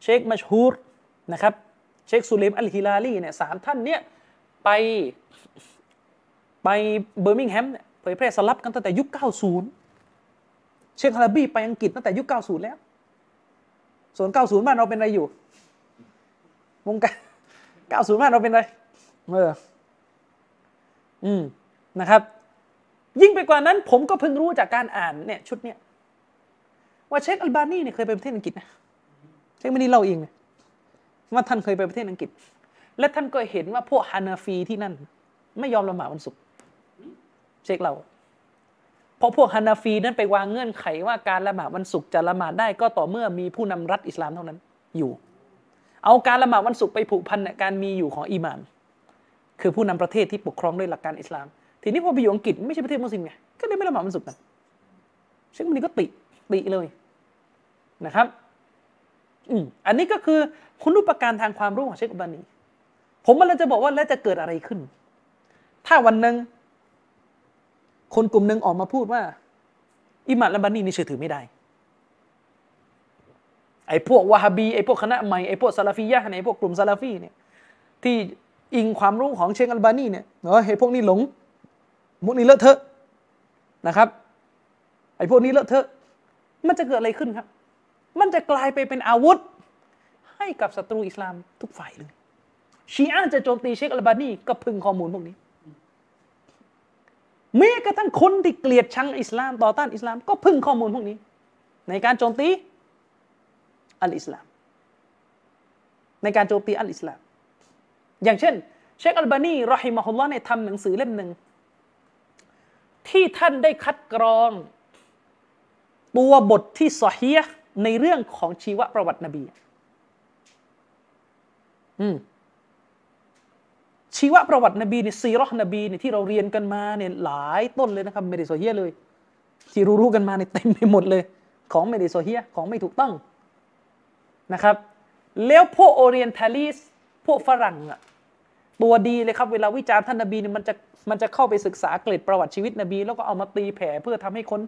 เชคมัชฮูรนะครับเชคสุเลมอัลฮิลาลีเนี่ยสามท่านเนี่ยไปไปเบอร์มิงแฮมเนี่ยเผยแพร่สลับกันตั้งแต่ยุคเก้าสิบเชคฮาลาบีไปอังกฤษตั้งแต่ยุคเก้าสิบแล้วส่วนเก้าสิบบ้านเราเป็นอะไรอยู่วงการเก้าสิบบ้านเราเป็นอะไรเอออืมนะครับยิ่งไปกว่านั้นผมก็เพิ่งรู้จากการอ่านเนี่ยชุดเนี้ยว่าเชคอัลบานีเนี่ยเคยไปประเทศอังกฤษนะเชคอัลบานีเล่าเองนะว่าท่านเคยไปประเทศอังกฤษและท่านก็เห็นว่าพวกฮานาฟีที่นั่นไม่ยอมละหมาดวันศุกร์เชคเราเพราะพวกฮานาฟีนั้นไปวางเงื่อนไขว่าการละหมาดวันศุกร์จะละหมาดได้ก็ต่อเมื่อมีผู้นำรัฐอิสลามเท่านั้นอยู่เอาการละหมาดวันศุกร์ไปผูกพันกับการมีอยู่ของอิหม่ามคือผู้นำประเทศที่ปกครองด้วยหลักการอิสลามทีนี้พอไปอยู่อังกฤษไม่ใช่ประเทศมุสลิมไงก็เลยไม่ละหมาดวันศุกร์กันซึ่งมันก็ติติเลยนะครับอืมอันนี้ก็คือคุณูปการทางความรู้ของเชคอัลบานีผมมันจะบอกว่าแล้วจะเกิดอะไรขึ้นถ้าวันนึงคนกลุ่มหนึ่งออกมาพูดว่า อิหม่ามอัลบานีนี่เชื่อถือไม่ได้ไอ้พวกวะฮาบีไอ้พวกคณะใหม่ไอ้พวกซาลาฟียะห์ไอ้พวกกลุ่มซาลาฟีเนี่ยที่อิงความรู้ของเชคอัลบานีเนี่ยเออไอ้พวกนี้หลงมุกนี้เลอะเทอะนะครับไอ้พวกนี้เลอะเทอะมันจะเกิดอะไรขึ้นครับมันจะกลายไปเป็นอาวุธให้กับศัตรูอิสลามทุกฝ่ายเลยชีอะห์จะโจมตีเชคอัลบานีก็พึ่งข้อมูลพวกนี้แม้กระทั่งคนที่เกลียดชังอิสลามต่อต้านอิสลามก็พึ่งข้อมูลพวกนี้ในการโจมตีอัลอิสลามในการโจมตีอัลอิสลามอย่างเช่นเชคอัลบานีรอฮิมะฮุลลอฮ์เนี่ยทำหนังสือเล่มหนึ่งที่ท่านได้คัดกรองตัวบทที่ซอฮีฮ์ในเรื่องของชีวประวัตินบีอืมชีวประวัตินบีเนี่ยซีเราะห์นบีเนี่ยที่เราเรียนกันมาเนี่ยหลายต้นเลยนะครับไม่ได้ซอฮีฮ์เลยที่รู้ๆกันมาเนี่ยเต็มไปหมดเลยของไม่ได้ซอฮีฮ์ของไม่ถูกต้องนะครับแล้วพวกโอเรียนทาลิสพวกฝรั่งอะตัวดีเลยครับเวลาวิจารณ์ท่านนบีเนี่ยมันจะมันจะเข้าไปศึกษาเกล็ดประวัติชีวิตนบีแล้วก็เอามาตีแผ่เพื่อทำให้คน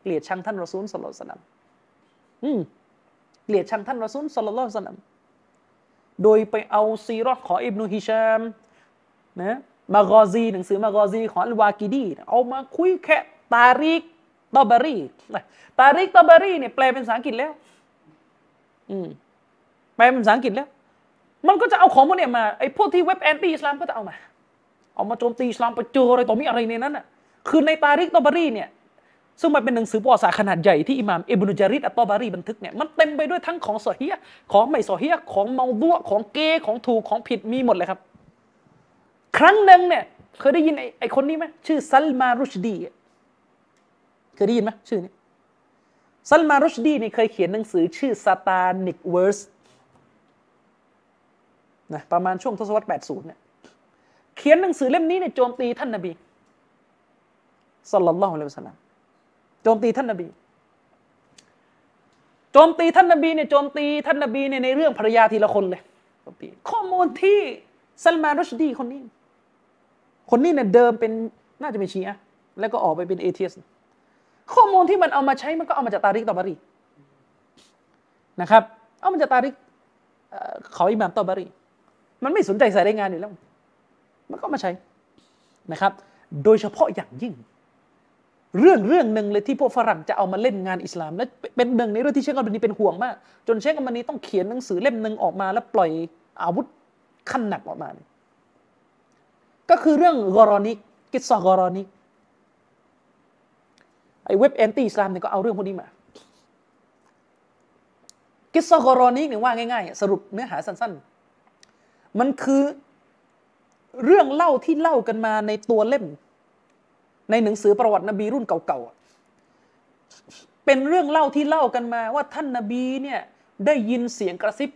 เกลียดชังท่านรอซูลศ็อลลัลลอฮุอะลัยฮิวะซัลลัมอืมเกลียดชังท่านรอซูลศ็อลลัลลอฮุอะลัยฮิวะซัลลัมโดยไปเอาซีเราะห์ของอิบนุฮิชามนะมะฆอซีหนังสือมะฆอซีของอัลวากิดีเอามาคุยแค่ตาริกตอบารีตาริกตอบารีเนี่ยแปลเป็นภาษาอังกฤษแล้วอืมแปลเป็นภาษาอังกฤษแล้วมันก็จะเอาของพวกเนี่ยมาไอ้พวกที่เว็บแอนตี้อิสลามก็จะเอามาเอามาโจมตีอิสลามไปเจออะไรต่อมีอะไรในนั้นอ่ะคือในตาริกตอบารีเนี่ยซึ่งมันเป็นหนังสือประวัติศาสตร์ขนาดใหญ่ที่อิหม่ามอิบนุจาริดอัตตอบารีบันทึกเนี่ยมันเต็มไปด้วยทั้งของซอฮีฮ์ของไม่ซอฮีฮ์ของเมาดุอ์ของเกของถูกของผิดมีหมดเลยครับครั้งหนึ่งเนี่ยเคยได้ยินไอ้ไอ้คนนี้ไหมชื่อซัลมารุชดีเคยได้ยินไหมชื่อนี้ซัลมารุชดีนี่เคยเขียนหนังสือชื่อซาตานิกเวิร์สนะประมาณช่วงทศวรรษแปดสิบเนี่ยเขียนหนังสือเล่มนี้เนี่ยโจมตีท่านนบีศ็อลลัลลอฮุอะลัยฮิวะซัลลัมโจมตีท่านนบีโจมตีท่านนบีเนี่ยโจมตีท่านนบีเนี่ยในเรื่องภรรยาทีละคนเลยข้อมูลที่ซัลมานรุชดีคนนี้คนนี้เนี่ยเดิมเป็นน่าจะเป็นชีอะห์แล้วก็ออกไปเป็นเอเทียสข้อมูลที่มันเอามาใช้มันก็เอามาจากตาริกตอบารีนะครับเอามาจากตาริกเขาอิหม่ามตอบารีมันไม่สนใจสายรายงานอยู่แล้วมันก็มาใช้นะครับโดยเฉพาะอย่างยิ่งเรื่องเรื่องหนึ่งเลยที่พวกฝรั่งจะเอามาเล่นงานอิสลามและเป็นหนึ่งในเรื่องที่เชคอัลบานีเป็นห่วงมากจนเชคอัลบานีต้องเขียนหนังสือเล่มหนึ่งออกมาแล้วปล่อยอาวุธขั้นหนักออกมาก็คือเรื่องกอรอนิกกิสซอกอรอนิกไอ้เว็บแอนตี้อิสลามเนี่ยก็เอาเรื่องพวกนี้มากิสซอกอรอนิกเนี่ยว่าง่ายๆสรุปเนื้อหาสั้นๆมันคือเรื่องเล่าที่เล่ากันมาในตัวเล่มในหนังสือประวัตินบีรุ่นเก่าๆเป็นเรื่องเล่าที่เล่ากันมาว่าท่านนบีเนี่ยได้ยินเสียงกระซิบ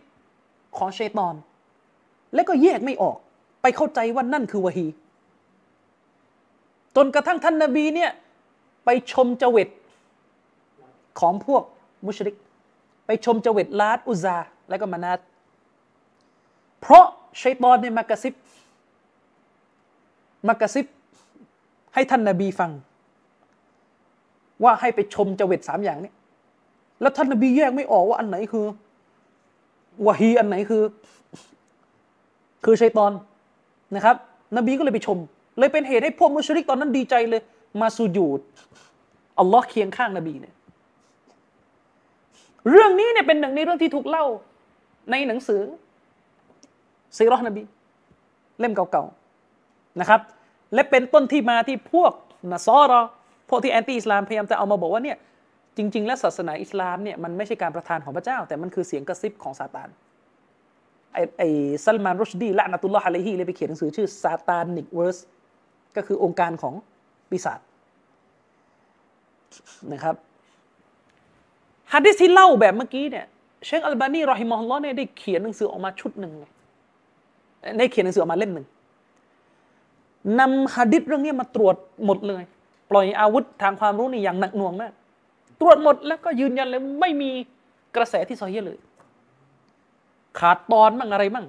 ของชัยฏอนแล้วก็แยกไม่ออกไปเข้าใจว่านั่นคือวะฮีจนกระทั่งท่านนบีเนี่ยไปชมเจวิตของพวกมุชริกไปชมเจวิตลาตอุซาและก็มานาตเพราะชัยฏอนเนี่ยมากระซิบมากระซิบให้ท่านนบีฟังว่าให้ไปชมเจวิตสามอย่างนี้แล้วท่านนบีแยกไม่ออกว่าอันไหนคือวะฮีอันไหนคือคือชัยฏอนนะครับนบีก็เลยไปชมเลยเป็นเหตุให้พวกมุชริกตอนนั้นดีใจเลยมาสุญูดอัลลอฮ์เคียงข้างนบีเนี่ยเรื่องนี้เนี่ยเป็นหนึ่งในเรื่องที่ถูกเล่าในหนังสือซีเราะห์นบีเล่มเก่าๆนะครับและเป็นต้นที่มาที่พวกนะซอรอพวกที่แอนตี้อิสลามพยายามจะเอามาบอกว่าเนี่ยจริงๆแล้วศาสนาอิสลามเนี่ยมันไม่ใช่การประทานของพระเจ้าแต่มันคือเสียงกระซิบของซาตานไอ้ไอ้ซัลมานรุชดีละนะตุลลอฮ์อะลัยฮิเลยไปเขียนหนังสือชื่อซาตานิกเวิร์สก็คือองค์การของปีศาจนะครับหะดีษที่เล่าแบบเมื่อกี้เนี่ยเชคอัลบานีรอฮิมะฮุลลอฮ์เนี่ยได้เขียนหนังสือออกมาชุดหนึ่งได้เขียนหนังสือออกมาเล่มหนึ่งนำหะดีษเรื่องนี้มาตรวจหมดเลยปล่อยอาวุธทางความรู้นี่อย่างหนักหน่วงมากตรวจหมดแล้วก็ยืนยันเลยไม่มีกระแสที่ซอฮีฮ์เลยขาดตอนมั่งอะไรมั่ง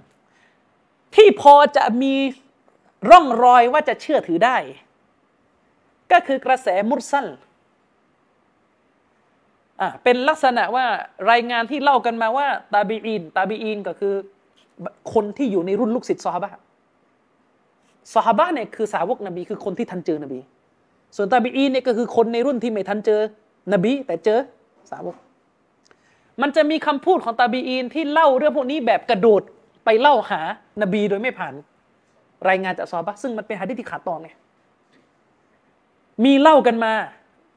ที่พอจะมีร่องรอยว่าจะเชื่อถือได้ก็คือกระแสมุรซัล อ่ะเป็นลักษณะว่ารายงานที่เล่ากันมาว่าตาบีอีนตาบีอีนก็คือคนที่อยู่ในรุ่นลูกศิษย์ซอฮาบะห์ซอฮาบะห์เนี่ยคือสาวกนบีคือคนที่ทันเจอนบีส่วนตาบีอีนเนี่ยก็คือคนในรุ่นที่ไม่ทันเจอนบีแต่เจอสาวกมันจะมีคำพูดของตาบีอีนที่เล่าเรื่องพวกนี้แบบกระโดดไปเล่าหานบีโดยไม่ผ่านรายงานจากซอฮาบะห์ซึ่งมันเป็นหะดีษที่ขาดตอนไงมีเล่ากันมา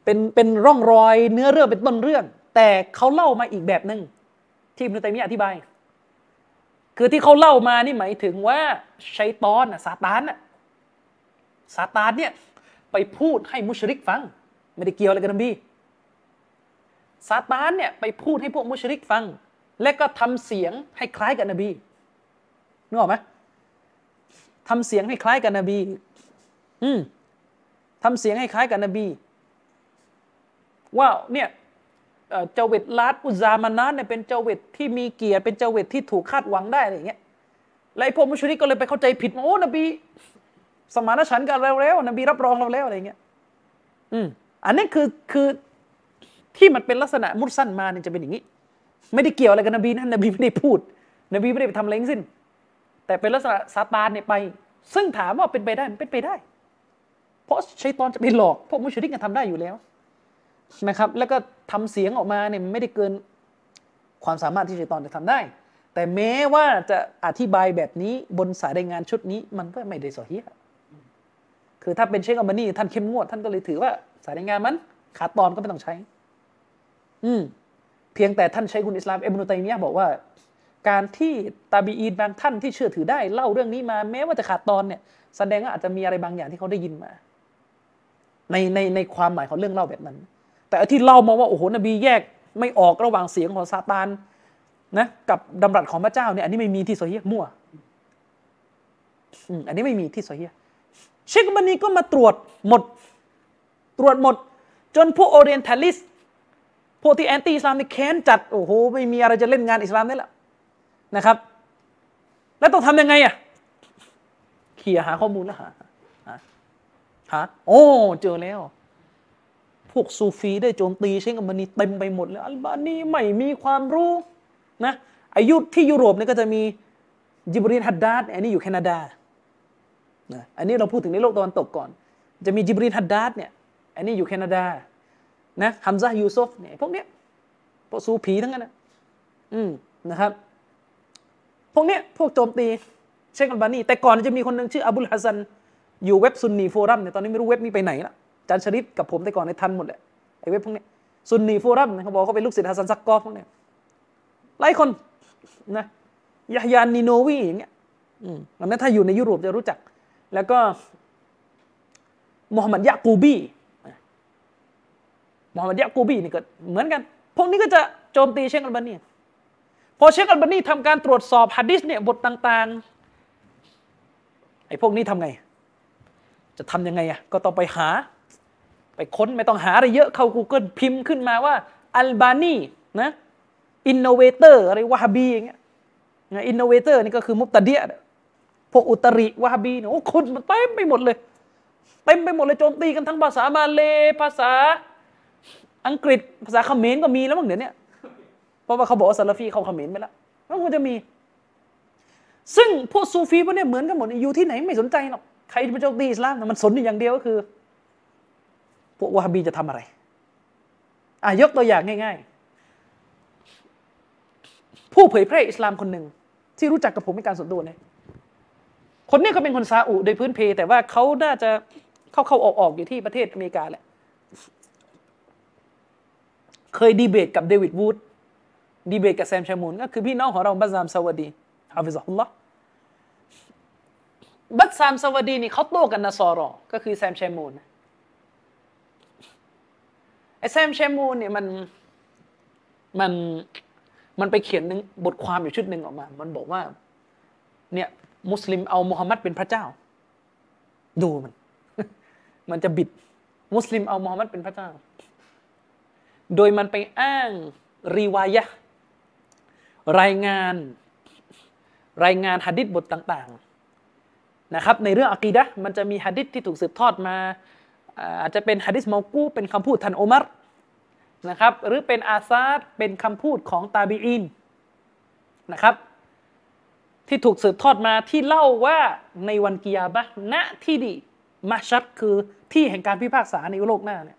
เป็นเป็นร่องรอยเนื้อเรื่องเป็นต้นเรื่องแต่เขาเล่ามาอีกแบบหนึ่งที่อิบนุตัยมียะห์อธิบายคือที่เขาเล่ามานี่หมายถึงว่าชัยฏอนน่ะซาตานน่ะซาตานเนี่ยไปพูดให้มุชริกฟังไม่ได้เกี่ยวอะไรกับนบีซาตานเนี่ยไปพูดให้พวกมุชริกฟังและก็ทำเสียงให้คล้ายกับนบีนึกออกไหมทำเสียงให้คล้ายกับนบีอืมทำเสียงให้คล้ายกับนบีว่าเนี่ยเจวิตลาดอุซามานะเนี่ยเป็นเจวิตที่มีเกียรติเป็นเจวิตที่ถูกคาดหวังได้อะไรอย่างเงี้ยและไอ้พวกมุชริกก็เลยไปเข้าใจผิดว่าโอ้นบีสมานฉันท์กับเราแล้วนบีรับรองเราแล้วอะไรอย่างเงี้ยอืมอันนี้คือคือที่มันเป็นลักษณะมุดสั้นมาเนี่ยจะเป็นอย่างนี้ไม่ได้เกี่ยวอะไรกับนบีนะนบีไม่ได้พูดนบีไม่ได้ไปทำอะไรทั้งสิ้นแต่เป็นลักษณะซาตานเนี่ยไปซึ่งถามว่าเป็นไปได้มันเป็นไปได้เพราะชัยฏอนจะไปหลอกพวกมุชริกก็ทำได้อยู่แล้วนะครับแล้วก็ทำเสียงออกมาเนี่ยมันไม่ได้เกินความสามารถที่ชัยฏอนจะทำได้แต่แม้ว่าจะอธิบายแบบนี้บนสายรายงานชุดนี้มันก็ไม่ได้ซอฮีฮ์คือถ้าเป็นเชคอัลบานีท่านเข้มงวดท่านก็เลยถือว่าสายรายงานมันขาดตอนก็ไม่ต้องใช้อืมเพียงแต่ท่านใช้คุณอิสลามอิบนุตัยมียะห์บอกว่าการที่ตาบีอีนบางท่านที่เชื่อถือได้เล่าเรื่องนี้มาแม้ว่าจะขาดตอนเนี่ยแสดงว่าอาจจะมีอะไรบางอย่างที่เขาได้ยินมาในในในความหมายของเรื่องเล่าแบบนั้นแต่ที่เล่ามาว่าโอ้โหนบีแยกไม่ออกระหว่างเสียงของซาตานนะกับดำรัสของพระเจ้าเนี่ยอันนี้ไม่มีที่ซอฮีฮ์มั่วอืมอันนี้ไม่มีที่ซอฮีฮ์เชคบานีก็มาตรวจหมดตรวจหมดจนพวกโอเรียนทัลลิสพวกที่แอนตี้อิสลามนี่แค้นจัดโอ้โหไม่มีอะไรจะเล่นงานอิสลามได้แล้วนะครับแล้วต้องทำยังไงอ่ะเขี่ยหาข้อมูลแล้วหาหาโอ้เจอแล้วพวกซูฟีได้โจมตีเชคอัลบานีเต็มไปหมดเลยอัลบานีไม่มีความรู้นะอายุที่ยุโรปเนี่ยก็จะมีจิบรีนฮัดดาดอันนี้อยู่แคนาดานะอันนี้เราพูดถึงในโลกตะวันตกก่อนจะมีจิบรีนฮัดดาดเนี่ยอันนี้อยู่แคนาดานะฮัมซะห์ยูซุฟเนี่ยพวกเนี้ยพวกซูฟีทั้งนั้นนะอืมนะครับพวกเนี้ยพวกโจมตีเชคอัลบานีแต่ก่อนจะมีคนนึงชื่ออับุลฮัสซันอยู่เว็บซุนนีโฟรัมเนี่ยตอนนี้ไม่รู้เว็บนี้ไปไหนละอาจารย์ชริฟกับผมแต่ก่อนในทันหมดแหละไอ้เว็บพวกนี้ซุนนีโฟรัมเนี่ยเขาบอกเขาเป็นลูกศิษย์ฮัสซันซักกอฟพวกเนี้ยหลายคนนะยะฮยานีโนวีอย่างเงี้ยอืมอันนั้นถ้าอยู่ในยุโรปจะรู้จักแล้วก็มูฮัมหมัดยะกูบีมูฮัมหมัดยะกูบีนี่ก็เหมือนกันพวกนี้ก็จะโจมตีเชคอัลบานีพอเชคอัลบานีทำการตรวจสอบหะดีษเนี่ยบทต่างๆไอ้พวกนี้ทำไงจะทำยังไงอ่ะก็ต้องไปหาไปค้นไม่ต้องหาอะไรเยอะเข้า Google พิมพ์ขึ้นมาว่าอัลบานีนะอินโนเวเตอร์อะไรวะฮาบีอย่างเงี้ยอินโนเวเตอร์นี่ก็คือมุบตะดีอะห์พวกอุตริวะฮาบีเนี่ยโอ้คนมันเต็มไปหมดเลยเต็มไปหมดเลยโจมตีกันทั้งภาษามาเลภาษาอังกฤษภาษาเขมรก็มีแล้วมั้งเดี๋ยวนี้เพราะว่าเขาบอกว่าซาลาฟีเขาเขมรไปแล้วแล้วมันจะมีซึ่งพวกซูฟีพวกเนี้ยเหมือนกันหมดอยู่ที่ไหนไม่สนใจหรอกใครจะโจมตีอิสลามมันสนอยู่อย่างเดียวก็คือพวกวะฮาบีจะทำอะไรอ่ะยกตัวอย่างง่ายๆผู้เผยแพร่อิสลามคนหนึ่งที่รู้จักกับผมเป็นการส่วนตัวเนี่ยคนนี้ก็เป็นคนซาอุโดยพื้นเพแต่ว่าเขาน่าจะเข้าเข้าออกๆอยู่ที่ประเทศอเมริกาแหละเคยดีเบตกับเดวิดวูดดีเบตกับแซมชามูนก็คือพี่น้องของเราบัซซามซาวดีฮาฟิซะฮุลลอฮ์บัซซามซาวดีนี่เขาโต้กันนะซอรอก็คือแซมชามูนไอ้แซมชามูนเนี่ยมันมันมันไปเขียนหนึ่งบทความอยู่ชุดหนึ่งออกมามันบอกว่าเนี่ยมุสลิมเอามุฮัมมัดเป็นพระเจ้าดูมันมันจะบิดมุสลิมเอามุฮัมมัดเป็นพระเจ้าโดยมันไปอ้างรีวายะห์รายงานรายงานหะดีษบทต่างๆนะครับในเรื่องอะกีดะห์มันจะมีหะดีษที่ถูกสืบทอดมาอาจจะเป็นหะดีษเมากูเป็นคำพูดท่านอุมัร นะครับหรือเป็นอาซาดเป็นคำพูดของตาบีอินนะครับที่ถูกสืบทอดมาที่เล่าว่าในวันกิยาบะห์ณที่ดีมัชชัดคือที่แห่งการพิพากษาในโลกหน้าเนี่ย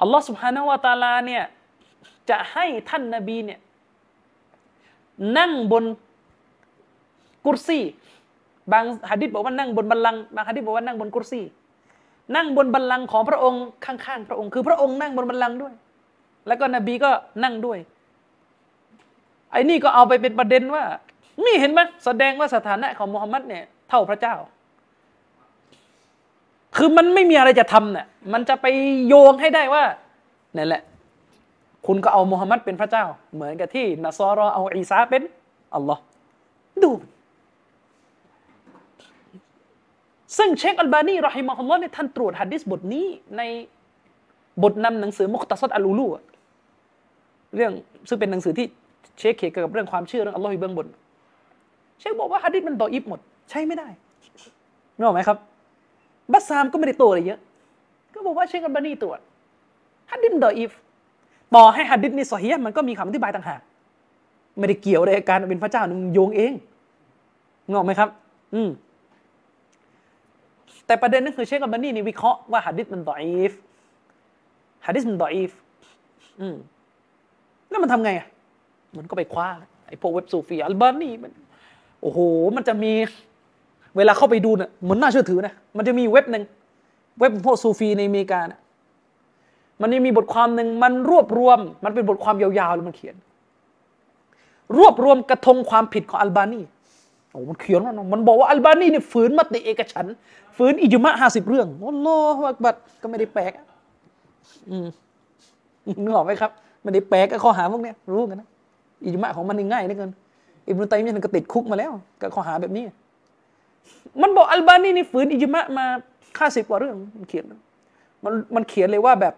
อัลลอฮฺซุบฮานะฮูวะตะอาลาเนี่ยจะให้ท่านนบีเนี่ยนั่งบนกุรซีบางหะดีษบอกว่านั่งบนบัลลังก์บางหะดีษบอกว่านั่งบนกุรซีนั่งบนบัลลังก์ของพระองค์ข้างๆพระองค์คือพระองค์นั่งบนบัลลังก์ด้วยแล้วก็นบีก็นั่งด้วยไอ้นี่ก็เอาไปเป็นประเด็นว่านี่เห็นไหมแสดงว่าสถานะของมุฮัมมัดเนี่ยเท่าพระเจ้าคือมันไม่มีอะไรจะทำน่ะมันจะไปโยงให้ได้ว่านั่นแหละคุณก็เอามุฮัมมัดเป็นพระเจ้าเหมือนกับที่นัสรอเอาอีสาเป็นอัลลอฮ์ดูซึ่งเชคอัลบานีรอฮิมะฮุลลอฮ์เนี่ยท่านตรวจหะดีษบทนี้ในบทนำหนังสือมุคตะซัดอัลลูลูเรื่องซึ่งเป็นหนังสือที่เชคเกี่ยวกับเรื่องความเชื่อเรื่องอัลลอฮ์อยู่เบื้องบนเชคบอกว่าหะดีษมันดออิฟหมดใช้ไม่ได้นึกออกไหมครับบัสซามก็ไม่ได้โตอะไรเยอะก็บอกว่าเชคอัลบานีตรวจหะดีษดออิฟต่อให้หะดีษนี่ซอฮีฮ์มันก็มีคำอธิบายต่างหากไม่ได้เกี่ยวอะไรกับการเป็นพระเจ้ามันโยงเองนึกออกไหมครับอืมแต่ประเด็นนั่นคือเชคอัลบานีนี่วิเคราะห์ว่าหะดีษมันดออีฟหะดีษมันดออีฟอืมแล้วมันทำไงอ่ะมันก็ไปคว้าไอ้พวกเว็บซูฟีอัลบานีมันโอ้โหมันจะมีเวลาเข้าไปดูเนี่ยมันน่าเชื่อถือนะมันจะมีเว็บหนึ่งเว็บพวกซูฟีในอเมริกานะมันมีบทความหนึ่งมันรวบรวมมันเป็นบทความยาวๆเลยมันเขียนรวบรวมกระทงความผิดของอัลบานีโอ้มันเขียนว่ามันบอกว่าอัลบานีเนี่ยฝืนมติเอกฉันท์ฝืนอิจมะห์ห้าสิบเรื่องอัลลอฮุอักบัรก็ไม่ได้แปลกอืมนึกออกไหมครับไม่ได้แปลกกับข้อหาพวกเนี้ยรู้กันนะอิจมะห์ของมันง่ายเหลือเกินอิบนุตัยมียะห์ก็ติดคุกมาแล้วกับข้อหาแบบนี้มันบอกอัลบานีนี่ฝืนอิจมะห์มาห้าสิบกว่าเรื่องมันเขียนมันมันเขียนเลยว่าแบบ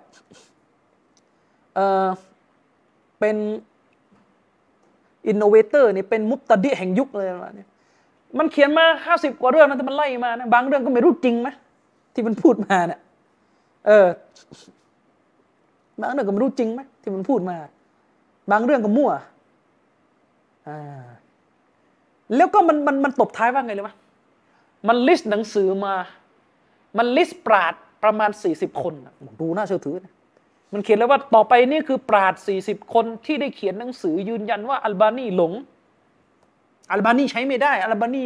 เออเป็นอินโนเวเตอร์นี่เป็นมุบตะดิแห่งยุคเลยประมาณนี้มันเขียนมาห้าสิบกว่าเรื่องนะแต่มันไล่มานะบางเรื่องก็ไม่รู้จริงนะที่มันพูดมานะเออบางเรื่องก็ไม่รู้จริงไหมที่มันพูดมาบางเรื่องก็มั่วอ่าแล้วก็มันมันมันตบท้ายว่าไงเลยมั้ยมันลิสต์หนังสือมามันลิสต์ปราชญ์ประมาณสี่สิบคนนะดูน่าเชื่อถือนะมันเขียนแล้วว่าต่อไปนี่คือปราชญ์สี่สิบคนที่ได้เขียนหนังสือยืนยันว่าอัลบานีหลงอัลบานีใช้ไม่ได้อัลบานี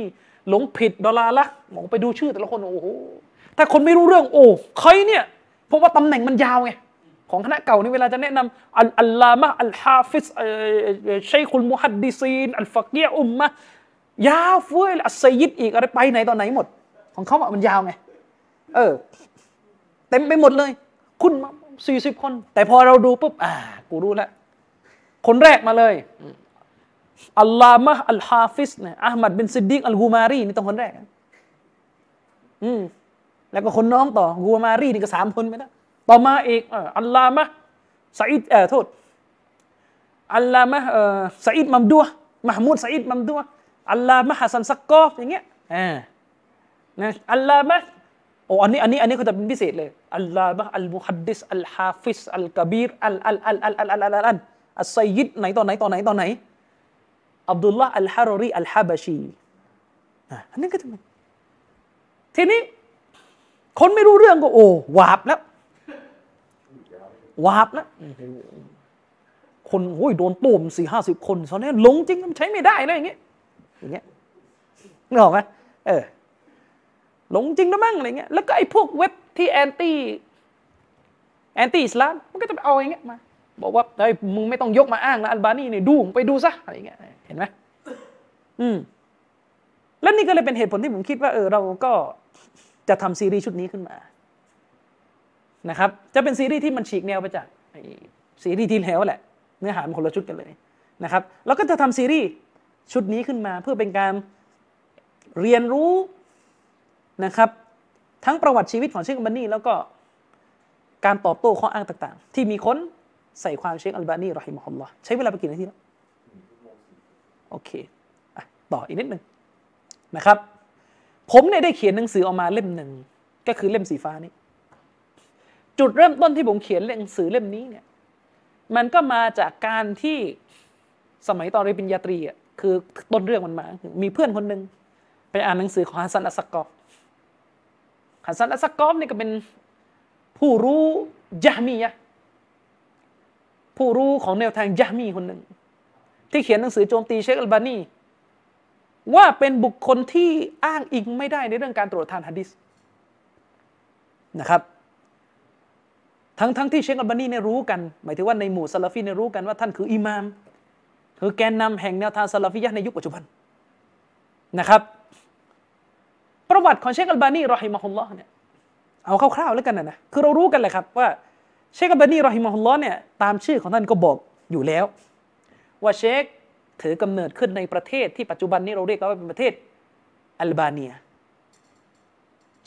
หลงผิดดอลาละมองไปดูชื่อแต่ละคนโอ้โหถ้าคนไม่รู้เรื่องโอ้ใครเนี่ยเพราะว่าตำแหน่งมันยาวไงของคณะเก่านี่เวลาจะแนะนำอัลอัลลามะอัลฮาฟิซชัยคุลมุฮัดดิซีนอัลฟักีอุมมะยาวเฟ้ยอัสซัยยิดอีกอะไรไปไหนตอนไหนหมดของเขามันยาวไงเออเต็มไปหมดเลยคุณสี่สิบคนแต่พอเราดูปุ๊บอ่ากูรู้แล้วคนแรกมาเลยอัลลามะอัลฮาฟิซเนี่ยอะห์มัดบินซิดดีกอัลกูมารีนี่ต้องคนแรกอืมแล้วก็คนน้องต่อกูมารีนี่ก็สามคนไปนะต่อมาอีกอัลลามะซะอีดเอ่อโทษอัลลามะเอ่อซะอีดมัมดูฮ์มะห์มูดซะอีดมัมดูฮ์อัลลามะฮะซันซักกอฟอย่างเงี้ยอ่านะอัลลามะโอ้อันนี้อันนี้อันนี้เขาจะเป็นพิเศษเลยอัลลามะอัลมุฮัดดิษอัลฮาฟิซอัลกะบีรอัลอัลอัลอัลอัลอัลอัลอัสซัยยิดไหนตอนไหนตอนไหนตอนไหนอับดุลลาห์อัลฮารอรีอัลฮะบะชีอันนี้ก็ทำไมทีนี้คนไม่รู้เรื่องก็โอ้วาบแล้ววาบแล้วคนโอ้ยโดนต้มสี่ห้าสิบคนตอนนี้หลงจริงใช้ไม่ได้เลยอย่างเงี้ยอย่างเงี้ยนึกออกไหมเออหลงจริงแล้วมั้งอะไรเงี้ยแล้วก็ไอ้พวกเว็บที่แอนตี้แอนตี้อิสลามมันก็จะไปเอาอย่างเงี้ยมาบอกว่าเฮ้ยมึงไม่ต้องยกมาอ้างนะอัลบานีเนี่ยดูไปดูซะอะไรเงี้ยเห็นไหมอืมแล้วนี่ก็เลยเป็นเหตุผลที่ผมคิดว่าเออเราก็จะทำซีรีส์ชุดนี้ขึ้นมานะครับจะเป็นซีรีส์ที่มันฉีกแนวไปจากซีรีส์ที่แล้วแหละเนื้อหามันคนละชุดกันเลยนะครับแล้วก็จะทำซีรีส์ชุดนี้ขึ้นมาเพื่อเป็นการเรียนรู้นะครับทั้งประวัติชีวิตของเชคอัลบานีแล้วก็การตอบโต้ข้ออ้างต่างๆที่มีคนใส่ความเชคอัลบานีรอฮิมะฮุลลอฮ์ใช้เวลาไปกี่นาทีแล้วโอเคอ่ะต่ออีกนิดนึงนะครับผมเนี่ยได้เขียนหนังสือออกมาเล่มหนึ่งก็คือเล่มสีฟ้านี้จุดเริ่มต้นที่ผมเขียนหนังสือเล่มนี้เนี่ย มันก็มาจากการที่สมัยตอนเรียนปริญญาตรีอ่ะคือต้นเรื่องมันมามีเพื่อนคนหนึ่งไปอ่านหนังสือของฮัสซันอัสซากอฟฮัสซันอัสซากอฟนี่ก็เป็นผู้รู้ยะฮ์มียะห์ผู้รู้ของแนวทางยะฮ์มีคนหนึ่งที่เขียนหนังสือโจมตีเชคอัลบานีว่าเป็นบุคคลที่อ้างอิงไม่ได้ในเรื่องการตรวจทานหะดีษนะครับทั้งทั้งที่เชคอัลบานีเนี่ยรู้กันหมายถึงว่าในหมู่ซะลาฟีเนี่ยรู้กันว่าท่านคืออิหม่ามคือแกนนำแห่งแนวทางซะลาฟียะห์ในยุคปัจจุบันนะครับประวัติของเชคอัลบานีรอฮิมะฮุลลอฮ์เนี่ยเอาคร่าวๆแล้วกันนะนะคือเรารู้กันเลยครับว่าเชคอัลบานีรอฮิมะฮุลลอฮ์เนี่ยตามชื่อของท่านก็บอกอยู่แล้วว่าเชคถือกำเนิดขึ้นในประเทศที่ปัจจุบันนี้เราเรียกว่าเป็นประเทศอัลบาเนีย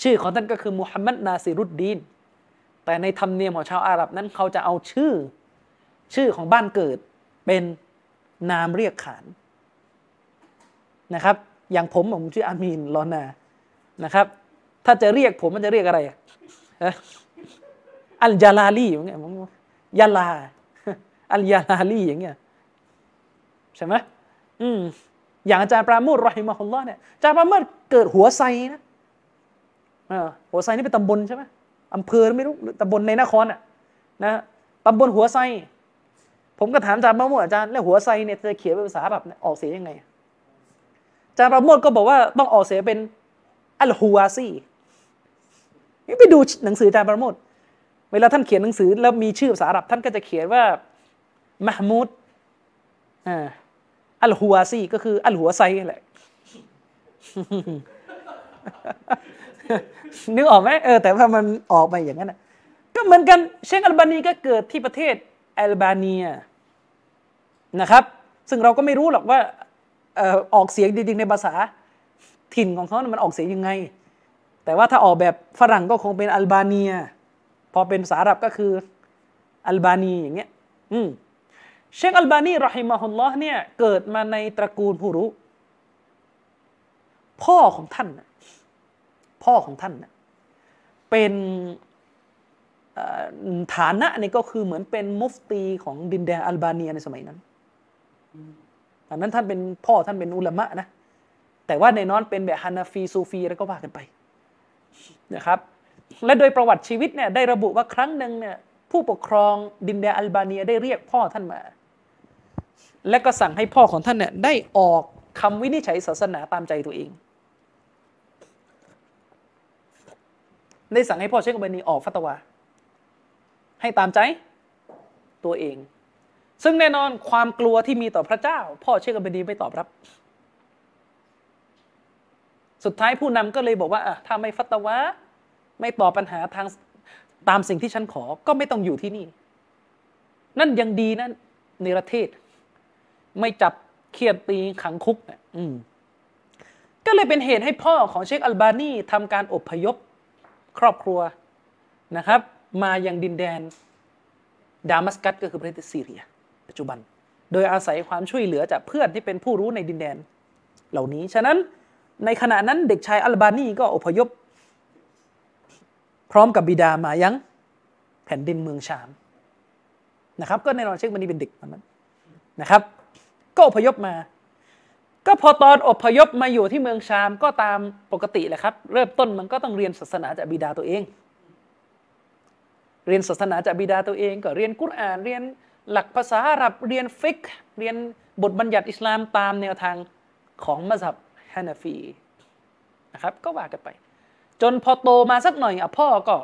ชื่อของท่านก็คือมูฮัมหมัดนาซิรุดดีนแต่ในธรรมเนียมของชาวอาหรับนั้นเขาจะเอาชื่อชื่อของบ้านเกิดเป็นนามเรียกขานนะครับอย่างผมผมชื่ออามีนลอนานะครับถ้าจะเรียกผมมันจะเรียกอะไรอัลยาลาลีอย่างเงี้ยยาลาอัลยาลาลีอย่างเงี้ยใช่ไหมอืมอย่างอาจารย์ปราโมทรอฮิมะฮุลลอฮ์เนี่ยอาจารย์ปราโมทเกิดหัวไซนะหัวไซนี่เป็นตำบลใช่ไหมอำเภอไม่รู้ตำบลในนครอ่ะนะตำบลหัวไซผมก็ถามอาจารย์ปราโมทอาจารย์แล้วหัวไซเนี่ยจะเขียนเป็นภาษาแบบออกเสียงยังไงอาจารย์ปราโมทก็บอกว่าต้องออกเสียงเป็นอัลฮัวซีนี่ไปดูหนังสืออาจารย์ปราโมทเวลาท่านเขียนหนังสือแล้วมีชื่อภาษาอาหรับท่านก็จะเขียนว่ามะฮ์มูดอ่าอัลฮัวซีก็คืออัลหัวไซแหละ นึกออกไหมเออแต่ว่ามันออกไปอย่างนั้นนะก็เหมือนกันเชคอัลบานีก็เกิดที่ประเทศอัลบาเนียนะครับซึ่งเราก็ไม่รู้หรอกว่าเอ่อออกเสียงจริงๆในภาษาถิ่นของเขามันออกเสียงยังไงแต่ว่าถ้าออกแบบฝรั่งก็คงเป็นอัลบาเนียพอเป็นภาษาอาหรับก็คืออัลบานีอย่างเงี้ยอืมเชคอัลบานีรอฮิมะฮุลลอฮ์เนี่ยเกิดมาในตระกูลผู้รู้พ่อของท่านพ่อของท่านเป็นฐานะนี่ก็คือเหมือนเป็นมุฟตีของดินแดนอัลบาเนียในสมัยนั้นตอนนั้นท่านเป็นพ่อท่านเป็นอุลามะนะแต่ว่าในนอนเป็นแบบฮานาฟีซูฟีแล้วก็ว่ากันไปนะครับและโดยประวัติชีวิตเนี่ยได้ระบุว่าครั้งหนึ่งเนี่ยผู้ปกครองดินแดนอัลบาเนียได้เรียกพ่อท่านมาและก็สั่งให้พ่อของท่านเนี่ยได้ออกคำวินิจฉัยศาสนาตามใจตัวเองได้สั่งให้พ่อเชคอัลบานีออกฟัตวาให้ตามใจตัวเองซึ่งแน่นอนความกลัวที่มีต่อพระเจ้าพ่อเชคอัลบานีไม่ตอบรับสุดท้ายผู้นำก็เลยบอกว่าถ้าไม่ฟัตวาไม่ตอบปัญหาทางตามสิ่งที่ฉันขอก็ไม่ต้องอยู่ที่นี่นั่นยังดีนะในประเทศไม่จับเคียนตีขังคุกนะอืมก็เลยเป็นเหตุให้พ่อของเชคอัลบานีทำการอพยพครอบครัวนะครับมายังดินแดนดามัสกัสก็คือประเทศซีเรียปัจจุบันโดยอาศัยความช่วยเหลือจากเพื่อนที่เป็นผู้รู้ในดินแดนเหล่านี้ฉะนั้นในขณะนั้นเด็กชายอัลบานีก็อพยพพร้อมกับบิดามายังแผ่นดินเมืองชามนะครับก็แน่นอนเชคอัลบานีเป็นเด็กตอนนั้นนะครับก็อพยพมาก็พอตอนอพยพมาอยู่ที่เมืองชามก็ตามปกติแหละครับเริ่มต้นมันก็ต้องเรียนศาสนาจากบิดาตัวเองเรียนศาสนาจากบิดาตัวเองก็เรียนกุรอานเรียนหลักภาษาอาหรับเรียนฟิกห์เรียนบทบัญญัติอิสลามตามแนวทางของมัซฮับฮานาฟีนะครับก็ว่ากันไปจนพอโตมาสักหน่อยอ่ะพ่อก็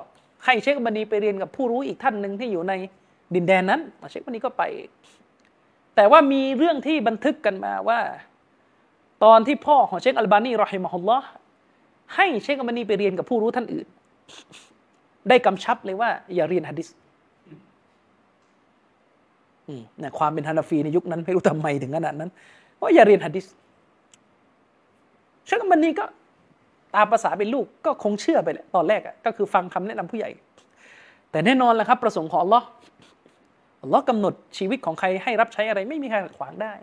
ให้เชคอัลบานีไปเรียนกับผู้รู้อีกท่านหนึ่งที่อยู่ในดินแดนนั้นเชคอัลบานีก็ไปแต่ว่ามีเรื่องที่บันทึกกันมาว่าตอนที่พ่อของเชคอัลบานีรอฮิมะฮุลลอฮ์ให้เชคอัลบานีไปเรียนกับผู้รู้ท่านอื่นได้กำชับเลยว่าอย่าเรียนหะดีษเนี่ยความเป็นฮานาฟีในยุคนั้นไม่รู้ทำไมถึงขนาดนั้นว่าอย่าเรียนหะดีษเชคอัลบานีก็ตามภาษาเป็นลูกก็คงเชื่อไปแหละตอนแรกอ่ะก็คือฟังคำแนะนำผู้ใหญ่แต่แน่นอนแหละครับประสงค์ของอัลลอฮ์อัลลอฮ์กำหนดชีวิตของใครให้รับใช้อะไรไม่มีใครขัดขวางได้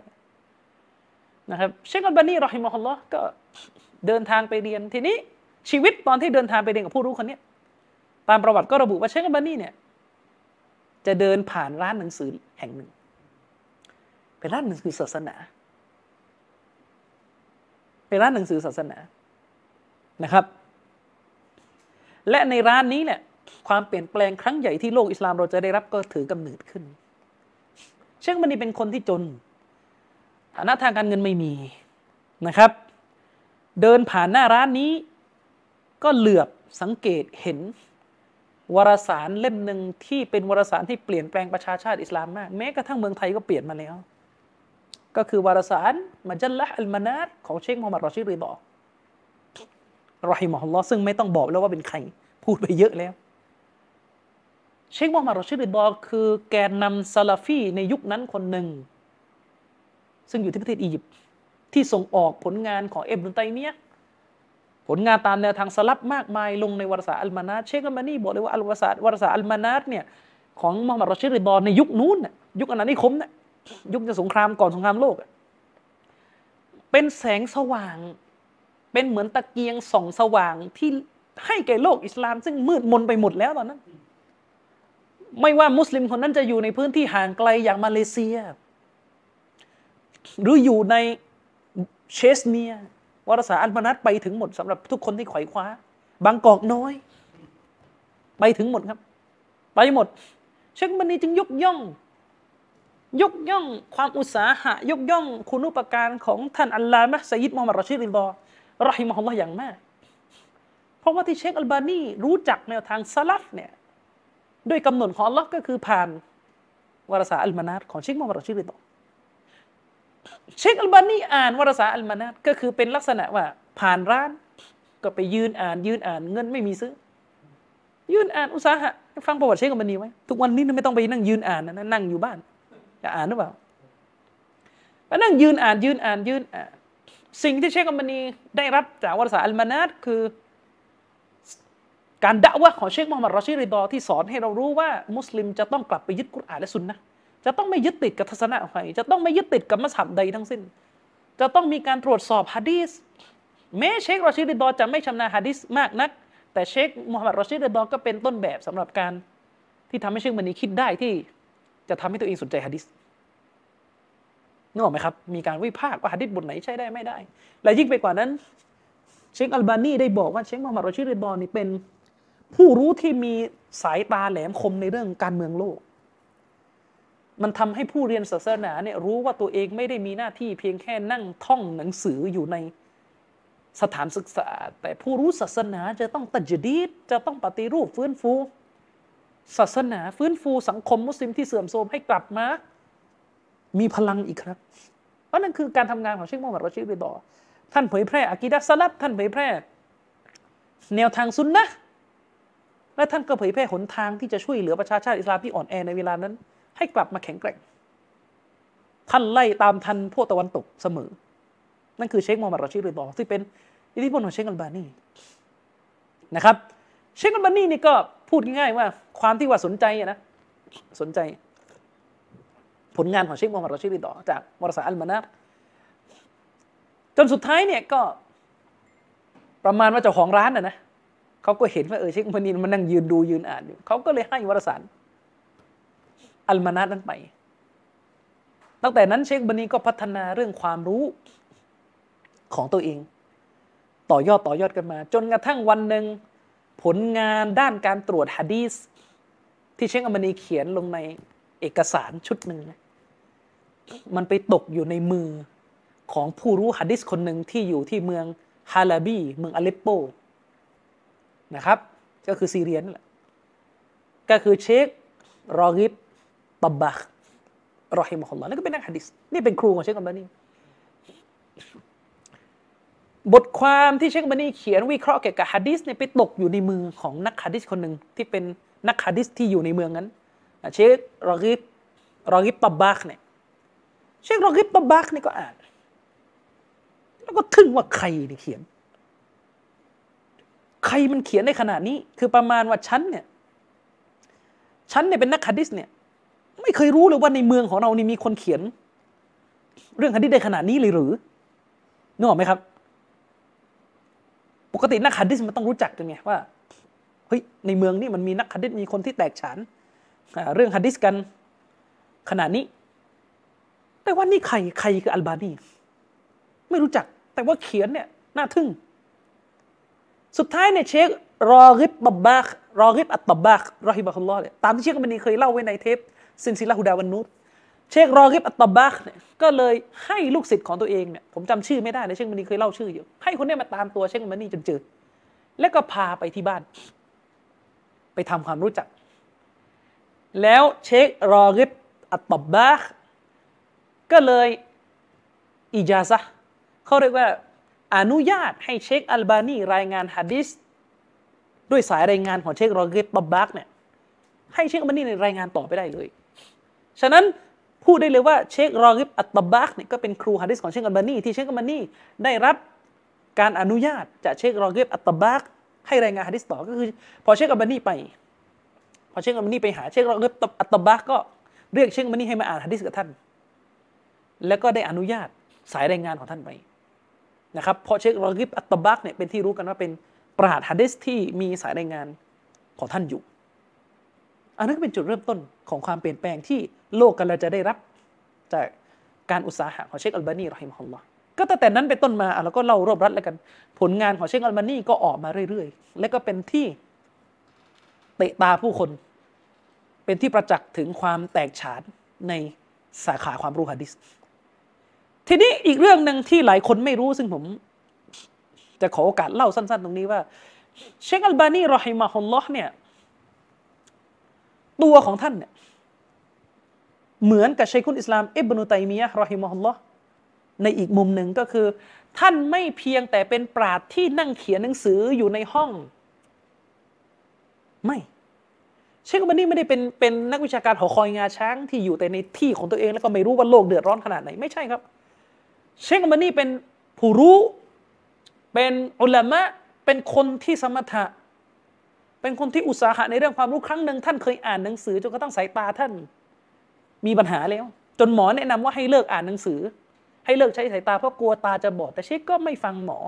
นะครับเชคอัลบานีรอฮิมะฮุลลอฮ์ก็เดินทางไปเรียนทีนี้ชีวิตตอนที่เดินทางไปเรียนกับผู้รู้คนนี้ตามประวัติก็ระบุว่าเชคอัลบานีเนี่ยจ จะเดินผ่านร้านหนังสือแห่งหนึ่งเป็นร้านหนังสือศาสนาเป็นร้านหนังสือศาสนานะครับและในร้านนี้เนี่ยความเปลี่ยนแปลงครั้งใหญ่ที่โลกอิสลามเราจะได้รับก็ถือกำเนิดขึ้นเชคมันนี่เป็นคนที่จนฐานะทางการเงินไม่มีนะครับเดินผ่านหน้าร้านนี้ก็เหลือบสังเกตเห็นวารสารเล่มหนึ่งที่เป็นวารสารที่เปลี่ยนแปลงประชาชาติอิสลามมากแม้กระทั่งเมืองไทยก็เปลี่ยนมาแล้วก็คือวารสารมัจละอัลมานาตของเชคมูฮัมหมัดรอชิดรีดอรอฮิมะฮุลลอฮ์ซึ่งไม่ต้องบอกแล้วว่าเป็นใครพูดไปเยอะแล้วเชคมูฮัมหมัดรอชิดรีดอคือแกนนำซาลาฟีในยุคนั้นคนหนึ่งซึ่งอยู่ที่ประเทศอียิปต์ที่ส่งออกผลงานของอิบนุตัยมียะห์ผลงานตามแนวทางสลับมากมายลงในวารสารอัลมานาตเชคอัลมานีบอกเลยว่าอัลวารสารวารสารอัลมานาตเนี่ยของมูฮัมหมัดรอชิดรีดอในยุคนู้นยุคอาณานิคมเนี่ยยุคสงครามก่อนสงครามโลกเป็นแสงสว่างเป็นเหมือนตะเกียงส่องสว่างที่ให้แก่โลกอิสลามซึ่งมืดมนไปหมดแล้วตอนนั้นไม่ว่ามุสลิมคนนั้นจะอยู่ในพื้นที่ห่างไกลอย่างมาเลเซียหรืออยู่ในเชสเนียวารสารอัลมานัตไปถึงหมดสำหรับทุกคนที่ไขว่คว้าบางกอกน้อยไปถึงหมดครับไปหมดเชคมันนี่จึงยกย่องยกย่องความอุตสาหะยกย่องคุณูปการของท่านอัลลามะฮ์ซัยยิดมูฮัมหมัดรอชิดรีดอรอฮิมะฮุลลอฮ์อย่างมากเพราะว่าที่เชคอัลบานีรู้จักแนวทางซะลัฟเนี่ยด้วยกำหนดของอัลลอฮ์ก็คือผ่านวารสารอัลมานาตของเชคมูฮัมหมัดรอชิดรีดอเชคอัลบานีอ่านวารสารอัลมานาตก็คือเป็นลักษณะว่าผ่านร้านก็ไปยืนอ่านยืนอ่านเงินไม่มีซื้อยืนอ่านอุตสาหะฟังประวัติเชคอัลบานีไว้ทุกวันนี้ไม่ต้องไปนั่งยืนอ่านนะนั่งอยู่บ้านจะอ่านหรือเปล่าไปนั่งยืนอ่านยืนอ่านยืนอ่านสิ่งที่เชคอัลบานีได้รับจากวารสารอัลมานาตคือการดะวะห์ของเชคมูฮัมหมัดรอชิดรีดอที่สอนให้เรารู้ว่ามุสลิมจะต้องกลับไปยึดกุรอานและซุนนะห์จะต้องไม่ยึดติดกับทัศนะของใครจะต้องไม่ยึดติดกับมัซฮับใดทั้งสิ้นจะต้องมีการตรวจสอบหะดีษแม้เชครอชิดรีดอจะไม่ชำนาญหะดีษมากนักแต่เชคมูฮัมหมัดรอชิดรีดอก็เป็นต้นแบบสำหรับการที่ทำให้เชคอัลบานีคิดได้ที่จะทำให้ตัวเองสนใจหะดีษนึกออกไหมครับมีการวิพากษ์ว่าหะดีษบทไหนใช่ได้ไม่ได้และยิ่งไปกว่านั้นเชคอัลบานีได้บอกว่าเชคมูฮัมหมัดรอชิดรีดอนี่เป็นผู้รู้ที่มีสายตาแหลมคมในเรื่องการเมืองโลกมันทำให้ผู้เรียนศาสนาเนี่ยรู้ว่าตัวเองไม่ได้มีหน้าที่เพียงแค่นั่งท่องหนังสืออยู่ในสถานศึกษาแต่ผู้รู้ศาสนาจะต้องตัจดีดจะต้องปฏิรูปฟื้นฟูศาสนาฟื้นฟูสังคมมุสลิมที่เสื่อมโทรมให้กลับมามีพลังอีกครับเพราะนั่นคือการทำงานของเชคมูฮัมหมัดรอชิดรีดอท่านเผยแพร่อะกีดะห์ซะลัฟท่านเผยแพร่แนวทางซุนนะห์และท่านก็เผยแพร่หนทางที่จะช่วยเหลือประชาชาติอิสลามที่อ่อนแอในเวลานั้นให้กลับมาแข็งแกร่งท่านไล่ตามทันพวกตะวันตกเสมอนั่นคือเชคมูฮัมหมัดรอชิดรีดอซึ่งเป็นอิทธิพลของเชคอัลบานีนะครับเชคอัลบานีนี่ก็พูดง่ายๆว่าความที่ว่าสนใจนะสนใจผลงานของเชคมูฮัมหมัดรอชิดรีดอจากวารสารอัลมานาตจนสุดท้ายเนี่ยก็ประมาณว่าเจ้าของร้านนะนะเขาก็เห็นว่าเออเชคมันนี่มันนั่งยืนดูยืนอ่านอยู่เขาก็เลยให้วารสารอัลมานาตนั้นไปตั้งแต่นั้นเชคอัลบานีก็พัฒนาเรื่องความรู้ของตัวเองต่อยอดต่อยอดกันมาจนกระทั่งวันหนึ่งผลงานด้านการตรวจหะดีษที่เชคอัลบานีเขียนลงในเอกสารชุดหนึ่งมันไปตกอยู่ในมือของผู้รู้หะดีษคนหนึ่งที่อยู่ที่เมืองฮาลาบีเมืองอเลปโปนะครับก็คือซีเรียนั่นแหละก็คือเชครอกิบตับบะห์รอฮิมะฮุลลอฮ์นั่นก็เป็นนักหะดีษนี่เป็นครูของเชคอัลบานีบทความที่เชคอัลบานีเขียนวิเคราะห์เกี่ยวกับหะดีษเนี่ยไปตกอยู่ในมือของนักหะดีษคนหนึ่งที่เป็นนักหะดีษที่อยู่ในเมืองนั้นเชครอกิบรอกิบตับบะห์เนี่ยเชครอกิบตับบะห์นี่ก็อ่านแล้วก็ทึ่งว่าใครเนี่ยเขียนใครมันเขียนได้ขนาดนี้คือประมาณว่าฉันเนี่ยฉันเนี่ยเป็นนักหะดีษเนี่ยไม่เคยรู้เลยว่าในเมืองของเรานี่มีคนเขียนเรื่องหะดีษได้ขนาดนี้เลยหรือนึกออกไหมครับปกตินักหะดีษมันต้องรู้จักกันไงว่าเฮ้ยในเมืองนี่มันมีนักหะดีษมีคนที่แตกฉาน เรื่องหะดีษกันขณะนี้แต่ว่านี่ใครใครคืออัลบานีไม่รู้จักแต่ว่าเขียนเนี่ยน่าทึ่งสุดท้ายเนี่ยเชครอกิบตับบากรอกิบอัตตับบากรอฮิบะฮุลลอฮ์เนี่ยตามที่เชคอัลบานีเคยเล่าไว้ในเทปซินซิละฮุดาวันนูรเชครอกิบอัตตับบากเนี่ยก็เลยให้ลูกศิษย์ของตัวเองเนี่ยผมจำชื่อไม่ได้นะเชคอัลบานีเคยเล่าชื่ออยู่ให้คนเนี่ยมาตามตัวเชคอัลบานีจนเจอแล้วก็พาไปที่บ้านไปทำความรู้จักแล้วเชครอกิบอัตตับบากก็เลยอิจาซะห์เขาเรียกว่าอนุญาตให้เชคอัลบานีรายงานหะดีษด้วยสายรายงานของเชครอกิบตับบากเนี่ยให้เชคอัลบานีรายงานต่อไปได้เลยฉะนั้นพูดได้เลยว่าเชครอกิบอัตตับบากเนี่ยก็เป็นครูหะดีษของเชคอัลบานีที่เชคอัลบานีได้รับการอนุญาตจากเชครอกิบอัตตับบากให้รายงานหะดีษต่อก็คือพอเชคอัลบานีไปพอเชคอัลบานีไปหาเชครอกิบอัตตับบากก็เรียกเชคอัลบานีให้มาอ่านหะดีษกับท่านแล้วก็ได้อนุญาตสายรายงานของท่านไปนะครับเพราะเชครอกิบอัตตับบากเนี่ยเป็นที่รู้กันว่าเป็นปราชญ์หะดีษที่มีสายรายงานของท่านอยู่อันนั้นก็เป็นจุดเริ่มต้นของความเปลี่ยนแปลงที่โลกกำลังจะได้รับจากการอุตสาหะของเชคอัลบานีรอฮิมะฮุลลอฮ์ก็ตั้งแต่นั้นเป็นต้นมาเราก็เล่ารวบรัดแล้วกันผลงานของเชคอัลบานีก็ออกมาเรื่อยๆและก็เป็นที่เตะตาผู้คนเป็นที่ประจักษ์ถึงความแตกฉานในสาขาความรู้หะดีษทีนี้อีกเรื่องนึงที่หลายคนไม่รู้ซึ่งผมจะขอโอกาสเล่าสั้นๆตรงนี้ว่าเชคอัลบานีรอฮิมะฮุลลอฮ์เนี่ยตัวของท่านเนี่ยเหมือนกับชัยคุลอิสลามอิบนุตัยมียะห์รอฮิมะฮุลลอฮ์ในอีกมุมหนึ่งก็คือท่านไม่เพียงแต่เป็นปราชญ์ที่นั่งเขียนหนังสืออยู่ในห้องไม่เชคอัลบานีไม่ได้เป็นเป็นนักวิชาการหอคอยงาช้างที่อยู่แต่ในที่ของตัวเองแล้วก็ไม่รู้ว่าโลกเดือดร้อนขนาดไหนไม่ใช่ครับเชคอัลบานีเป็นผู้รู้เป็นอุลามะเป็นคนที่สมถะเป็นคนที่อุตสาหะในเรื่องความรู้ครั้งหนึ่งท่านเคยอ่านหนังสือจนกระทั่งสายตาท่านมีปัญหาแล้วจนหมอแนะนำว่าให้เลิกอ่านหนังสือให้เลิกใช้สายตาเพราะกลัวตาจะบอดแต่เชคก็ไม่ฟังหมอ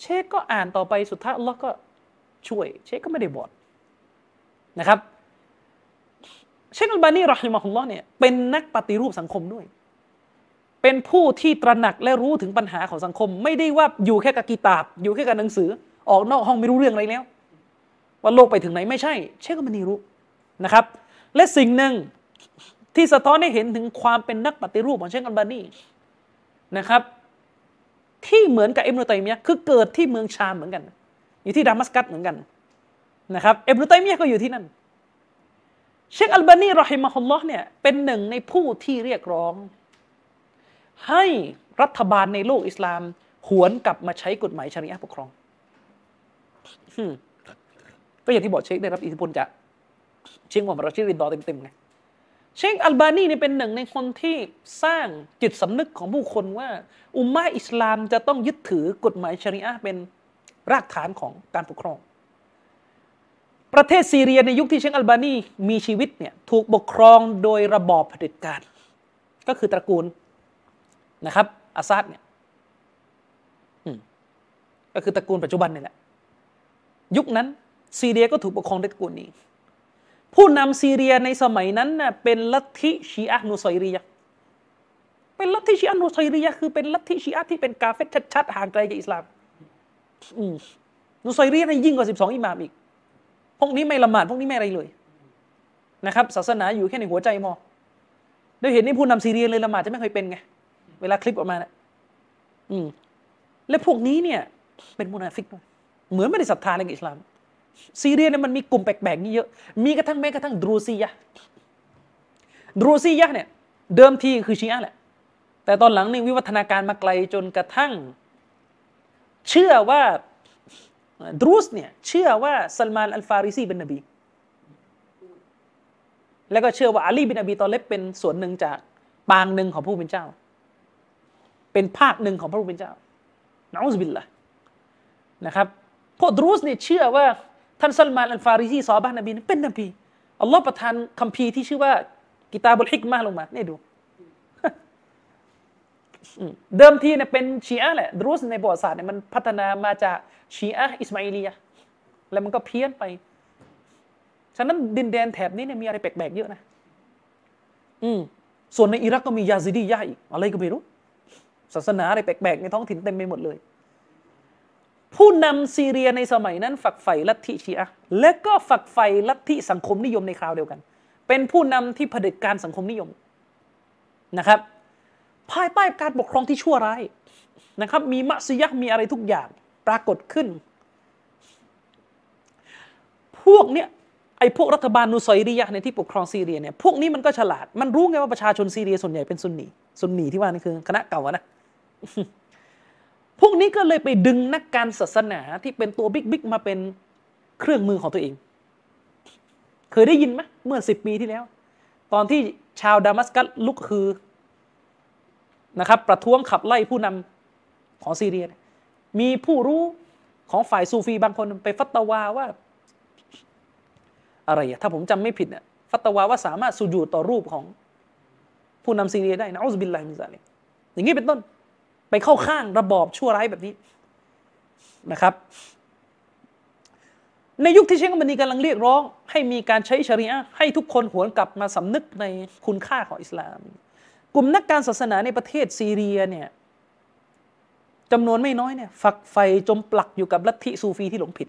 เชคก็อ่านต่อไปสุดท้ายอัลเลาะห์ก็ช่วยเชคก็ไม่ได้บอดนะครับเชคอัลบานีรอฮิมะฮุลลอฮ์เนี่ยเป็นนักปฏิรูปสังคมด้วยเป็นผู้ที่ตระหนักและรู้ถึงปัญหาของสังคมไม่ได้ว่าอยู่แค่กับกีตาบอยู่แค่กับหนังสือออกนอกห้องไม่รู้เรื่องอะไรแล้วว่าโลกไปถึงไหนไม่ใช่เชคอัลบานีรู้นะครับและสิ่งหนึ่งที่สะท้อนให้เห็นถึงความเป็นนักปฏิรูปของเชคอัลบานีนะครับที่เหมือนกับอิบนุตัยมียะห์คือเกิดที่เมืองชามเหมือนกันอยู่ที่ดามัสกัสเหมือนกันนะครับอิบนุตัยมียะห์ก็อยู่ที่นั่นเชคอัลบานีรอฮิมะฮุลลอฮ์เนี่ยเป็นหนึ่งในผู้ที่เรียกร้องให้รัฐบาลในโลกอิสลามหวนกลับมาใช้กฎหมายชะรีอะห์ปกครองก็อย่างที่บอกเชคได้รับอิทธิพลจากเชค อุมัร รอชีด ริฎอเต็มๆไงเชคอัลบานีนี่เป็นหนึ่งในคนที่สร้างจิตสำนึกของผู้คนว่าอุมมะห์อิสลามจะต้องยึดถือกฎหมายชะรีอะห์เป็นรากฐานของการปกครองประเทศซีเรียในยุคที่เชคอัลบานีมีชีวิตเนี่ยถูกปกครองโดยระบอบเผด็จการก็คือตระกูลนะครับอาซาดเนี่ยก็คือตระกูลปัจจุบันนี่แหละยุคนั้นซีเรียก็ถูกปกครองด้วยตระกูลนี้ผู้นำซีเรียในสมัยนั้นน่ะเป็นลัทธิชีอะห์นุซัยรียะห์เป็นลัทธิชีอะห์นุซัยรียะห์คือเป็นลัทธิชีอะห์ที่เป็นกาเฟรชัดๆห่างไกลจากอิสลามนุซัยรียะห์นี่ยิ่งกว่าสิบสองอิหม่ามอีกพวกนี้ไม่ละหมาดพวกนี้ไม่อะไรเลยนะครับศาสนาอยู่แค่ในหัวใจมอด้วยเหตุนี้ผู้นำซีเรียเลยละหมาดจะไม่เคยเป็นไงเวลาคลิปออกมาเนี่ยอืมและพวกนี้เนี่ยเป็นมุนาฟิกด้วยเหมือนไม่ได้ศรัทธาในอิสลามซีเรียเนี่ยมันมีกลุ่มแปลกๆนี่เยอะมีกระทั่งแม้กระทั่งดรูซียะห์ดรูซียะห์เนี่ยเดิมทีคือชีอะห์แหละแต่ตอนหลังนี่วิวัฒนาการมาไกลจนกระทั่งเชื่อว่าดรูสเนี่ยเชื่อว่าซัลมานอัลฟาริซีเป็นนบีแล้วก็เชื่อว่าอาลีบินอบีตอเลบเป็นส่วนหนึ่งจากปางหนึ่งของผู้เป็นเจ้าเป็นภาคหนึ่งของพระผู้เป็นเจ้านะอูซบิลละนะครับพวกดรูสเนี่ยเชื่อว่าท่านซัลมานอัลฟาริซีซอฮาบะห์นบีเป็นนบีอัลลอฮ์ประทานคัมภีร์ที่ชื่อว่ากิตาบุลฮิกมะฮ์ลงมานี่ดูเดิมทีเนี่ยเป็นชีอะห์แหละดรูสในประวัติศาสตร์เนี่ยมันพัฒนามาจากชีอะห์อิสมาอีลียะห์แล้วมันก็เพี้ยนไป ฉะนั้นดินแดนแถบนี้เนี่ยมีอะไรแปลกๆเยอะนะอืมส่วนในอิรักก็มียาซิดียะอีกอะไรก็ไม่รู้ศาสนาอะไรแปลกๆในท้องถิ่นเต็มไปหมดเลยผู้นำซีเรียในสมัยนั้นฝักใฝ่ลัทธิชีอะห์และก็ฝักใฝ่ลัทธิสังคมนิยมในคราวเดียวกันเป็นผู้นำที่เผด็จการสังคมนิยมนะครับภายใต้การปกครองที่ชั่วร้ายนะครับมีมะซิยะห์มีอะไรทุกอย่างปรากฏขึ้นพวกเนี้ยไอ้พวกรัฐบาลนูไซรียะห์เนี่ยที่ปกครองซีเรียเนี่ยพวกนี้มันก็ฉลาดมันรู้ไงว่าประชาชนซีเรียส่วนใหญ่เป็นซุนนีซุนนีที่ว่านี่คือคณะเก่านะพวกนี้ก็เลยไปดึงนักการศาสนาที่เป็นตัวบิ๊กๆมาเป็นเครื่องมือของตัวเองเคยได้ยินไหมเมื่อสิบปีที่แล้วตอนที่ชาวดามัสกัสลุกฮือนะครับประท้วงขับไล่ผู้นำของซีเรียมีผู้รู้ของฝ่ายซูฟีบางคนไปฟัตวาว่าอะไรถ้าผมจำไม่ผิดเนี่ยฟัตวาว่าสามารถสุญูดต่อรูปของผู้นำซีเรียได้นะอูซบิลลาฮิมินซาลิกอย่างนี้เป็นต้นไปเข้าข้างระบอบชั่วร้ายแบบนี้นะครับในยุคที่เชคอัลบานีกำลังเรียกร้องให้มีการใช้ชะรีอะห์ให้ทุกคนหวนกลับมาสำนึกในคุณค่าของอิสลามกลุ่มนักการศาสนาในประเทศซีเรียเนี่ยจำนวนไม่น้อยเนี่ยฝักใฝ่จมปลักอยู่กับลัทธิซูฟีที่หลงผิด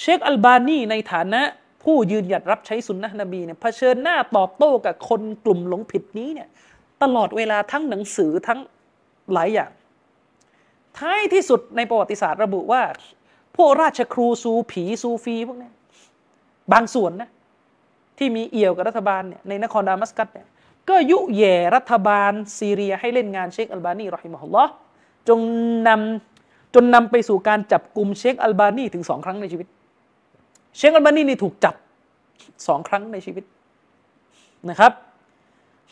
เชคอัลบานีในฐานะผู้ยืนหยัดรับใช้สุนนะห์นบีเนี่ยเผชิญหน้าตอบโต้กับคนกลุ่มหลงผิดนี้เนี่ยตลอดเวลาทั้งหนังสือทั้งหลายอย่างท้ายที่สุดในประวัติศาสตร์ระบุว่าพวกราชครูซูผีซูฟีพวกนี้บางส่วนนะที่มีเอี่ยวกับรัฐบาลเนี่ยในนครดามัสกัสเนี่ยก็ยุแย่รัฐบาลซีเรียให้เล่นงานเชคอัลบานีรอฮิมะฮุลลอฮ์จนนำจนนำไปสู่การจับกุมเชคอัลบานีถึงสองครั้งในชีวิตเชคอัลบานีนี่ถูกจับสองครั้งในชีวิตนะครับ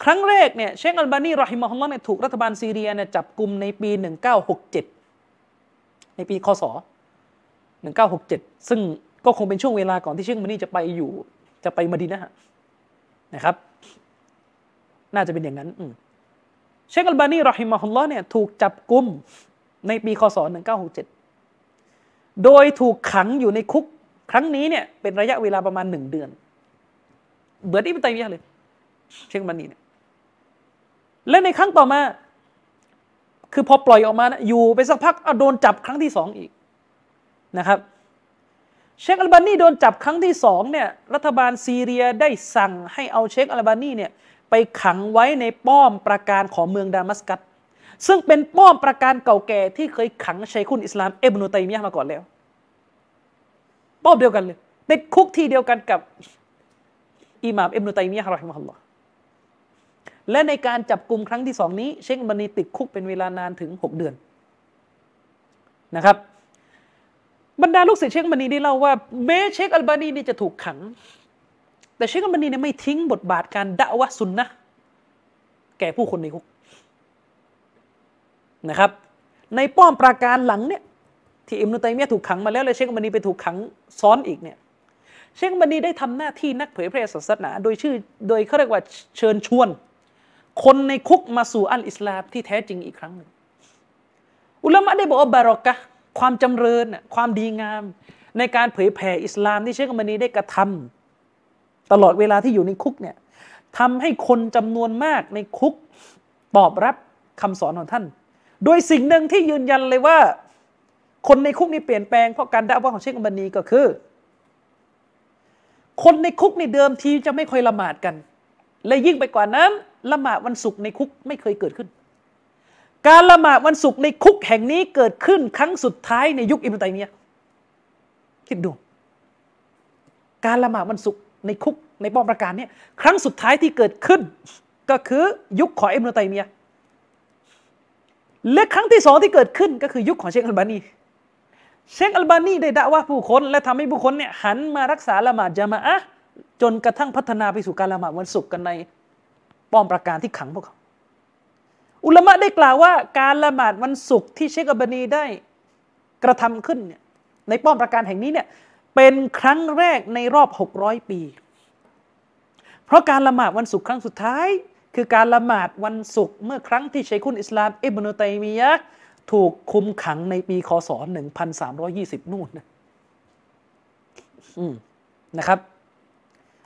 ครั้งแรกเนี่ยเชคอัลบานีรอฮิมะฮุลลอฮ์เนี่ยถูกรัฐบาลซีเรียเนี่ยจับกุมในปีหนึ่งพันเก้าร้อยหกสิบเจ็ดในปีคศหนึ่งพันเก้าร้อยหกสิบเจ็ดซึ่งก็คงเป็นช่วงเวลาก่อนที่เชคอัลบานีจะไปอยู่จะไปมะดีนะฮ์นะครับน่าจะเป็นอย่างนั้นเชคอัลบานีรอฮิมะฮุลลอฮ์เนี่ยถูกจับกุมในปีคศหนึ่งพันเก้าร้อยหกสิบเจ็ดโดยถูกขังอยู่ในคุกครั้งนี้เนี่ยเป็นระยะเวลาประมาณหนึ่งเดือนเบื่อที่ไม่ตายยะเลยเชคอัลบานีเนี่ยและในครั้งต่อมาคือพอปล่อยออกมานะอยู่ไปสักพักเอาโดนจับครั้งที่สองอีกนะครับเชคอัลบานีโดนจับครั้งที่สองเนี่ยรัฐบาลซีเรียได้สั่งให้เอาเชคอัลบานีเนี่ยไปขังไว้ในป้อมปราการของเมืองดามัสกัสซึ่งเป็นป้อมปราการเก่าแก่ที่เคยขังชัยคุลอิสลามอิบนุตัยมียะห์มาก่อนแล้วป้อมเดียวกันเลยในคุกที่เดียวกันกับอิหม่ามอิบนุตัยมียะห์รอฮิมะฮุลลอฮ์และในการจับกุมครั้งที่สองนี้เชคอัลบานีติดคุกเป็นเวลานานถึงหกเดือนนะครับบรรดาลูกศิษย์เชคอัลบานีได้เล่าว่าแม้เชคอัลบานีนี่จะถูกขังแต่เชคอัลบานีเนี่ยไม่ทิ้งบทบาทการดะวะห์สุนนะห์แก่ผู้คนในคุกนะครับในป้อมปราการหลังเนี่ยที่อิบนุตัยมียะห์ถูกขังมาแล้วและเชคอัลบานีไปถูกขังซ้อนอีกเนี่ยเชคอัลบานีได้ทำหน้าที่นักเผยแพร่ศาสนาโดยชื่อโดยเขาเรียกว่าเชิญชวนคนในคุกมาสู่อัลอิสลามที่แท้จริงอีกครั้งหนึ่งอุลามะได้บอกว่าบารอกะห์ความจำเริญความดีงามในการเผยแผ่อิสลามที่เชคอัลบานีได้กระทำตลอดเวลาที่อยู่ในคุกเนี่ยทำให้คนจำนวนมากในคุกตอบรับคำสอนของท่านโดยสิ่งหนึ่งที่ยืนยันเลยว่าคนในคุกนี่เปลี่ยนแปลงเพราะการดะวะห์ของเชคอัลบานีก็คือคนในคุกในเดิมทีจะไม่ค่อยละหมาดกันและยิ่งไปกว่านั้นละหมาดวันศุกร์ในคุกไม่เคยเกิดขึ้นการละหมาดวันศุกร์ในคุกแห่งนี้เกิดขึ้นครั้งสุดท้ายในยุคอิบนุตัยมียะห์คิดดูการละหมาดวันศุกร์ในคุกในป้อมปราการเนี่ยครั้งสุดท้ายที่เกิดขึ้นก็คือยุคของอิบนุตัยมียะห์และครั้งที่สองที่เกิดขึ้นก็คือยุคของเชคอัลบานีเชคอัลบานีได้ดะวะห์ผู้คนและทำให้ผู้คนเนี่ยหันมารักษาละหมาดญะมาอะห์จนกระทั่งพัฒนาไปสู่การละหมาดวันศุกร์กันในป้อมปราการที่ขังพวกเขาอุลามะได้กล่าวว่าการละหมาดวันศุกร์ที่เชคอัลบานีได้กระทำขึ้นเนี่ยในป้อมปราการแห่งนี้เนี่ยเป็นครั้งแรกในรอบหกร้อยปีเพราะการละหมาดวันศุกร์ครั้งสุดท้ายคือการละหมาดวันศุกร์เมื่อครั้งที่ชัยคุลอิสลามอิบนุตัยมียะห์ถูกคุมขังในปีคศหนึ่งพันสามร้อยยี่สิบนู่นนะ นะครับ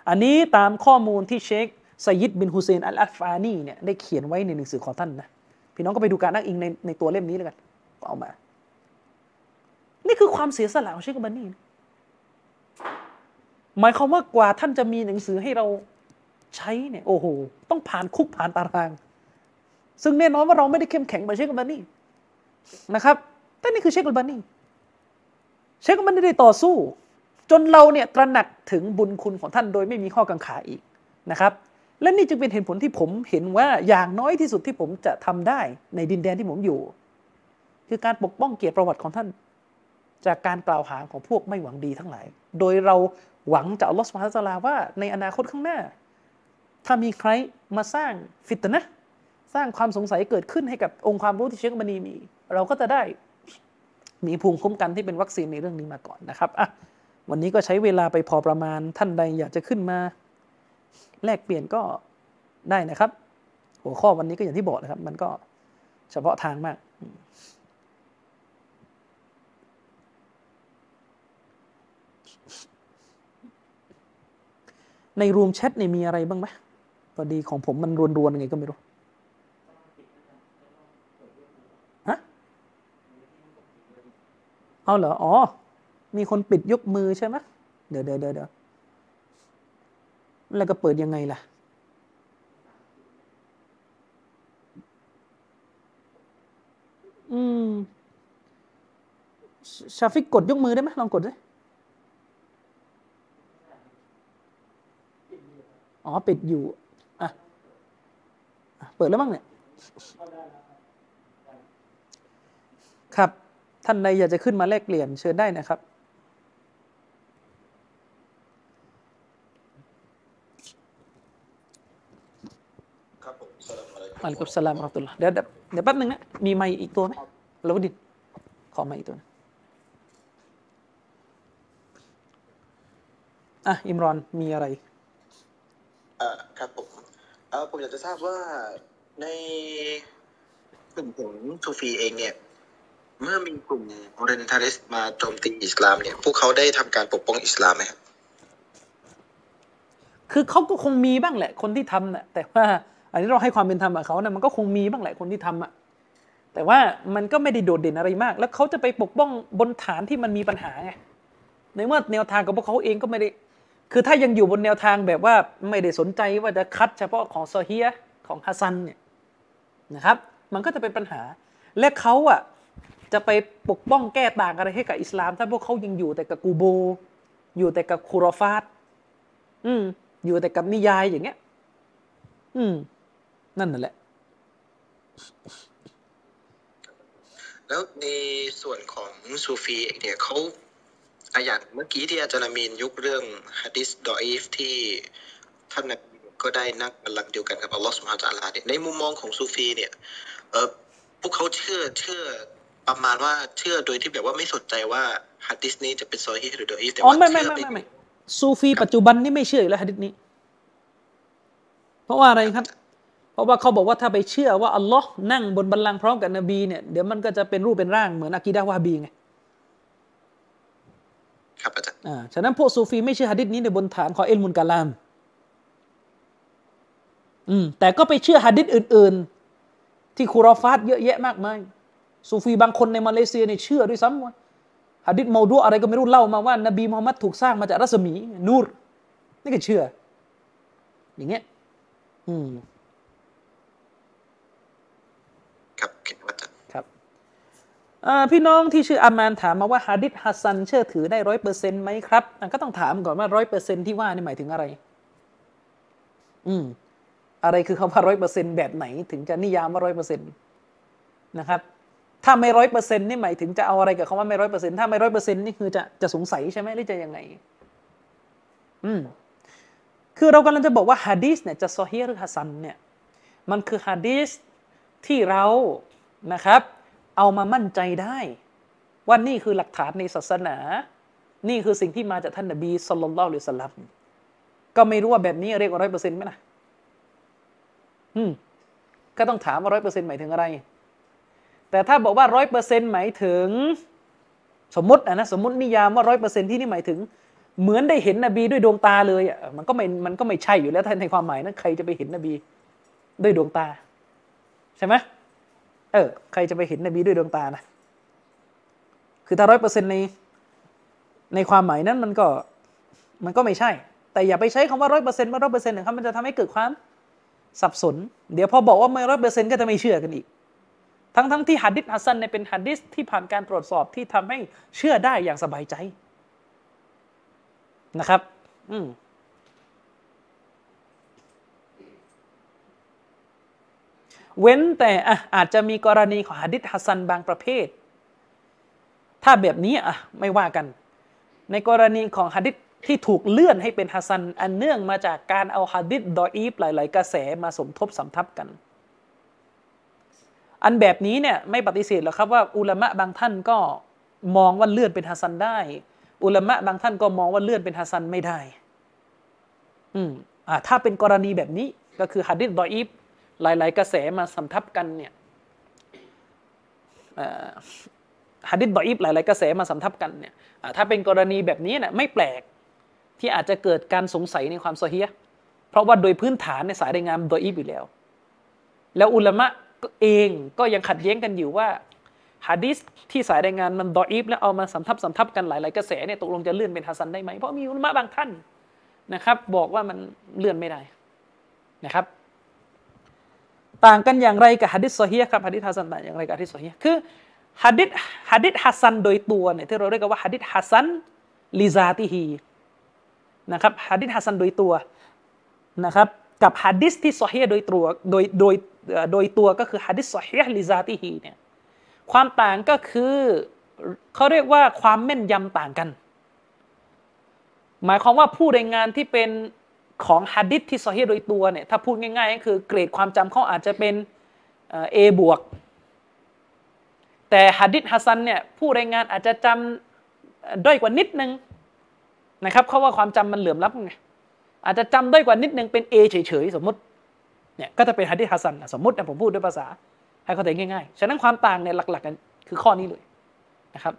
อันนี้ตามข้อมูลที่เชคไซยิดบินฮุเซนอัลอัฟฟานีเนี่ยได้เขียนไว้ในหนังสือของท่านนะพี่น้องก็ไปดูการอ้างอิงในในตัวเล่มนี้แล้วกันก็เอามานี่คือความเสียสละของเชคอัลบานีหมายความว่ากว่าท่านจะมีหนังสือให้เราใช้เนี่ยโอ้โหต้องผ่านคุกผ่านตารางซึ่งแน่นอนว่าเราไม่ได้เข้มแข็งเหมือนเชคอัลบานีนะครับแต่นี่คือเชคอัลบานีเชคอัลบานีได้ต่อสู้จนเราเนี่ยตระหนักถึงบุญคุณของท่านโดยไม่มีข้อกังขาอีกนะครับและนี่จึงเป็นเหตุผลที่ผมเห็นว่าอย่างน้อยที่สุดที่ผมจะทำได้ในดินแดนที่ผมอยู่คือการปกป้องเกียรติประวัติของท่านจากการกล่าวหาของพวกไม่หวังดีทั้งหลายโดยเราหวังจากอัลลอฮฺซุบฮานะฮูวะตะอาลาว่าในอนาคตข้างหน้าถ้ามีใครมาสร้างฟิตนะห์สร้างความสงสัยเกิดขึ้นให้กับองค์ความรู้ที่เชคอัลบานีมีเราก็จะได้มีภูมิคุ้มกันที่เป็นวัคซีนในเรื่องนี้มาก่อนนะครับอ่ะวันนี้ก็ใช้เวลาไปพอประมาณท่านใดอยากจะขึ้นมาแลกเปลี่ยนก็ได้นะครับหัวข้อวันนี้ก็อย่างที่บอกนะครับมันก็เฉพาะทางมากในรูมแชทเนี่ยมีอะไรบ้างไหมพอดีของผมมันรวนๆยังไงก็ไม่รู้ฮะเอาเหรออ๋อมีคนปิดยกมือใช่ไหมเดี๋ยวเดี๋ยวเดี๋ยวแล้วก็เปิดยังไงล่ะอืมชาฟิกกดยกมือได้ไหมลองกดดิอ๋อปิดอยู่อ่ะเปิดแล้วบ้างเนี่ยครับท่านใดอยากจะขึ้นมาแลกเปลี่ยนเชิญได้นะครับอัลกุบสลามอัลตุลเดี๋ยวเดี๋ยวแป๊บนึงนะมีไมค์อีกตัวไหมเราดินขอไมค์อีกตัวนะอ่ะอิมรอนมีอะไรอ่าครับผมเออผมอยากจะทราบว่าในกลุ่มของซูฟีเองเนี่ยเมื่อมีกลุ่มออเรนทัลิสต์มาโจมตีอิสลามเนี่ยพวกเขาได้ทำการปกป้องอิสลามไหมครับคือเขาก็คงมีบ้างแหละคนที่ทำน่ะแต่ว่าอันนี้เราให้ความเป็นธรรมกับเขานะมันก็คงมีบ้างแหละคนที่ทำอ่ะแต่ว่ามันก็ไม่ได้โดดเด่นอะไรมากแล้วเขาจะไปปกป้องบนฐานที่มันมีปัญหาไงในเมื่อแนวทางกับพวกเขาเองก็ไม่ได้คือถ้ายังอยู่บนแนวทางแบบว่าไม่ได้สนใจว่าจะคัดเฉพาะของซอฮีฮ์ของฮัสซันเนี่ยนะครับมันก็จะเป็นปัญหาและเขาอ่ะจะไปปกป้องแก้ต่างอะไรให้กับอิสลามถ้าพวกเขายังอยู่แต่กับกูโบอยู่แต่กับคูรอฟาตอืมอยู่แต่กับนิยายอย่างเงี้ยอืมนั่นแหละแล้วในส่วนของซูฟีเนี่ยเขาอย่างเมื่อกี้ที่อาจารย์อามีนยกเรื่องหะดีษดออีฟที่ท่านก็ได้นักบัลลังก์เดียวกันกับอัลลอฮฺซุบฮานะฮูวะตะอาลาเนี่ยในมุมมองของซูฟีเนี่ยเออพวกเขาเชื่อเชื่อประมาณว่าเชื่อโดยที่แบบว่าไม่สนใจว่าหะดีษนี้จะเป็นซอฮีหรือดออีฟแต่ว่าไม่ไม่ไม่ไม่ซูฟีปัจจุบันนี่ไม่เชื่อแล้วหะดีษนี้เพราะว่าอะไรครับเพราะว่าเขาบอกว่าถ้าไปเชื่อว่าอัลลอฮ์นั่งบนบัลลังก์พร้อมกับนบีเนี่ยเดี๋ยวมันก็จะเป็นรูปเป็นร่างเหมือนอะกีดะห์วะฮาบีไงครับอาจารย์อ่าฉะนั้นพวกซูฟีไม่เชื่อหะดีษนี้ในบนฐานของอิลมุลกะลามอืมแต่ก็ไปเชื่อหะดีษอื่นๆที่คุรอฟาตเยอะแยะมากมายซูฟีบางคนในมาเลเซียเนี่ยเชื่อด้วยซ้ำว่าหะดีษเมาดูอะไรก็ไม่รู้เล่ามาว่านบีมุฮัมมัดถูกสร้างมาจากรัศมีนูรนี่ก็เชื่ออย่างเงี้ยอืมพี่น้องที่ชื่ออามานถามมาว่าหะดีษฮัสซันเชื่อถือได้ ร้อยเปอร์เซ็นต์ มั้ยครับก็ต้องถามก่อนว่า ร้อยเปอร์เซ็นต์ ที่ว่านี่หมายถึงอะไรอืมอะไรคือคำว่า ร้อยเปอร์เซ็นต์ แบบไหนถึงจะนิยามว่า ร้อยเปอร์เซ็นต์ นะครับถ้าไม่ ร้อยเปอร์เซ็นต์ นี่หมายถึงจะเอาอะไรกับคำว่าไม่ ร้อยเปอร์เซ็นต์ ถ้าไม่ ร้อยเปอร์เซ็นต์ นี่คือจะจะสงสัยใช่มั้ยหรือจะยังไงอืมคือเรากำลังจะบอกว่าหะดีษเนี่ยจะซอฮีหรือฮัสซันเนี่ยมันคือหะดีษที่เรานะครับเอามามั่นใจได้ว่านี่คือหลักฐานในศาสนานี่คือสิ่งที่มาจากท่านนบีศ็อลลัลลอฮุอะลัยฮิวะซัลลัมก็ไม่รู้ว่าแบบนี้เรียกว่า ร้อยเปอร์เซ็นต์ มั้ยนะอืมก็ต้องถามว่า ร้อยเปอร์เซ็นต์ หมายถึงอะไรแต่ถ้าบอกว่า ร้อยเปอร์เซ็นต์ หมายถึงสมมุติอ่ะนะสมมุตินิยามว่า ร้อยเปอร์เซ็นต์ ที่นี่หมายถึง เหมือนได้เห็นนบีด้วยดวงตาเลยอ่ะมันก็ไม่มันก็ไม่ใช่อยู่แล้วในความหมายนั้นใครจะไปเห็นนบีด้วยดวงตาใช่ไหมเออใครจะไปเห็นนบีด้วยดวงตานะคือถ้าร้อยเปอร์เซ็นต์ในในความหมายนั้นมันก็มันก็ไม่ใช่แต่อย่าไปใช้คำว่าร้อยเปอร์เซ็นต์ว่าร้อยเปอร์เซ็นต์นะครับมันจะทำให้เกิดความสับสนเดี๋ยวพอบอกว่าไม่ร้อยเปอร์เซ็นต์ก็จะไม่เชื่อกันอีกทั้งทั้งที่หะดีษฮัสซันเนี่ยเป็นหะดีษที่ผ่านการตรวจสอบที่ทำให้เชื่อได้อย่างสบายใจนะครับอืมเว้นแต่อ่ะอาจจะมีกรณีของหะดีษฮัสซันบางประเภทถ้าแบบนี้อ่ะไม่ว่ากันในกรณีของหะดีษที่ถูกเลื่อนให้เป็นฮัสซันอันเนื่องมาจากการเอาหะดีษดออีฟหลายๆกระแสมาสมทบสัมทับกันอันแบบนี้เนี่ยไม่ปฏิเสธหรอกครับว่าอุลามะบางท่านก็มองว่าเลื่อนเป็นฮัสซันได้อุลามะบางท่านก็มองว่าเลื่อนเป็นฮัสซันไม่ได้อืมอ่าถ้าเป็นกรณีแบบนี้ก็คือหะดีษดออีฟหลายๆกระแสมาสัมทับกันเนี่ยอ่าหะดีษดออีฟหลายๆกระแสมาสัมทับกันเนี่ยอ่าถ้าเป็นกรณีแบบนี้นะไม่แปลกที่อาจจะเกิดการสงสัยในความซอฮีฮ์เพราะว่าโดยพื้นฐานในสายรายงานดออีฟอยู่แล้วแล้วอุลามะเองก็ยังขัดแย้งกันอยู่ว่าหะดีษที่สายรายงานมันดออีฟแล้วเอามาสัมทับสัมทับกันหลายๆกระแสเนี่ยตกลงจะเลื่อนเป็นฮัสซันได้ไหมเพราะมีอุลามะบางท่านนะครับบอกว่ามันเลื่อนไม่ได้นะครับต่างกันอย่างไรกับหะดีษซอฮีฮ์ครับหะดีษฮัสซันต่างอย่างไรกับหะดีษซอฮีฮ์คือหะดีษหะดีษฮัสซันโดยตัวเนี่ยที่เราเรียกว่าหะดีษฮัสซันลิซาติฮีนะครับหะดีษฮัสซันโดยตัวนะครับกับหะดีษที่ซอฮีฮ์โดยตัวโดยโดยโดยตัวก็คือหะดีษซอฮีฮ์ลิซาติฮีเนี่ยความต่างก็คือเขาเรียกว่าความแม่นยำต่างกันหมายความว่าผู้รายงานที่เป็นของหะดีษที่ซอฮีฮ์โดยตัวเนี่ยถ้าพูดง่ายๆก็คือเกรดความจำเขาอาจจะเป็นเอ่อ A บวกแต่หะดีษฮัสซันเนี่ยผู้รายงานอาจจะจำด้อยกว่านิดนึงนะครับเพราะว่าความจำมันเหลื่อมล้ำไงอาจจะจำด้อยกว่านิดนึงเป็น A เฉยๆสมมติเนี่ยก็จะเป็นหะดีษฮัสซันสมมตินะผมพูดด้วยภาษาให้เข้าใจง่ายๆฉะนั้นความต่างเนี่ยหลักๆกันคือข้อนี้เลยนะครับ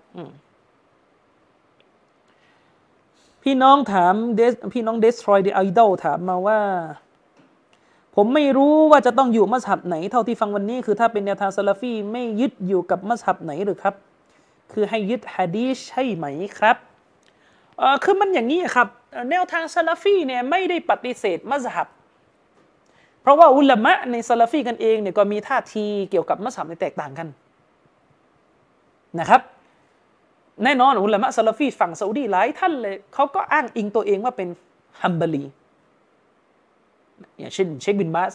พี่น้องถามพี่น้อง Destroy the Idol ถามมาว่าผมไม่รู้ว่าจะต้องอยู่มัซฮับไหนเท่าที่ฟังวันนี้คือถ้าเป็นแนวทางซะลาฟีไม่ยึดอยู่กับมัซฮับไหนหรือครับคือให้ยึดหะดีษใช่ไหมครับเอ่อคือมันอย่างนี้ครับแนวทางซะลาฟีเนี่ยไม่ได้ปฏิเสธมัซฮับเพราะว่าอุลามะในซะลาฟีกันเองเนี่ยก็มีท่าทีเกี่ยวกับมัซฮับแตกต่างกันนะครับแน่นอนอุลามะซะลาฟีฝั่งซาอุดีหลายท่านเลยเขาก็อ้างอิงตัวเองว่าเป็นฮัมบะลีอย่างเช่นเชคบินบาส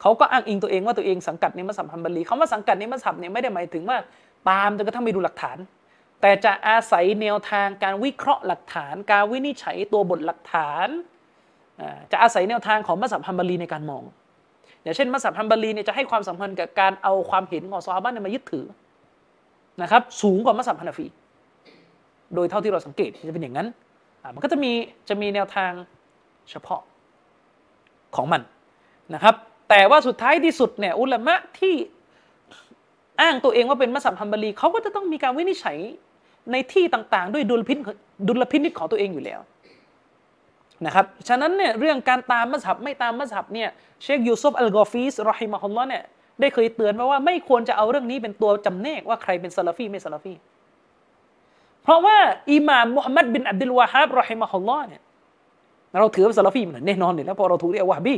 เขาก็อ้างอิงตัวเองว่าตัวเองสังกัดในมัซฮับฮัมบะลีคำว่าสังกัดในมัซฮับเนี่ยไม่ได้หมายถึงว่าตามจนกระทั่งไปดูหลักฐานแต่จะอาศัยแนวทางการวิเคราะห์หลักฐานการวินิจฉัยตัวบทหลักฐานจะอาศัยแนวทางของมัซฮับฮัมบะลีในการมองอย่างเช่นมัซฮับฮัมบะลีเนี่ยจะให้ความสำคัญกับการเอาความเห็นของซอฮาบะห์เนี่ยมายึดถือนะครับสูงกว่ามัซฮับฮานาฟีโดยเท่าที่เราสังเกตจะเป็นอย่างนั้นมันก็จะมีจะมีแนวทางเฉพาะของมันนะครับแต่ว่าสุดท้ายที่สุดเนี่ยอุลามะที่อ้างตัวเองว่าเป็นมัซฮับฮัมบะลีเขาก็จะต้องมีการวินิจฉัยในที่ต่างๆด้วยดุลพินิจดุลพินิจของตัวเองอยู่แล้วนะครับฉะนั้นเนี่ยเรื่องการตามมัซฮับไม่ตามมัซฮับเนี่ยเชคยูซุฟอัลกอฟีซรอฮิมะฮุลลอฮ์เนี่ยได้เคยเตือนไว้ว่าไม่ควรจะเอาเรื่องนี้เป็นตัวจำแนกว่าใครเป็นซะลาฟีไม่ซะลาฟีเพราะว่าอิหม่ามมุฮัมมัดบินอับดุลวะฮาบรอฮิมะฮุลลอฮ์เนี่ยเราถือว่าซะลาฟีมันแน่นอนเลยแล้วพอเราถูกเรียกว่าวะฮ์บี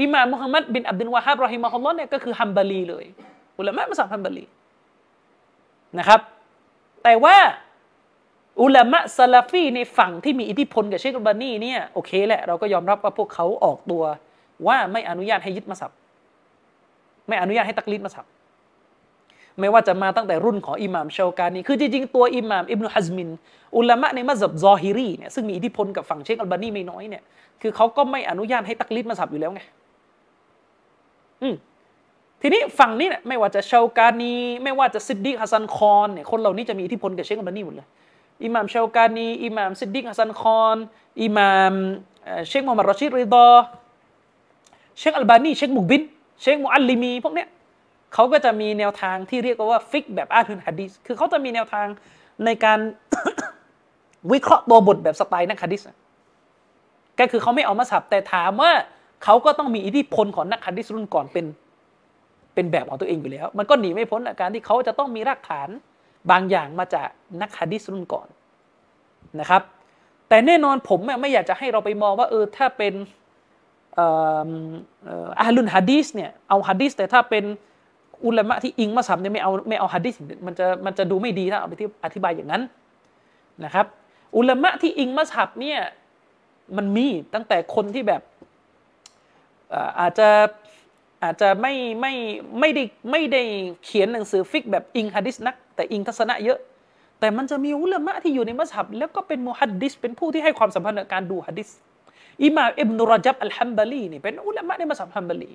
อิหม่ามมุฮัมมัดบินอับดุลวะฮาบรอฮิมะฮุลลอฮ์เนี่ยก็คือฮัมบะลีเลยอุลามะมัซฮับฮัมบะลีนะครับแต่ว่าอุลามะซะลาฟีในฝั่งที่มีอิทธิพลกับเชคอัลบานีเนี่ยโอเคแหละเราก็ยอมรับว่าพวกเขาออกตัวว่าไม่อนุญาตให้ยึดมัซฮับไม่อนุญาตให้ตักลิดมัซฮับไม่ว่าจะมาตั้งแต่รุ่นของอิหม่ามชาวกานีคือจริงๆตัวอิหม่ามอิบนุฮัซมินอุลามะในมัซฮับซอฮิรีเนี่ยซึ่งมีอิทธิพลกับฝั่งเชคอัลบานีไม่น้อยเนี่ยคือเขาก็ไม่อนุญาตให้ตักลิดมัซฮับอยู่แล้วไงอืมทีนี้ฝั่งนี้เนี่ยไม่ว่าจะชาวกานีไม่ว่าจะซิดดีกฮัสซันคอนเนี่ยคนเหล่านี้จะมีอิทธิพลกับเชคอัลบานีหมดเลยอิหม่ามชาวกานีอิหม่ามซิดดีกฮัสซันคอนอิหม่ามเชคมูฮัมหมัดรอชิดริฎอเชคอัลบานีเชคมุกบินเชคมุอัลลิมีพวกเนี้ยเขาก็จะมีแนวทางที่เรียกว่าฟิกแบบอาตุนฮะดีษคือเขาจะมีแนวทางในการ วิเคราะห์ตัวบทแบบสไตล์นักหะดีษก็คือเขาไม่เอามัซฮับแต่ถามว่าเขาก็ต้องมีอิทธิพลของนักหะดีษรุ่นก่อนเป็นเป็นแบบของตัวเองอยู่แล้วมันก็หนีไม่พ้นอาการที่เขาจะต้องมีรากฐานบางอย่างมาจากนักหะดีษรุ่นก่อนนะครับแต่แน่นอนผมไม่อยากจะให้เราไปมองว่าเออถ้าเป็นอาลุนหะดีษเนี่ยเอาหะดีษแต่ถ้าเป็นอุลามะที่อิงมัซฮับเนี่ยไม่เอาไม่เอาหะดีษมันจะมันจะดูไม่ดีถ้าเอาไปที่อธิบายอย่างนั้นนะครับอุลามะที่อิงมัซฮับเนี่ยมันมีตั้งแต่คนที่แบบอาจจะอาจจะไม่ไม่ไม่ได้ไม่ได้เขียนหนังสือฟิกแบบอิงหะดีษนักแต่อิงทัศนะเยอะแต่มันจะมีอุลามะที่อยู่ในมัซฮับแล้วก็เป็นมุฮัดดิษเป็นผู้ที่ให้ความสำคัญกับการดูหะดีษอิหม่ามอิบนุรอญับอัลฮัมบะลีนี่เป็นอุลามะในมัซฮับฮัมบะลี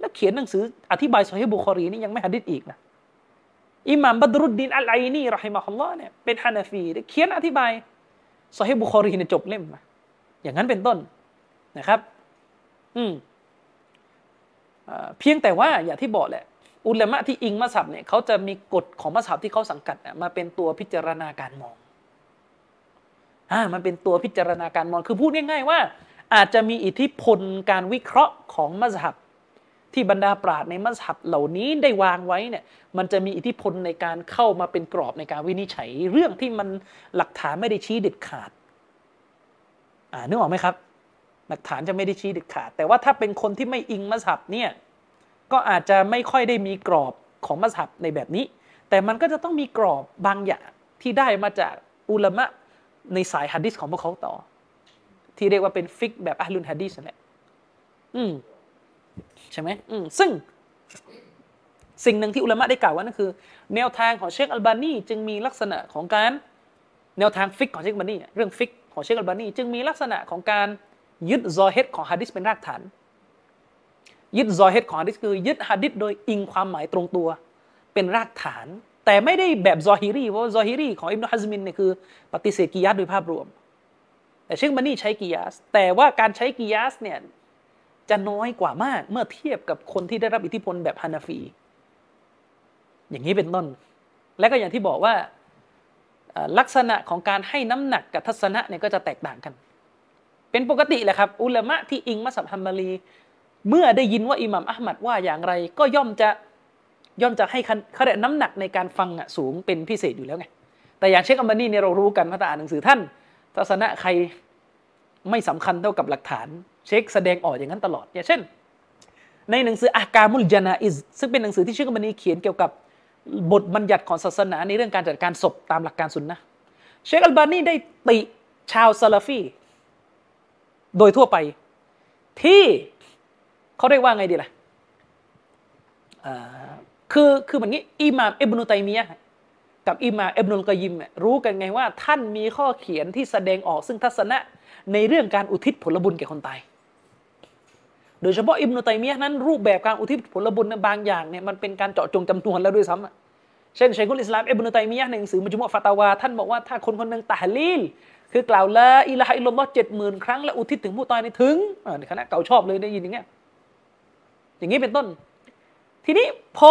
แล้วเขียนหนังสืออธิบายซอฮีห์บุคอรีนี่ยังไม่หะดีษอีกนะอิหม่ามบัดรุดดีนอัลไอนีเราะฮิมะฮุลลอฮ์เนี่ยเป็นฮานาฟีเขียนอธิบายซอฮีห์บุคอรีเนี่ยจบเล่มนะอย่างนั้นเป็นต้นนะครับอืมเพียงแต่ว่าอย่างที่บอกแหละอุลามะที่อิงมัซฮับเนี่ยเขาจะมีกฎของมัซฮับที่เขาสังกัดเนี่ยมาเป็นตัวพิจารณาการมองอ่ามันเป็นตัวพิจารณาการมองคือพูดง่ายๆว่าอาจจะมีอิทธิพลการวิเคราะห์ของมัซฮับที่บรรดาปราชญ์ในมัซฮับเหล่านี้ได้วางไว้เนี่ยมันจะมีอิทธิพลในการเข้ามาเป็นกรอบในการวินิจฉัยเรื่องที่มันหลักฐานไม่ได้ชี้เด็ดขาดอ่านึกออกไหมครับหลักฐานจะไม่ได้ชี้เด็ดขาดแต่ว่าถ้าเป็นคนที่ไม่อิงมัซฮับเนี่ยก็อาจจะไม่ค่อยได้มีกรอบของมัซฮับในแบบนี้แต่มันก็จะต้องมีกรอบบางอย่างที่ได้มาจากอุลามะในสายหะดีษของพวกเขาต่อที่เรียกว่าเป็นฟิกแบบอะห์ลุลหะดีษนั่นแหละอืมใช่ไหมอืมซึ่งสิ่งหนึ่งที่อุลามะได้กล่าวว่านั่นคือแนวทางของเชคอัลบานีจึงมีลักษณะของการแนวทางฟิกของเชคอัลบานีเรื่องฟิกของเชคอัลบานีจึงมีลักษณะของการยึดซอเฮดของหะดีษเป็นรากฐานยึดซอเฮดของหะดีษคือยึดหะดีษโดยอิงความหมายตรงตัวเป็นรากฐานแต่ไม่ได้แบบซอฮิรีเพราะซอฮิรีของอิบนุฮะซมินเนี่ยคือปฏิเสธกิยาสโดยภาพรวมแต่เชคอัลบานีใช้กิยาสแต่ว่าการใช้กิยาสเนี่ยจะน้อยกว่ามากเมื่อเทียบกับคนที่ได้รับอิทธิพลแบบฮานาฟีอย่างนี้เป็นต้นและก็อย่างที่บอกว่าลักษณะของการให้น้ำหนักกับทัศนะเนี่ยก็จะแตกต่างกันเป็นปกติแหละครับอุลามะที่อิงมัซฮับฮัมบะลีเมื่อได้ยินว่าอิหม่ามอะห์มัดว่าอย่างไรก็ย่อมจะย่อมจะให้คะแนนน้ำหนักในการฟังสูงเป็นพิเศษอยู่แล้วไงแต่อย่างเชคอัลบานีเนี่ยเรารู้กันมาตราอ่านหนังสือท่านทัศนะใครไม่สำคัญเท่ากับหลักฐานเช็คแสดงออกอย่างนั้นตลอดอย่างเช่นในหนังสืออะกามุลญะนาอิซซึ่งเป็นหนังสือที่เชคอัลบานีเขียนเกี่ยวกับบทบัญญัติของศาสนาในเรื่องการจัดการศพตามหลักการสุนนะห์เชคอัลบานีได้ติชาวซะลาฟีโดยทั่วไปที่เขาเรียกว่าไงดีล่ะคือคือแบบนี้อิหม่ามอิบนุตัยมียะห์กับอิหม่ามอิบนุลกอยยิมรู้กันไงว่าท่านมีข้อเขียนที่แสดงออกซึ่งทัศนะในเรื่องการอุทิศผลบุญแก่คนตายโดยเฉพาะอิบนุตัยมียะห์นั้นรูปแบบการอุทิศผลบุญในบางอย่างเนี่ยมันเป็นการเจาะจงจำนวนแล้วด้วยซ้ำเช่นชัยคุลอิสลามอิบนุตัยมียะห์ในหนังสือมัจมุอ์ฟะตาวาท่านบอกว่าถ้าคนคนนึงตะฮ์ลีลคือกล่าวละอิลาฮะอิลลัลลอฮ์ เจ็ดหมื่น ครั้งและอุทิศถึงผู้ตายในถึงในคณะเก่าชอบเลยได้ยินอย่างเงี้ยอย่างนี้เป็นต้นทีนี้พอ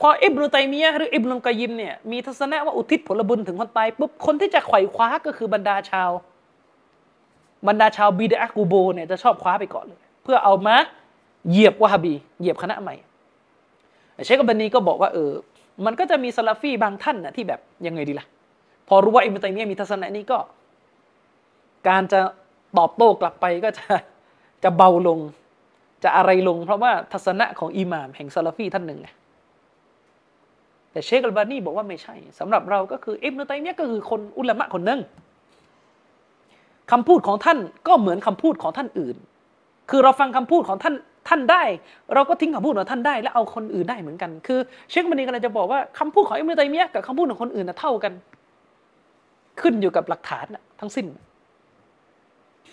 พออิบนุตัยมียะห์หรืออิบนุกอยยิมเนี่ยมีทัศนะว่าอุทิศผลบุญถึงคนตายปุ๊บคนที่จะไขว่คว้าก็คือบรรดาชาวบรรดาชาวบิดอะห์กูโบเนี่ยจะชอบคว้าไปก่อนเลยเพื่อเอามาเหยียบวะฮาบีเหยียบคณะใหม่เชคอัลบานีก็บอกว่าเออมันก็จะมีซะลาฟีบางท่านนะที่แบบยังไงดีล่ะพอรู้ว่าอิบนุตัยมียะห์มีทัศนะนี้ก็การจะตอบโต้กลับไปก็จะจะเบาลงจะอะไรลงเพราะว่าทัศนะของอิหม่ามแห่งซะลาฟีท่านหนึ่งแต่เชคอัลบานีบอกว่าไม่ใช่สำหรับเราก็คืออิบนุตัยมียะห์ก็คือคนอุลามะคนหนึ่งคำพูดของท่านก็เหมือนคำพูดของท่านอื่นคือเราฟังคำพูดของท่านท่านได้เราก็ทิ้งคำพูดของท่านได้และเอาคนอื่นได้เหมือนกันคือเชคอัลบานีกำลังจะบอกว่าคำพูดของอิบนุตัยมียะห์กับคำพูดของคนอื่นน่ะเท่ากันขึ้นอยู่กับหลักฐานทั้งสิ้น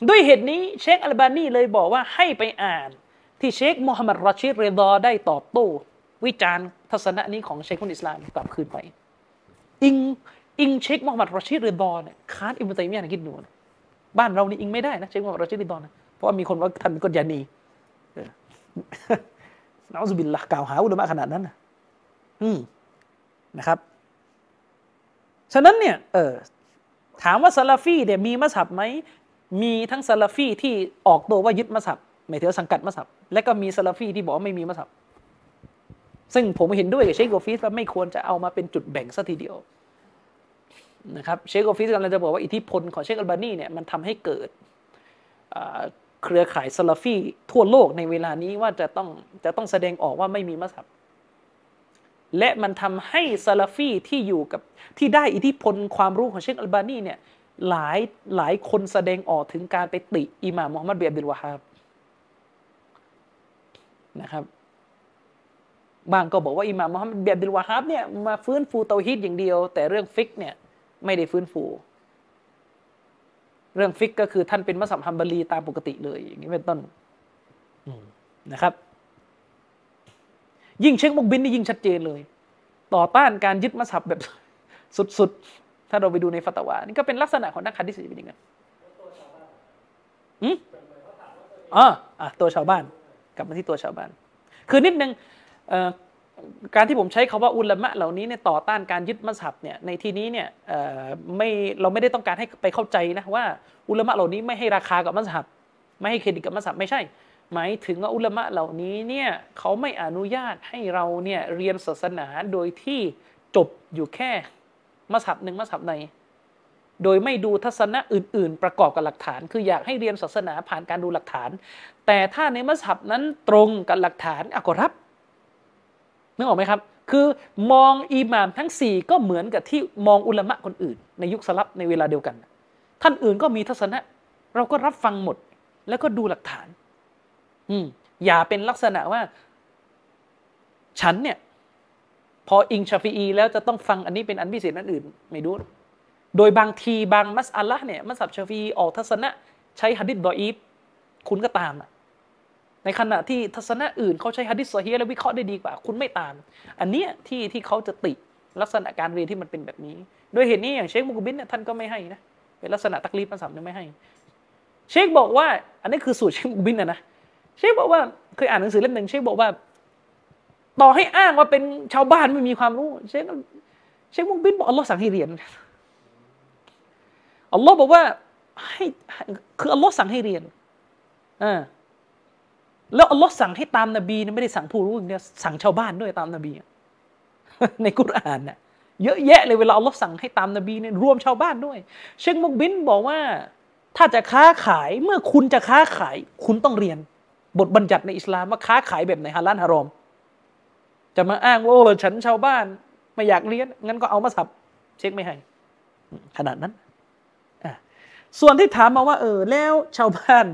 ด้วยเหตุนี้เชคอัลบานีเลยบอกว่าให้ไปอ่านที่เชคมูฮัมหมัดรอชิดเรดอได้ตอบโต้วิจารณ์ทัศนะนี้ของเชคคนอิสลามกลับคืนไปอิงอิงเชคมูฮัมหมัดรอชิดเรดอเนี่ยค้านอิบนุตัยมียะห์นะคิดดูนะบ้านเรานี่อิงไม่ได้นะเชคมูฮัมหมัดรอชิดเรดอนะเพราะมีคนว่าท่านเป็นคนยานีนะอูซุบิลลาฮ์กล่าวหาอุลามะขนาดนั้นนะอืมนะครับฉะนั้นเนี่ยเออ ถามว่าซาลาฟีเนี่ยมีมัซฮับไหมมีทั้งซาลาฟีที่ออกตัวว่ายึดมัซฮับหมายถึงสังกัดมัซฮับและก็มีซาลาฟีที่บอกว่าไม่มีมัซฮับซึ่งผมเห็นด้วยกับเชคโกฟีสว่าไม่ควรจะเอามาเป็นจุดแบ่งซะทีเดียวนะครับเชคโกฟีสกำลังจะบอกว่าอิทธิพลของเชคอัลบานีเนี่ยมันทำให้เกิดเครือข่ายซาลาฟีทั่วโลกในเวลานี้ว่าจะต้องจะต้องแสดงออกว่าไม่มีมัซฮับและมันทำให้ซาลาฟีที่อยู่กับที่ได้อิทธิพลความรู้ของเชคอัลบานีเนี่ยหลายหลายคนแสดงออกถึงการไปติอิหม่ามมุฮัมมัดบินอับดุลวะฮาบนะครับบางก็บอกว่าอิหม่ามมุฮัมมัดบินอับดุลวะฮาบเนี่ยมาฟื้นฟูเตาฮีดอย่างเดียวแต่เรื่องฟิกเนี่ยไม่ได้ฟื้นฟูเรื่องฟิกก็คือท่านเป็นมัซฮับฮัมบาลีตามปกติเลยอย่างนี้เป็นต้นนะครับยิ่งเชคมุกบินนี่ยิ่งชัดเจนเลยต่อต้านการยึดมัซฮับแบบสุดๆถ้าเราไปดูในฟัตวานี่ก็เป็นลักษณะของนักหะดีษที่เป็นอย่างนั้นอืมอ๋ออ่ะตัวชาวบ้านกลับมาที่ตัวชาวบ้านคือนิดนึงการที่ผมใช้คำว่าอุลามะเหล่านี้เนี่ยต่อต้านการยึดมัซฮับเนี่ยในที่นี้เนี่ยไม่เราไม่ได้ต้องการให้ไปเข้าใจนะว่าอุลามะเหล่านี้ไม่ให้ราคากับมัซฮับไม่ให้เครดิตกับมัซฮับไม่ใช่หมายถึงว่าอุลามะเหล่านี้เนี่ยเขาไม่อนุญาตให้เราเนี่ยเรียนศาสนาโดยที่จบอยู่แค่มัซฮับหนึ่งมัซฮับในโดยไม่ดูทัศนะอื่นๆประกอบกับหลักฐานคืออยากให้เรียนศาสนาผ่านการดูหลักฐานแต่ถ้าในมัซฮับนั้นตรงกับหลักฐานอ่ะก็รับนึกออกไหมครับคือมองอิหม่ามทั้งสี่ก็เหมือนกับที่มองอุลามะคนอื่นในยุคสลับในเวลาเดียวกันท่านอื่นก็มีทัศนะเราก็รับฟังหมดแล้วก็ดูหลักฐานอืมอย่าเป็นลักษณะว่าฉันเนี่ยพออิงชาฟีอีแล้วจะต้องฟังอันนี้เป็นอันพิเศษนั้นอื่นไม่รู้โดยบางทีบางมัสอัลละเนี่ยมัซฮับชาฟีอีออกทัศนะใช้หะดีษฎออีฟคุณก็ตามนะในขณะที่ทัศนะอื่นเขาใช้หะดีษซอฮีฮ์และวิเคราะห์ได้ดีกว่าคุณไม่ตามอันเนี้ยที่ที่เขาจะติลักษณะการเรียนที่มันเป็นแบบนี้โดยเหตุนี้อย่างเชคมุกบินเนี่ยท่านก็ไม่ให้นะเป็นลักษณะตักลีฟมัซฮับเนี่ยไม่ให้เชคบอกว่าอันนี้คือสูตรเชคมุกบินนะนะเชคบอกว่าเคยอ่านหนังสือเล่มหนึ่งเชคบอกว่าต่อให้อ้างว่าเป็นชาวบ้านไม่มีความรู้เชคเชคมุกบินบอกอัลลอฮ์สั่งให้เรียนอัลลอฮ์บอกว่าให้คืออัลลอฮ์สั่งให้เรียนอ่าแล้วอัลลอฮ์สั่งให้ตามนบีเนี่ยไม่ได้สั่งผู้รู้อย่างเดียวสั่งชาวบ้านด้วยตามนบีในกุรอานน่ะเยอะแยะเลยเวลาอัลลอฮ์สั่งให้ตามนบีเนี่ยรวมชาวบ้านด้วยเชคมุกบินบอกว่าถ้าจะค้าขายเมื่อคุณจะค้าขายคุณต้องเรียนบทบัญญัติในอิสลามว่าค้าขายแบบไหนฮาลาลฮารอมจะมาอ้างว่าโอ้ฉันชาวบ้านไม่อยากเรียนงั้นก็เอามาสับเช็คไม่ให้ขนาดนั้นส่วนที่ถามมาว่าเออแล้วชาวบ้าน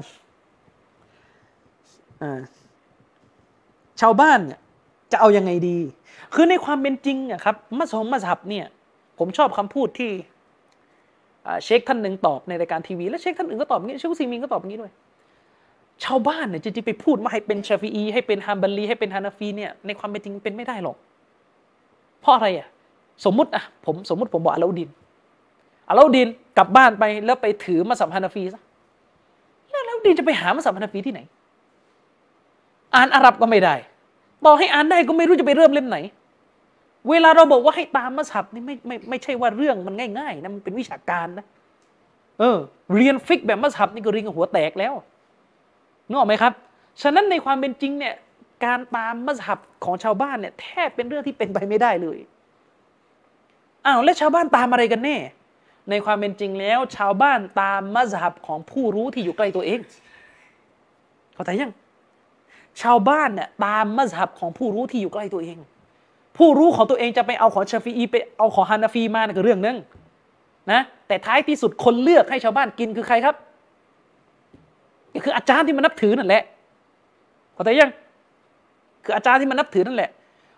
ชาวบ้านเนี่ยจะเอายังไงดีคือในความเป็นจริงอะครับมัซฮับมัซฮับเนี่ยผมชอบคำพูดที่เชคท่านหนึ่งตอบในรายการทีวีและเชคท่านอื่นก็ตอบงี้เชคอุซัยมีนก็ตอบงี้ด้วยชาวบ้านเนี่ยจริงๆไปพูดว่าให้เป็นชาฟีอีให้เป็นฮัมบาลีให้เป็นฮานาฟีเนี่ยในความเป็นจริงเป็นไม่ได้หรอกเพราะอะไรอ่ะสมมุติอ่ะผมสมมุติผมบอกอาลาอุดดีนอาลาอุดดีนกลับบ้านไปแล้วไปถือมัซฮับฮานาฟีซะแล้วอาลาอุดดีนจะไปหามัซฮับฮานาฟีที่ไหนอ่านอาหรับก็ไม่ได้ต่อให้อ่านได้ก็ไม่รู้จะไปเริ่มเล่มไหนเวลาเราบอกว่าให้ตามมัซฮับนี่ไม่ไม่ไม่ใช่ว่าเรื่องมันง่ายๆนะมันเป็นวิชาการนะเออเรียนฟิกแบบมัซฮับนี่ก็เรียนหัวแตกแล้วนึกออกไหมครับฉะนั้นในความเป็นจริงเนี่ยการตามมัซฮับของชาวบ้านเนี่ยแทบเป็นเรื่องที่เป็นไปไม่ได้เลยอ้าวแล้วชาวบ้านตามอะไรกันแน่ในความเป็นจริงแล้วชาวบ้านตามมัซฮับของผู้รู้ที่อยู่ใกล้ตัวเองเข้าใจยังชาวบ้านเนี่ยตามมัซฮับของผู้รู้ที่อยู่ใกล้ตัวเองผู้รู้ของตัวเองจะไปเอาของชาฟีอีไปเอาของฮานาฟีมาเนี่ยก็เรื่องนึงนะแต่ท้ายที่สุดคนเลือกให้ชาวบ้านกินคือใครครับก็คืออาจารย์ที่มันนับถือนั่นแหละเข้าใจยังคืออาจารย์ที่มันนับถือนั่นแหละ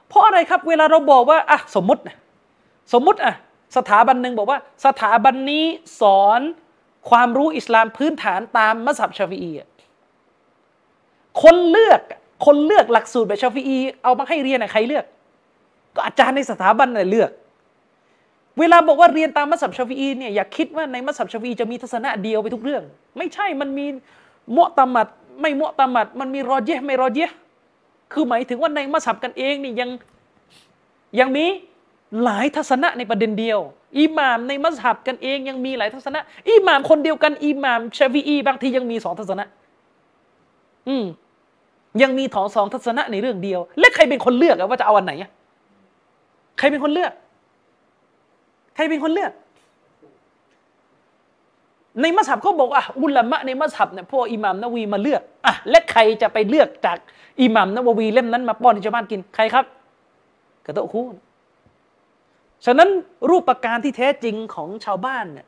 เพราะอะไรครับเวลาเราบอกว่าอ่ะสมมติสมมติอ่ะสถาบันหนึ่งบอกว่าสถาบันนี้สอนความรู้อิสลามพื้นฐานตามมัซฮับชาฟีอีคนเลือกคนเลือกหลักสูตรแบบชาฟีอีเอามาให้เรียนน่ะใครเลือกก็อาจารย์ในสถาบันน่ะเลือกเวลาบอกว่าเรียนตามมัซฮับชาฟีอีเนี่ยอย่าคิดว่าในมัซฮับชาฟีอีจะมีทัศนะเดียวไปทุกเรื่องไม่ใช่มันมีมุอ์ตะมัดไม่มุอ์ตะมัดมันมีรอญิฮ์ไม่รอญิฮ์คือหมายถึงว่าในมัซฮับกันเองนี่ยังยังมี หลายทัศนะในประเด็นเดียวอิหม่ามในมัสฮับกันเองยังมีหลายทัศนะอิหม่ามคนเดียวกันอิหม่ามชาฟิอีบางทียังมีสองทัศนะอืมยังมีถอสองทัศนะในเรื่องเดียวและใครเป็นคนเลือกว่าจะเอาอันไหนใครเป็นคนเลือกใครเป็นคนเลือกในมัสฮับก็บอกอ่ะอุลามะในมัสฮับเนี่ยพวกอิหม่ามนาววีมาเลือกอ่ะและใครจะไปเลือกจากอิหม่ามนาววีเล่มนั้นมาป้อนให้ชาวบ้านกินใครครับกะตะคูนฉะนั้นรูปประการที่แท้จริงของชาวบ้านเนี่ย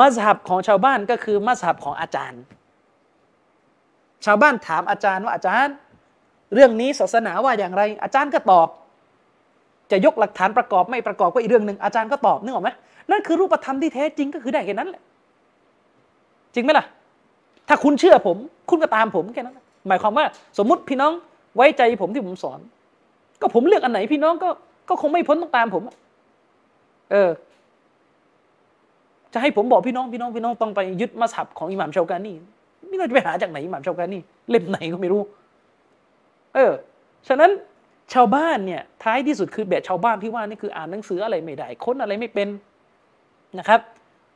มัสฮับของชาวบ้านก็คือมัสฮับของอาจารย์ชาวบ้านถามอาจารย์ว่าอาจารย์เรื่องนี้ศาสนาว่าอย่างไรอาจารย์ก็ตอบจะยกหลักฐานประกอบไม่ประกอบก็อีกเรื่องนึงอาจารย์ก็ตอบนึกออกไหมนั่นคือรูปธรรมที่แท้จริงก็คือได้แค่นั้นแหละจริงไหมล่ะถ้าคุณเชื่อผมคุณก็ตามผมแค่นั้นหมายความว่าสมมติพี่น้องไว้ใจผมที่ผมสอนก็ผมเลือกอันไหนพี่น้องก็ก็คงไม่พ้นต้องตามผมเออจะให้ผมบอกพี่น้องพี่น้องพี่น้องต้องไปยึดมัสฮับของอิหม่ามชาวกานีไม่รู้จะไปหาจากไหนอิหม่ามชาวกานีเล่มไหนก็ไม่รู้เออฉะนั้นชาวบ้านเนี่ยท้ายที่สุดคือแบบชาวบ้านที่ว่านี่คืออ่านหนังสืออะไรไม่ได้ค้นอะไรไม่เป็นนะครับ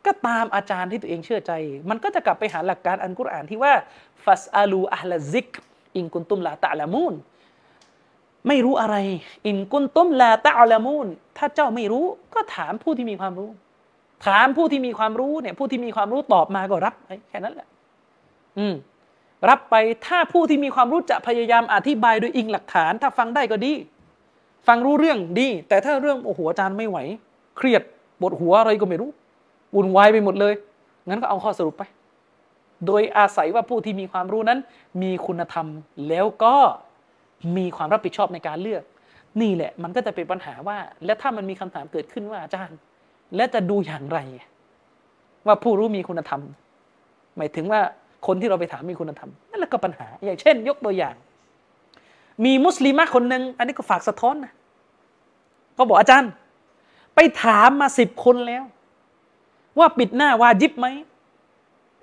ก็ตามอาจารย์ที่ตัวเองเชื่อใจมันก็จะกลับไปหาหลักการอัลกุรอานที่ว่าฟัสอาลูอะห์ละซิกอินกุนตุมลาตะอ์ลามูนไม่รู้อะไรอินกุนตุมลาตะอ์ลามูนถ้าเจ้าไม่รู้ก็ถามผู้ที่มีความรู้ถามผู้ที่มีความรู้เนี่ยผู้ที่มีความรู้ตอบมาก็รับแค่นั้นแหละอืมรับไปถ้าผู้ที่มีความรู้จะพยายามอธิบายโดยอิงหลักฐานถ้าฟังได้ก็ดีฟังรู้เรื่องดีแต่ถ้าเรื่องโอ้โหอาจารย์ไม่ไหวเครียดปวดหัวอะไรก็ไม่รู้วุ่นวายไปหมดเลยงั้นก็เอาข้อสรุปไปโดยอาศัยว่าผู้ที่มีความรู้นั้นมีคุณธรรมแล้วก็มีความรับผิดชอบในการเลือกนี่แหละมันก็จะเป็นปัญหาว่าและถ้ามันมีคำถามเกิดขึ้นว่าอาจารย์และจะดูอย่างไรว่าผู้รู้มีคุณธรรมหมายถึงว่าคนที่เราไปถามมีคุณธรรมนั่นแหละก็ปัญหาอย่างเช่นยกตัวอย่างมีมุสลิมะคนหนึ่งอันนี้ก็ฝากสะท้อนนะก็บอกอาจารย์ไปถามมาสิบคนแล้วว่าปิดหน้าวาญิบไหม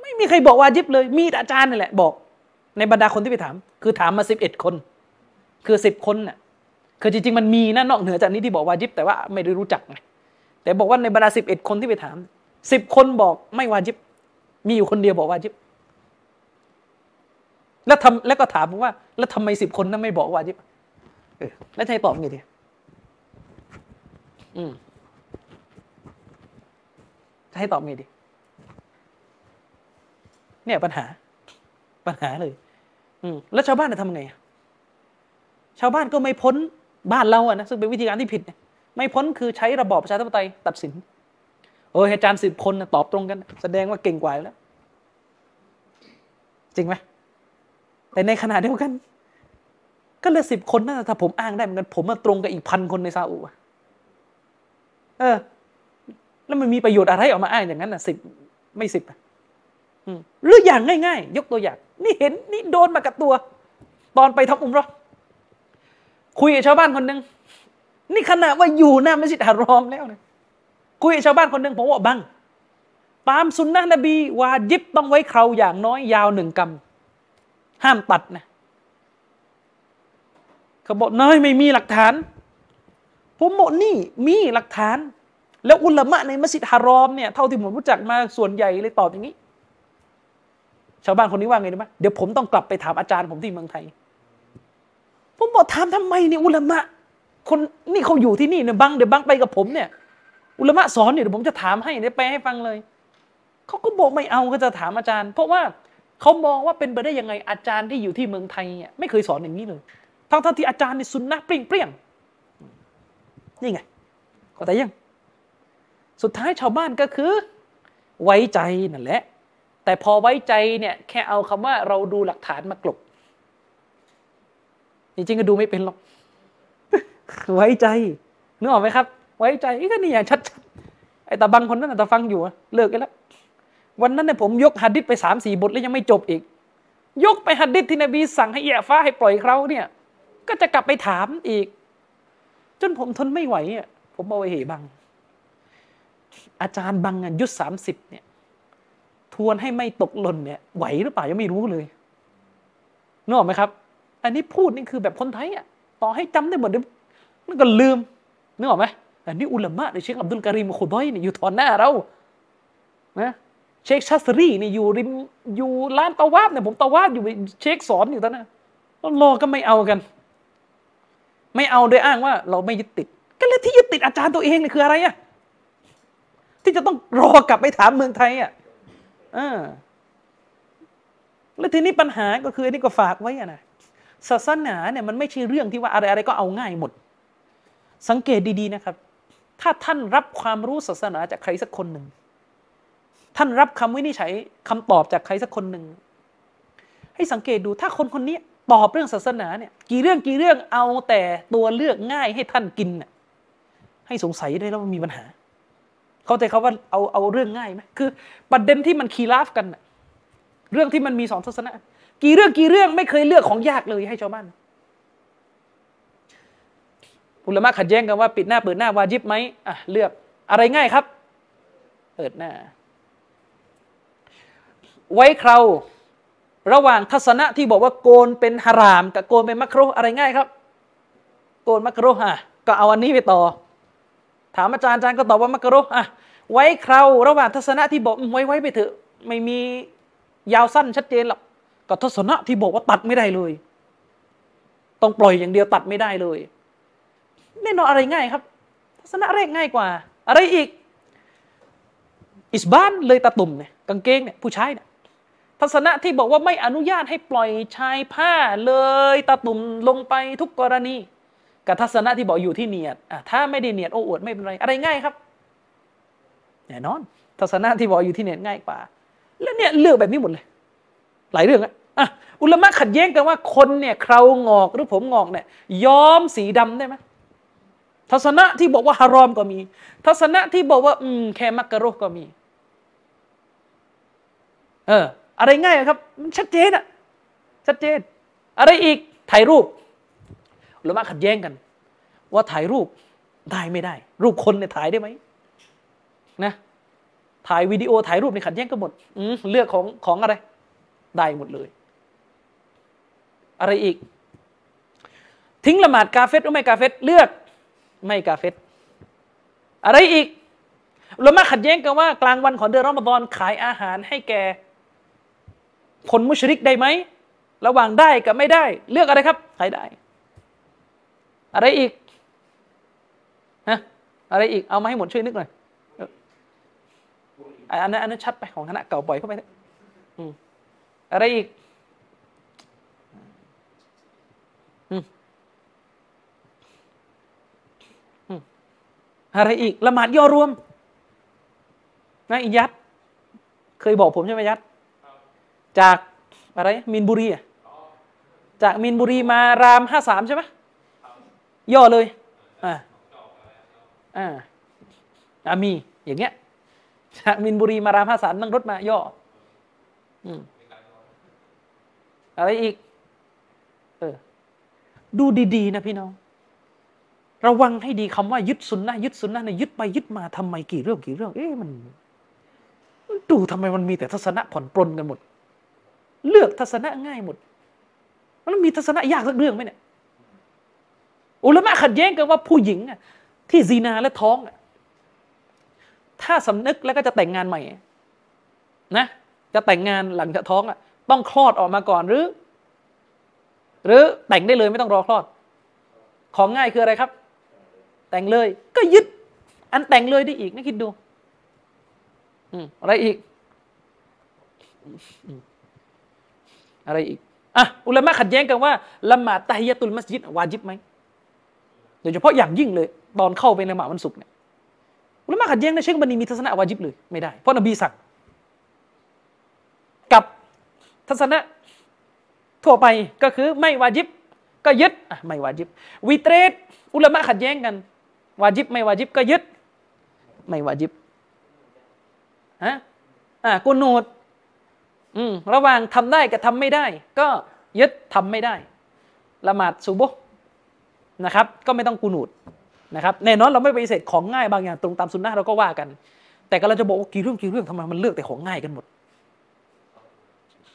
ไม่มีใครบอกวาญิบเลยมีอาจารย์นี่แหละบอกในบรรดาคนที่ไปถามคือถามมาสิบเอ็ดคนคือสิบคนน่ะคือจริงๆมันมีนะนอกเหนือจากนี้ที่บอกวาญิบแต่ว่าไม่ได้รู้จักไงแต่บอกว่าในบรรดาสิบเอ็ดคนที่ไปถามสิบคนบอกไม่วาญิบมีอยู่คนเดียวบอกวาญิบแล้วทำแล้วก็ถามผมว่าแล้วทำไมสิบคนนั้นไม่บอกวาญิบเออแล้วจะให้ตอบไงดีอืมจะให้ตอบไงดีเนี่ยปัญหาปัญหาเลยอืมแล้วชาวบ้านจะทำไงชาวบ้านก็ไม่พ้นบ้านเราอะนะซึ่งเป็นวิธีการที่ผิดไม่พ้นคือใช้ระบอบประชาธิปไตยตัดสินเอออาจารย์สิบคนตอบตรงกันแสดงว่าเก่งกว่าแล้วจริงไหมแต่ในขณะเดียวกันก็เหลือสิบคนนะถ้าผมอ้างได้เหมือนกันผมมาตรงกับอีกพันคนในซาอุเออแล้วมันมีประโยชน์อะไรออกมาอ้างอย่างนั้นน่ะสิบไม่สิบอืมหรืออย่างง่ายๆยกตัวอย่างนี่เห็นนี่โดนมากับตัวตอนไปทำอุมเราะห์คุยกับชาวบ้านคนนึงนี่ขณะว่าอยู่หน้ามัสยิดหะรอมแล้วนะคุยกับชาวบ้านคนนึงผมว่าบังตามซุนนะห์นบีวาญิบต้องไว้เคราอย่างน้อยยาวหนึ่งกำห้ามตัดนะเขาบอกน้อยไม่มีหลักฐานผมบอกนี่มีหลักฐานแล้วอุลามะในมัสยิดฮารอมเนี่ยเท่าที่ผมรู้จักมาส่วนใหญ่เลยตอบอย่างนี้ชาวบ้านคนนี้ว่าไงรู้ไหมเดี๋ยวผมต้องกลับไปถามอาจารย์ผมที่เมืองไทยผมบอกถามทำไมเนี่ยอุลามะคนนี่เขาอยู่ที่นี่เนี่ยบังเดี๋ยวบังไปกับผมเนี่ยอุลามะสอนเนี่ยเดี๋ยวผมจะถามให้เดี๋ยวแปลให้ฟังเลยเขาก็บอกไม่เอาก็จะถามอาจารย์เพราะว่าเขามองว่าเป็นไปได้ยังไงอาจารย์ที่อยู่ที่เมืองไทยเนี่ยไม่เคยสอนอย่างนี้เลยทั้งทั้งที่อาจารย์นี่ซุนนะห์เปรี้ยงๆนี่ไงก็แต่ยังสุดท้ายชาวบ้านก็คือไว้ใจนั่นแหละแต่พอไว้ใจเนี่ยแค่เอาคำว่าเราดูหลักฐานมากลบจริงๆก็ดูไม่เป็นหรอกไว้ใจนึกออกไหมครับไว้ใจก็นี่อย่างชัดๆไอ้ตาบังคนนั้นน่ะตาฟังอยู่เลิกกันแล้ววันนั้นเนี่ยผมยกหะดีษไป สามสี่ บทแล้วยังไม่จบอีกยกไปหะดีษที่นบีสั่งให้เอี่ยฟ้าให้ปล่อยเขาเนี่ยก็จะกลับไปถามอีกจนผมทนไม่ไหวอ่ะผมเอาไว้เหบังอาจารย์บังยุทธสามสิบเนี่ยทวนให้ไม่ตกหล่นเนี่ยไหวหรือเปล่ายังไม่รู้เลยนึกออกไหมครับอันนี้พูดนี่คือแบบคนไทยอ่ะต่อให้จำได้หมดนึกก็ลืมนึกออกไหม อันนี้อุลามะในเชคอับดุลการีมขุดอยเนี่ยอยู่ตอนหน้าเรานะเชคชัสรีเนี่ยอยู่ริมอยู่ร้านตะวาบเนี่ยผมตะวาบอยู่เชคสอนอยู่ตอนนั้นรอก็ไม่เอากันไม่เอาโดยอ้างว่าเราไม่ยึดติดก็แล้วที่ยึดติดอาจารย์ตัวเองเนี่ยคืออะไรอะที่จะต้องรอกลับไปถามเมืองไทยอะอ่าแล้วทีนี้ปัญหาก็คืออันนี้ก็ฝากไว้อะนะศาสนาเนี่ยมันไม่ใช่เรื่องที่ว่าอะไรอะไรก็เอาง่ายหมดสังเกตดีๆนะครับถ้าท่านรับความรู้ศาสนาจากใครสักคนหนึ่งท่านรับคำวินิจฉัยคำตอบจากใครสักคนหนึ่งให้สังเกตดูถ้าคนคนนี้ตอบเรื่องศาสนาเนี่ยกี่เรื่องกี่เรื่องเอาแต่ตัวเลือกง่ายให้ท่านกินน่ะให้สงสัยได้แล้วมันมีปัญหาเข้าใจเขาว่าเอาเอาเรื่องง่ายไหมคือประเด็นที่มันคีราฟกันน่ะเรื่องที่มันมีสองศาสนากี่เรื่องกี่เรื่องไม่เคยเลือกของยากเลยให้ชาวบ้านอุลามะขัดแย้งกันว่าปิดหน้าเปิดหน้าวาญิบไหมอ่ะเลือกอะไรง่ายครับเปิดหน้าไว้เคราระหว่างทัศนะที่บอกว่าโกนเป็นฮารามกับโกนเป็นมักรุฮ์อะไรง่ายครับโกนมักรุฮ์อ่ะก็เอาอันนี้ไปต่อถามอาจารย์อาจารย์ก็ตอบว่ามักรุฮ์อ่ะไว้เคราระหว่างทัศนะที่บอกไว้ไว้ไปเถอะไม่มียาวสั้นชัดเจนหรอกกับทัศนะที่บอกว่าตัดไม่ได้เลยต้องปล่อยอย่างเดียวตัดไม่ได้เลยแน่นอนอะไรง่ายครับทัศนะแรกง่ายกว่าอะไรอีกอิสบานเลยตะตุ่มเนี่ยกางเกงเนี่ยผู้ชายเนี่ยทัศนะที่บอกว่าไม่อนุญาตให้ปล่อยชายผ้าเลยตะตุ่มลงไปทุกกรณีกับทัศนะที่บอกอยู่ที่เนียดอ่ะถ้าไม่ได้เนียดโอ้อวดไม่เป็นไรอะไรง่ายครับแน่นอนทัศนะที่บอกอยู่ที่เนียดง่ายกว่าแล้วเนี่ยเลือกแบบนี้หมดเลยหลายเรื่องอะอ่ะอุลามะขัดแย้งกันว่าคนเนี่ยเครางอกหรือผมงอกเนี่ยย้อมสีดำได้ไหมทัศนะที่บอกว่าฮารอมก็มีทัศนะที่บอกว่าอืมแค่มักกะรุฮ์ก็มีเอออะไรง่ายครับมันชัดเจนอะชัดเจนอะไรอีกถ่ายรูปอุลามะขัดแย้งกันว่าถ่ายรูปได้ไม่ได้รูปคนเนี่ยถ่ายได้ไหมนะถ่ายวิดีโอถ่ายรูปเนี่ยขัดแย้งกันหมดอืมเลือกของของอะไรได้หมดเลยอะไรอีกทิ้งละหมาดกาเฟรหรือไม่กาเฟรเลือกไม่กาเฟรอะไรอีกเรามาขัดแย้งกันว่ากลางวันของเดือนรอมฎอนขายอาหารให้แก่คนมุชริกได้ไหมระหว่างได้กับไม่ได้เลือกอะไรครับใครได้อะไรอีกฮะอะไรอีกเอามาให้หมดช่วยนึกหน่อยอันนั้นอันนั้นชัดไปของคณะเก่าบ่อยเข้าไปอืมอะไรอีกอืมอืมอะไรอีกละหมาดย่อรวมนะอิยัดเคยบอกผมใช่ไหมยัดจากอะไรมีนบุรีอ่ะจากมีนบุรีมารามห้าสามใช่ไหมย่อเลยอ่าอ่าอามีอย่างเงี้ยจากมีนบุรีมารามห้าสามนั่งรถมาย่ออืมอะไรอีกเออดูดีๆนะพี่น้องระวังให้ดีคำว่ายึดสุนนะยึดสุนนะเนี่ยยึดไปยึดมาทำไมกี่เรื่องกี่เรื่องเอ๊ะมันดูทำไมมันมีแต่ทัศนะผ่อนปลนกันหมดเลือกทัศนะง่ายหมดมันมีทัศนะยากสักเรื่องไหมเนี่ยอุลามะขัดแย้งกันว่าผู้หญิงที่ซีนาและท้องถ้าสำนึกแล้วก็จะแต่งงานใหม่นะจะแต่งงานหลังจากท้องอ่ะต้องคลอดออกมาก่อนหรือหรือแต่งได้เลยไม่ต้องรอคลอดของง่ายคืออะไรครับแต่งเลยก็ยึดอันแต่งเลยได้อีกนะคิดดูอืมอะไรอีกอะไรอีกอ่ะอุลามะขัดแย้งกันว่าละหมาดตะฮิยะตุลมัสยิดวาญิบไหมโดยเฉพาะอย่างยิ่งเลยตอนเข้าไปในละหมาดวันศุกร์เนี่ยอุลามะขัดแย้งในเชคบันนีมีทัศนะวาญิบเลยไม่ได้เพราะนบีสั่งกับทัศนะทั่วไปก็คือไม่วาญิบก็ยึดอ่ะไม่วาญิบวิเตรตอุลามะขัดแย้งกันวาญิบไม่วาญิบก็ยึดไม่วาญิบฮะอ่ะกุนูตอืมระหว่างทำได้กับทำไม่ได้ก็ยึดทำไม่ได้ละหมาดซุบฮ์นะครับก็ไม่ต้องกุนูตนะครับแน่นอนเราไม่ปฏิเสธของง่ายบางอย่างตรงตามซุนนะห์เราก็ว่ากันแต่ก็เราจะบอกว่ากี่เรื่องกี่เรื่องทำไมมันเลือกแต่ของง่ายกันหมด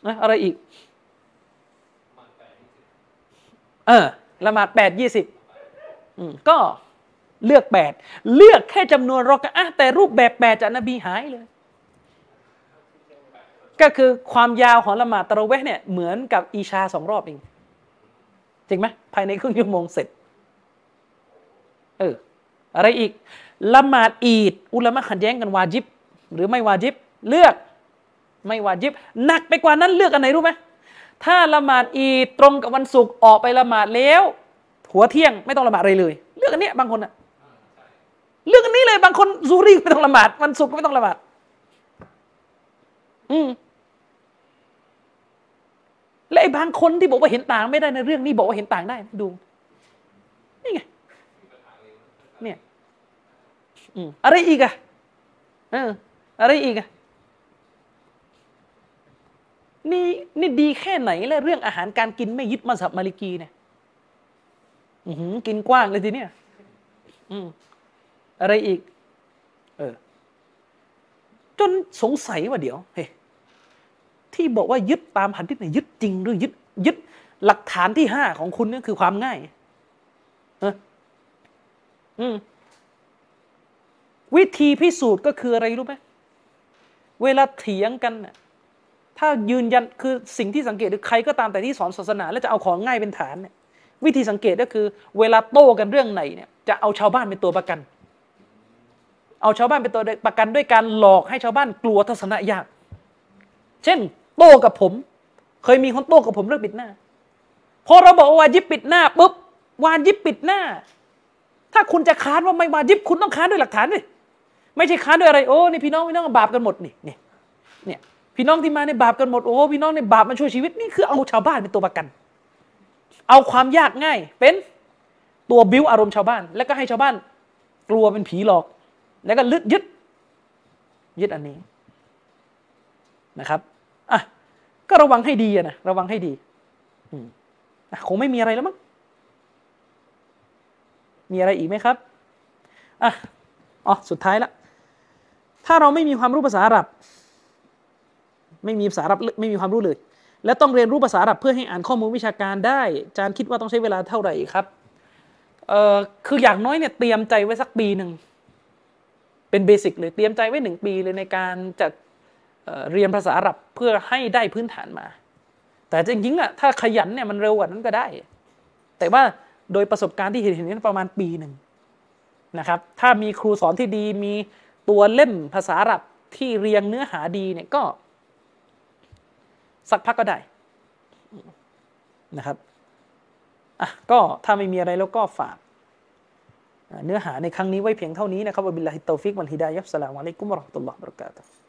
นะอะไรอีกเออละหมาดแปดยี่สิบก็ เลือกแปดเลือกแค่จำนวนรอกะอะห์แต่รูปแบบแปดจากนบีหายเลยก็คือความยาวของละหมาดตะเราะเวห์เนี่ยเหมือนกับอิชาสองรอบเองจริงไหมภายในครึ่งชั่วโมงเสร็จเอออะไรอีกละหมาดอีดอุลามะขัดแย้งกันวาญิบหรือไม่วาญิบเลือกไม่วาญิบหนักไปกว่านั้นเลือกอันไหนรู้ไหมถ้าละหมาดอีดตรงกับวันศุกร์ออกไปละหมาดแล้วหัวเที่ยงไม่ต้องละหมาดอะไรเลยเลือกอันนี้บางคนอะเลือกอันนี้เลยบางคนซูรีไม่ต้องละหมาดวันศุกร์ก็ไม่ต้องละหมาดอืมและไอ้บางคนที่บอกว่าเห็นต่างไม่ได้ในเรื่องนี้บอกว่าเห็นต่างได้ดูนี่ไงเนี่ยอืมอะไรอีกอะเอออะไรอีกอะนี่นี่ดีแค่ไหนแล้วเรื่องอาหารการกินไม่ยึดมัซฮับมาลิกีเนี่ยอื้อหือกินกว้างเลยทีเนี้ยอืมอะไรอีกเออจนสงสัยว่าเดี๋ยวเฮ้ที่บอกว่ายึดตามหะดีษเนี่ยยึดจริงหรือยึดยึดหลักฐานที่ห้าของคุณเนี่ยคือความง่ายฮะอืมวิธีพิสูจน์ก็คืออะไรรู้ไหมเวลาเถียงกันน่ะถ้ายืนยันคือสิ่งที่สังเกตหรือใครก็ตามแต่ที่สอนศาสนาแล้วจะเอาของง่ายเป็นฐานเนี่ยวิธีสังเกตก็คือเวลาโต้กันเรื่องไหนเนี่ยจะเอาชาวบ้านเป็นตัวประกันเอาชาวบ้านเป็นตัวประกันด้วยการหลอกให้ชาวบ้านกลัวทัศนะยากเช่นโต้กับผมเคยมีคนโต้กับผมเรื่องปิดหน้าพอเราบอกว่าวาญิบปิดหน้าปุ๊บวาญิบปิดหน้าถ้าคุณจะค้านว่าไม่วาญิบคุณต้องค้านด้วยหลักฐานดิไม่ใช่ค้านด้วยอะไรโอ้นี่พี่น้องพี่น้องบาปกันหมดนี่นี่เนี่ยพี่น้องที่มาในบาปกันหมดโอ้พี่น้องในบาปมาช่วยชีวิตนี่คือเอาชาวบ้านเป็นตัวประกันเอาความยากง่ายเป็นตัวบิ้วอารมณ์ชาวบ้านแล้วก็ให้ชาวบ้านกลัวเป็นผีหลอกแล้วก็ลึดยึดยึดอันนี้นะครับอ่ะก็ระวังให้ดีนะระวังให้ดีอ่ะคงไม่มีอะไรแล้วมั้งมีอะไรอีกไหมครับอ่ะอ๋อสุดท้ายละถ้าเราไม่มีความรู้ภาษาอาหรับไม่มีภาษาอาหรับไม่มีความรู้เลยและต้องเรียนรู้ภาษาอาหรับเพื่อให้อ่านข้อมูลวิชาการได้อาจารย์คิดว่าต้องใช้เวลาเท่าไหร่ครับเอ่อคืออย่างน้อยเนี่ยเตรียมใจไว้สักปีนึงเป็นเบสิกเลยเตรียมใจไว้หนึ่งปีเลยในการจะเรียนภาษาอาหรับเพื่อให้ได้พื้นฐานมาแต่จริงๆอ่ะถ้าขยันเนี่ยมันเร็วกว่านั้นก็ได้แต่ว่าโดยประสบการณ์ที่เห็นเห็นนี่ประมาณปีหนึ่งนะครับถ้ามีครูสอนที่ดีมีตัวเล่มภาษาอาหรับที่เรียงเนื้อหาดีเนี่ยก็สักพักก็ได้นะครับอ่ะก็ถ้าไม่มีอะไรแล้วก็ฝากเนื้อหาในครั้งนี้ไว้เพียงเท่านี้นะครับวะบิลลาฮิตตอฟิกวัลฮิดายะฮ์อัสสลามุอะลัยกุมวะเราะห์มะตุลลอฮิวะบะเราะกาตุฮ์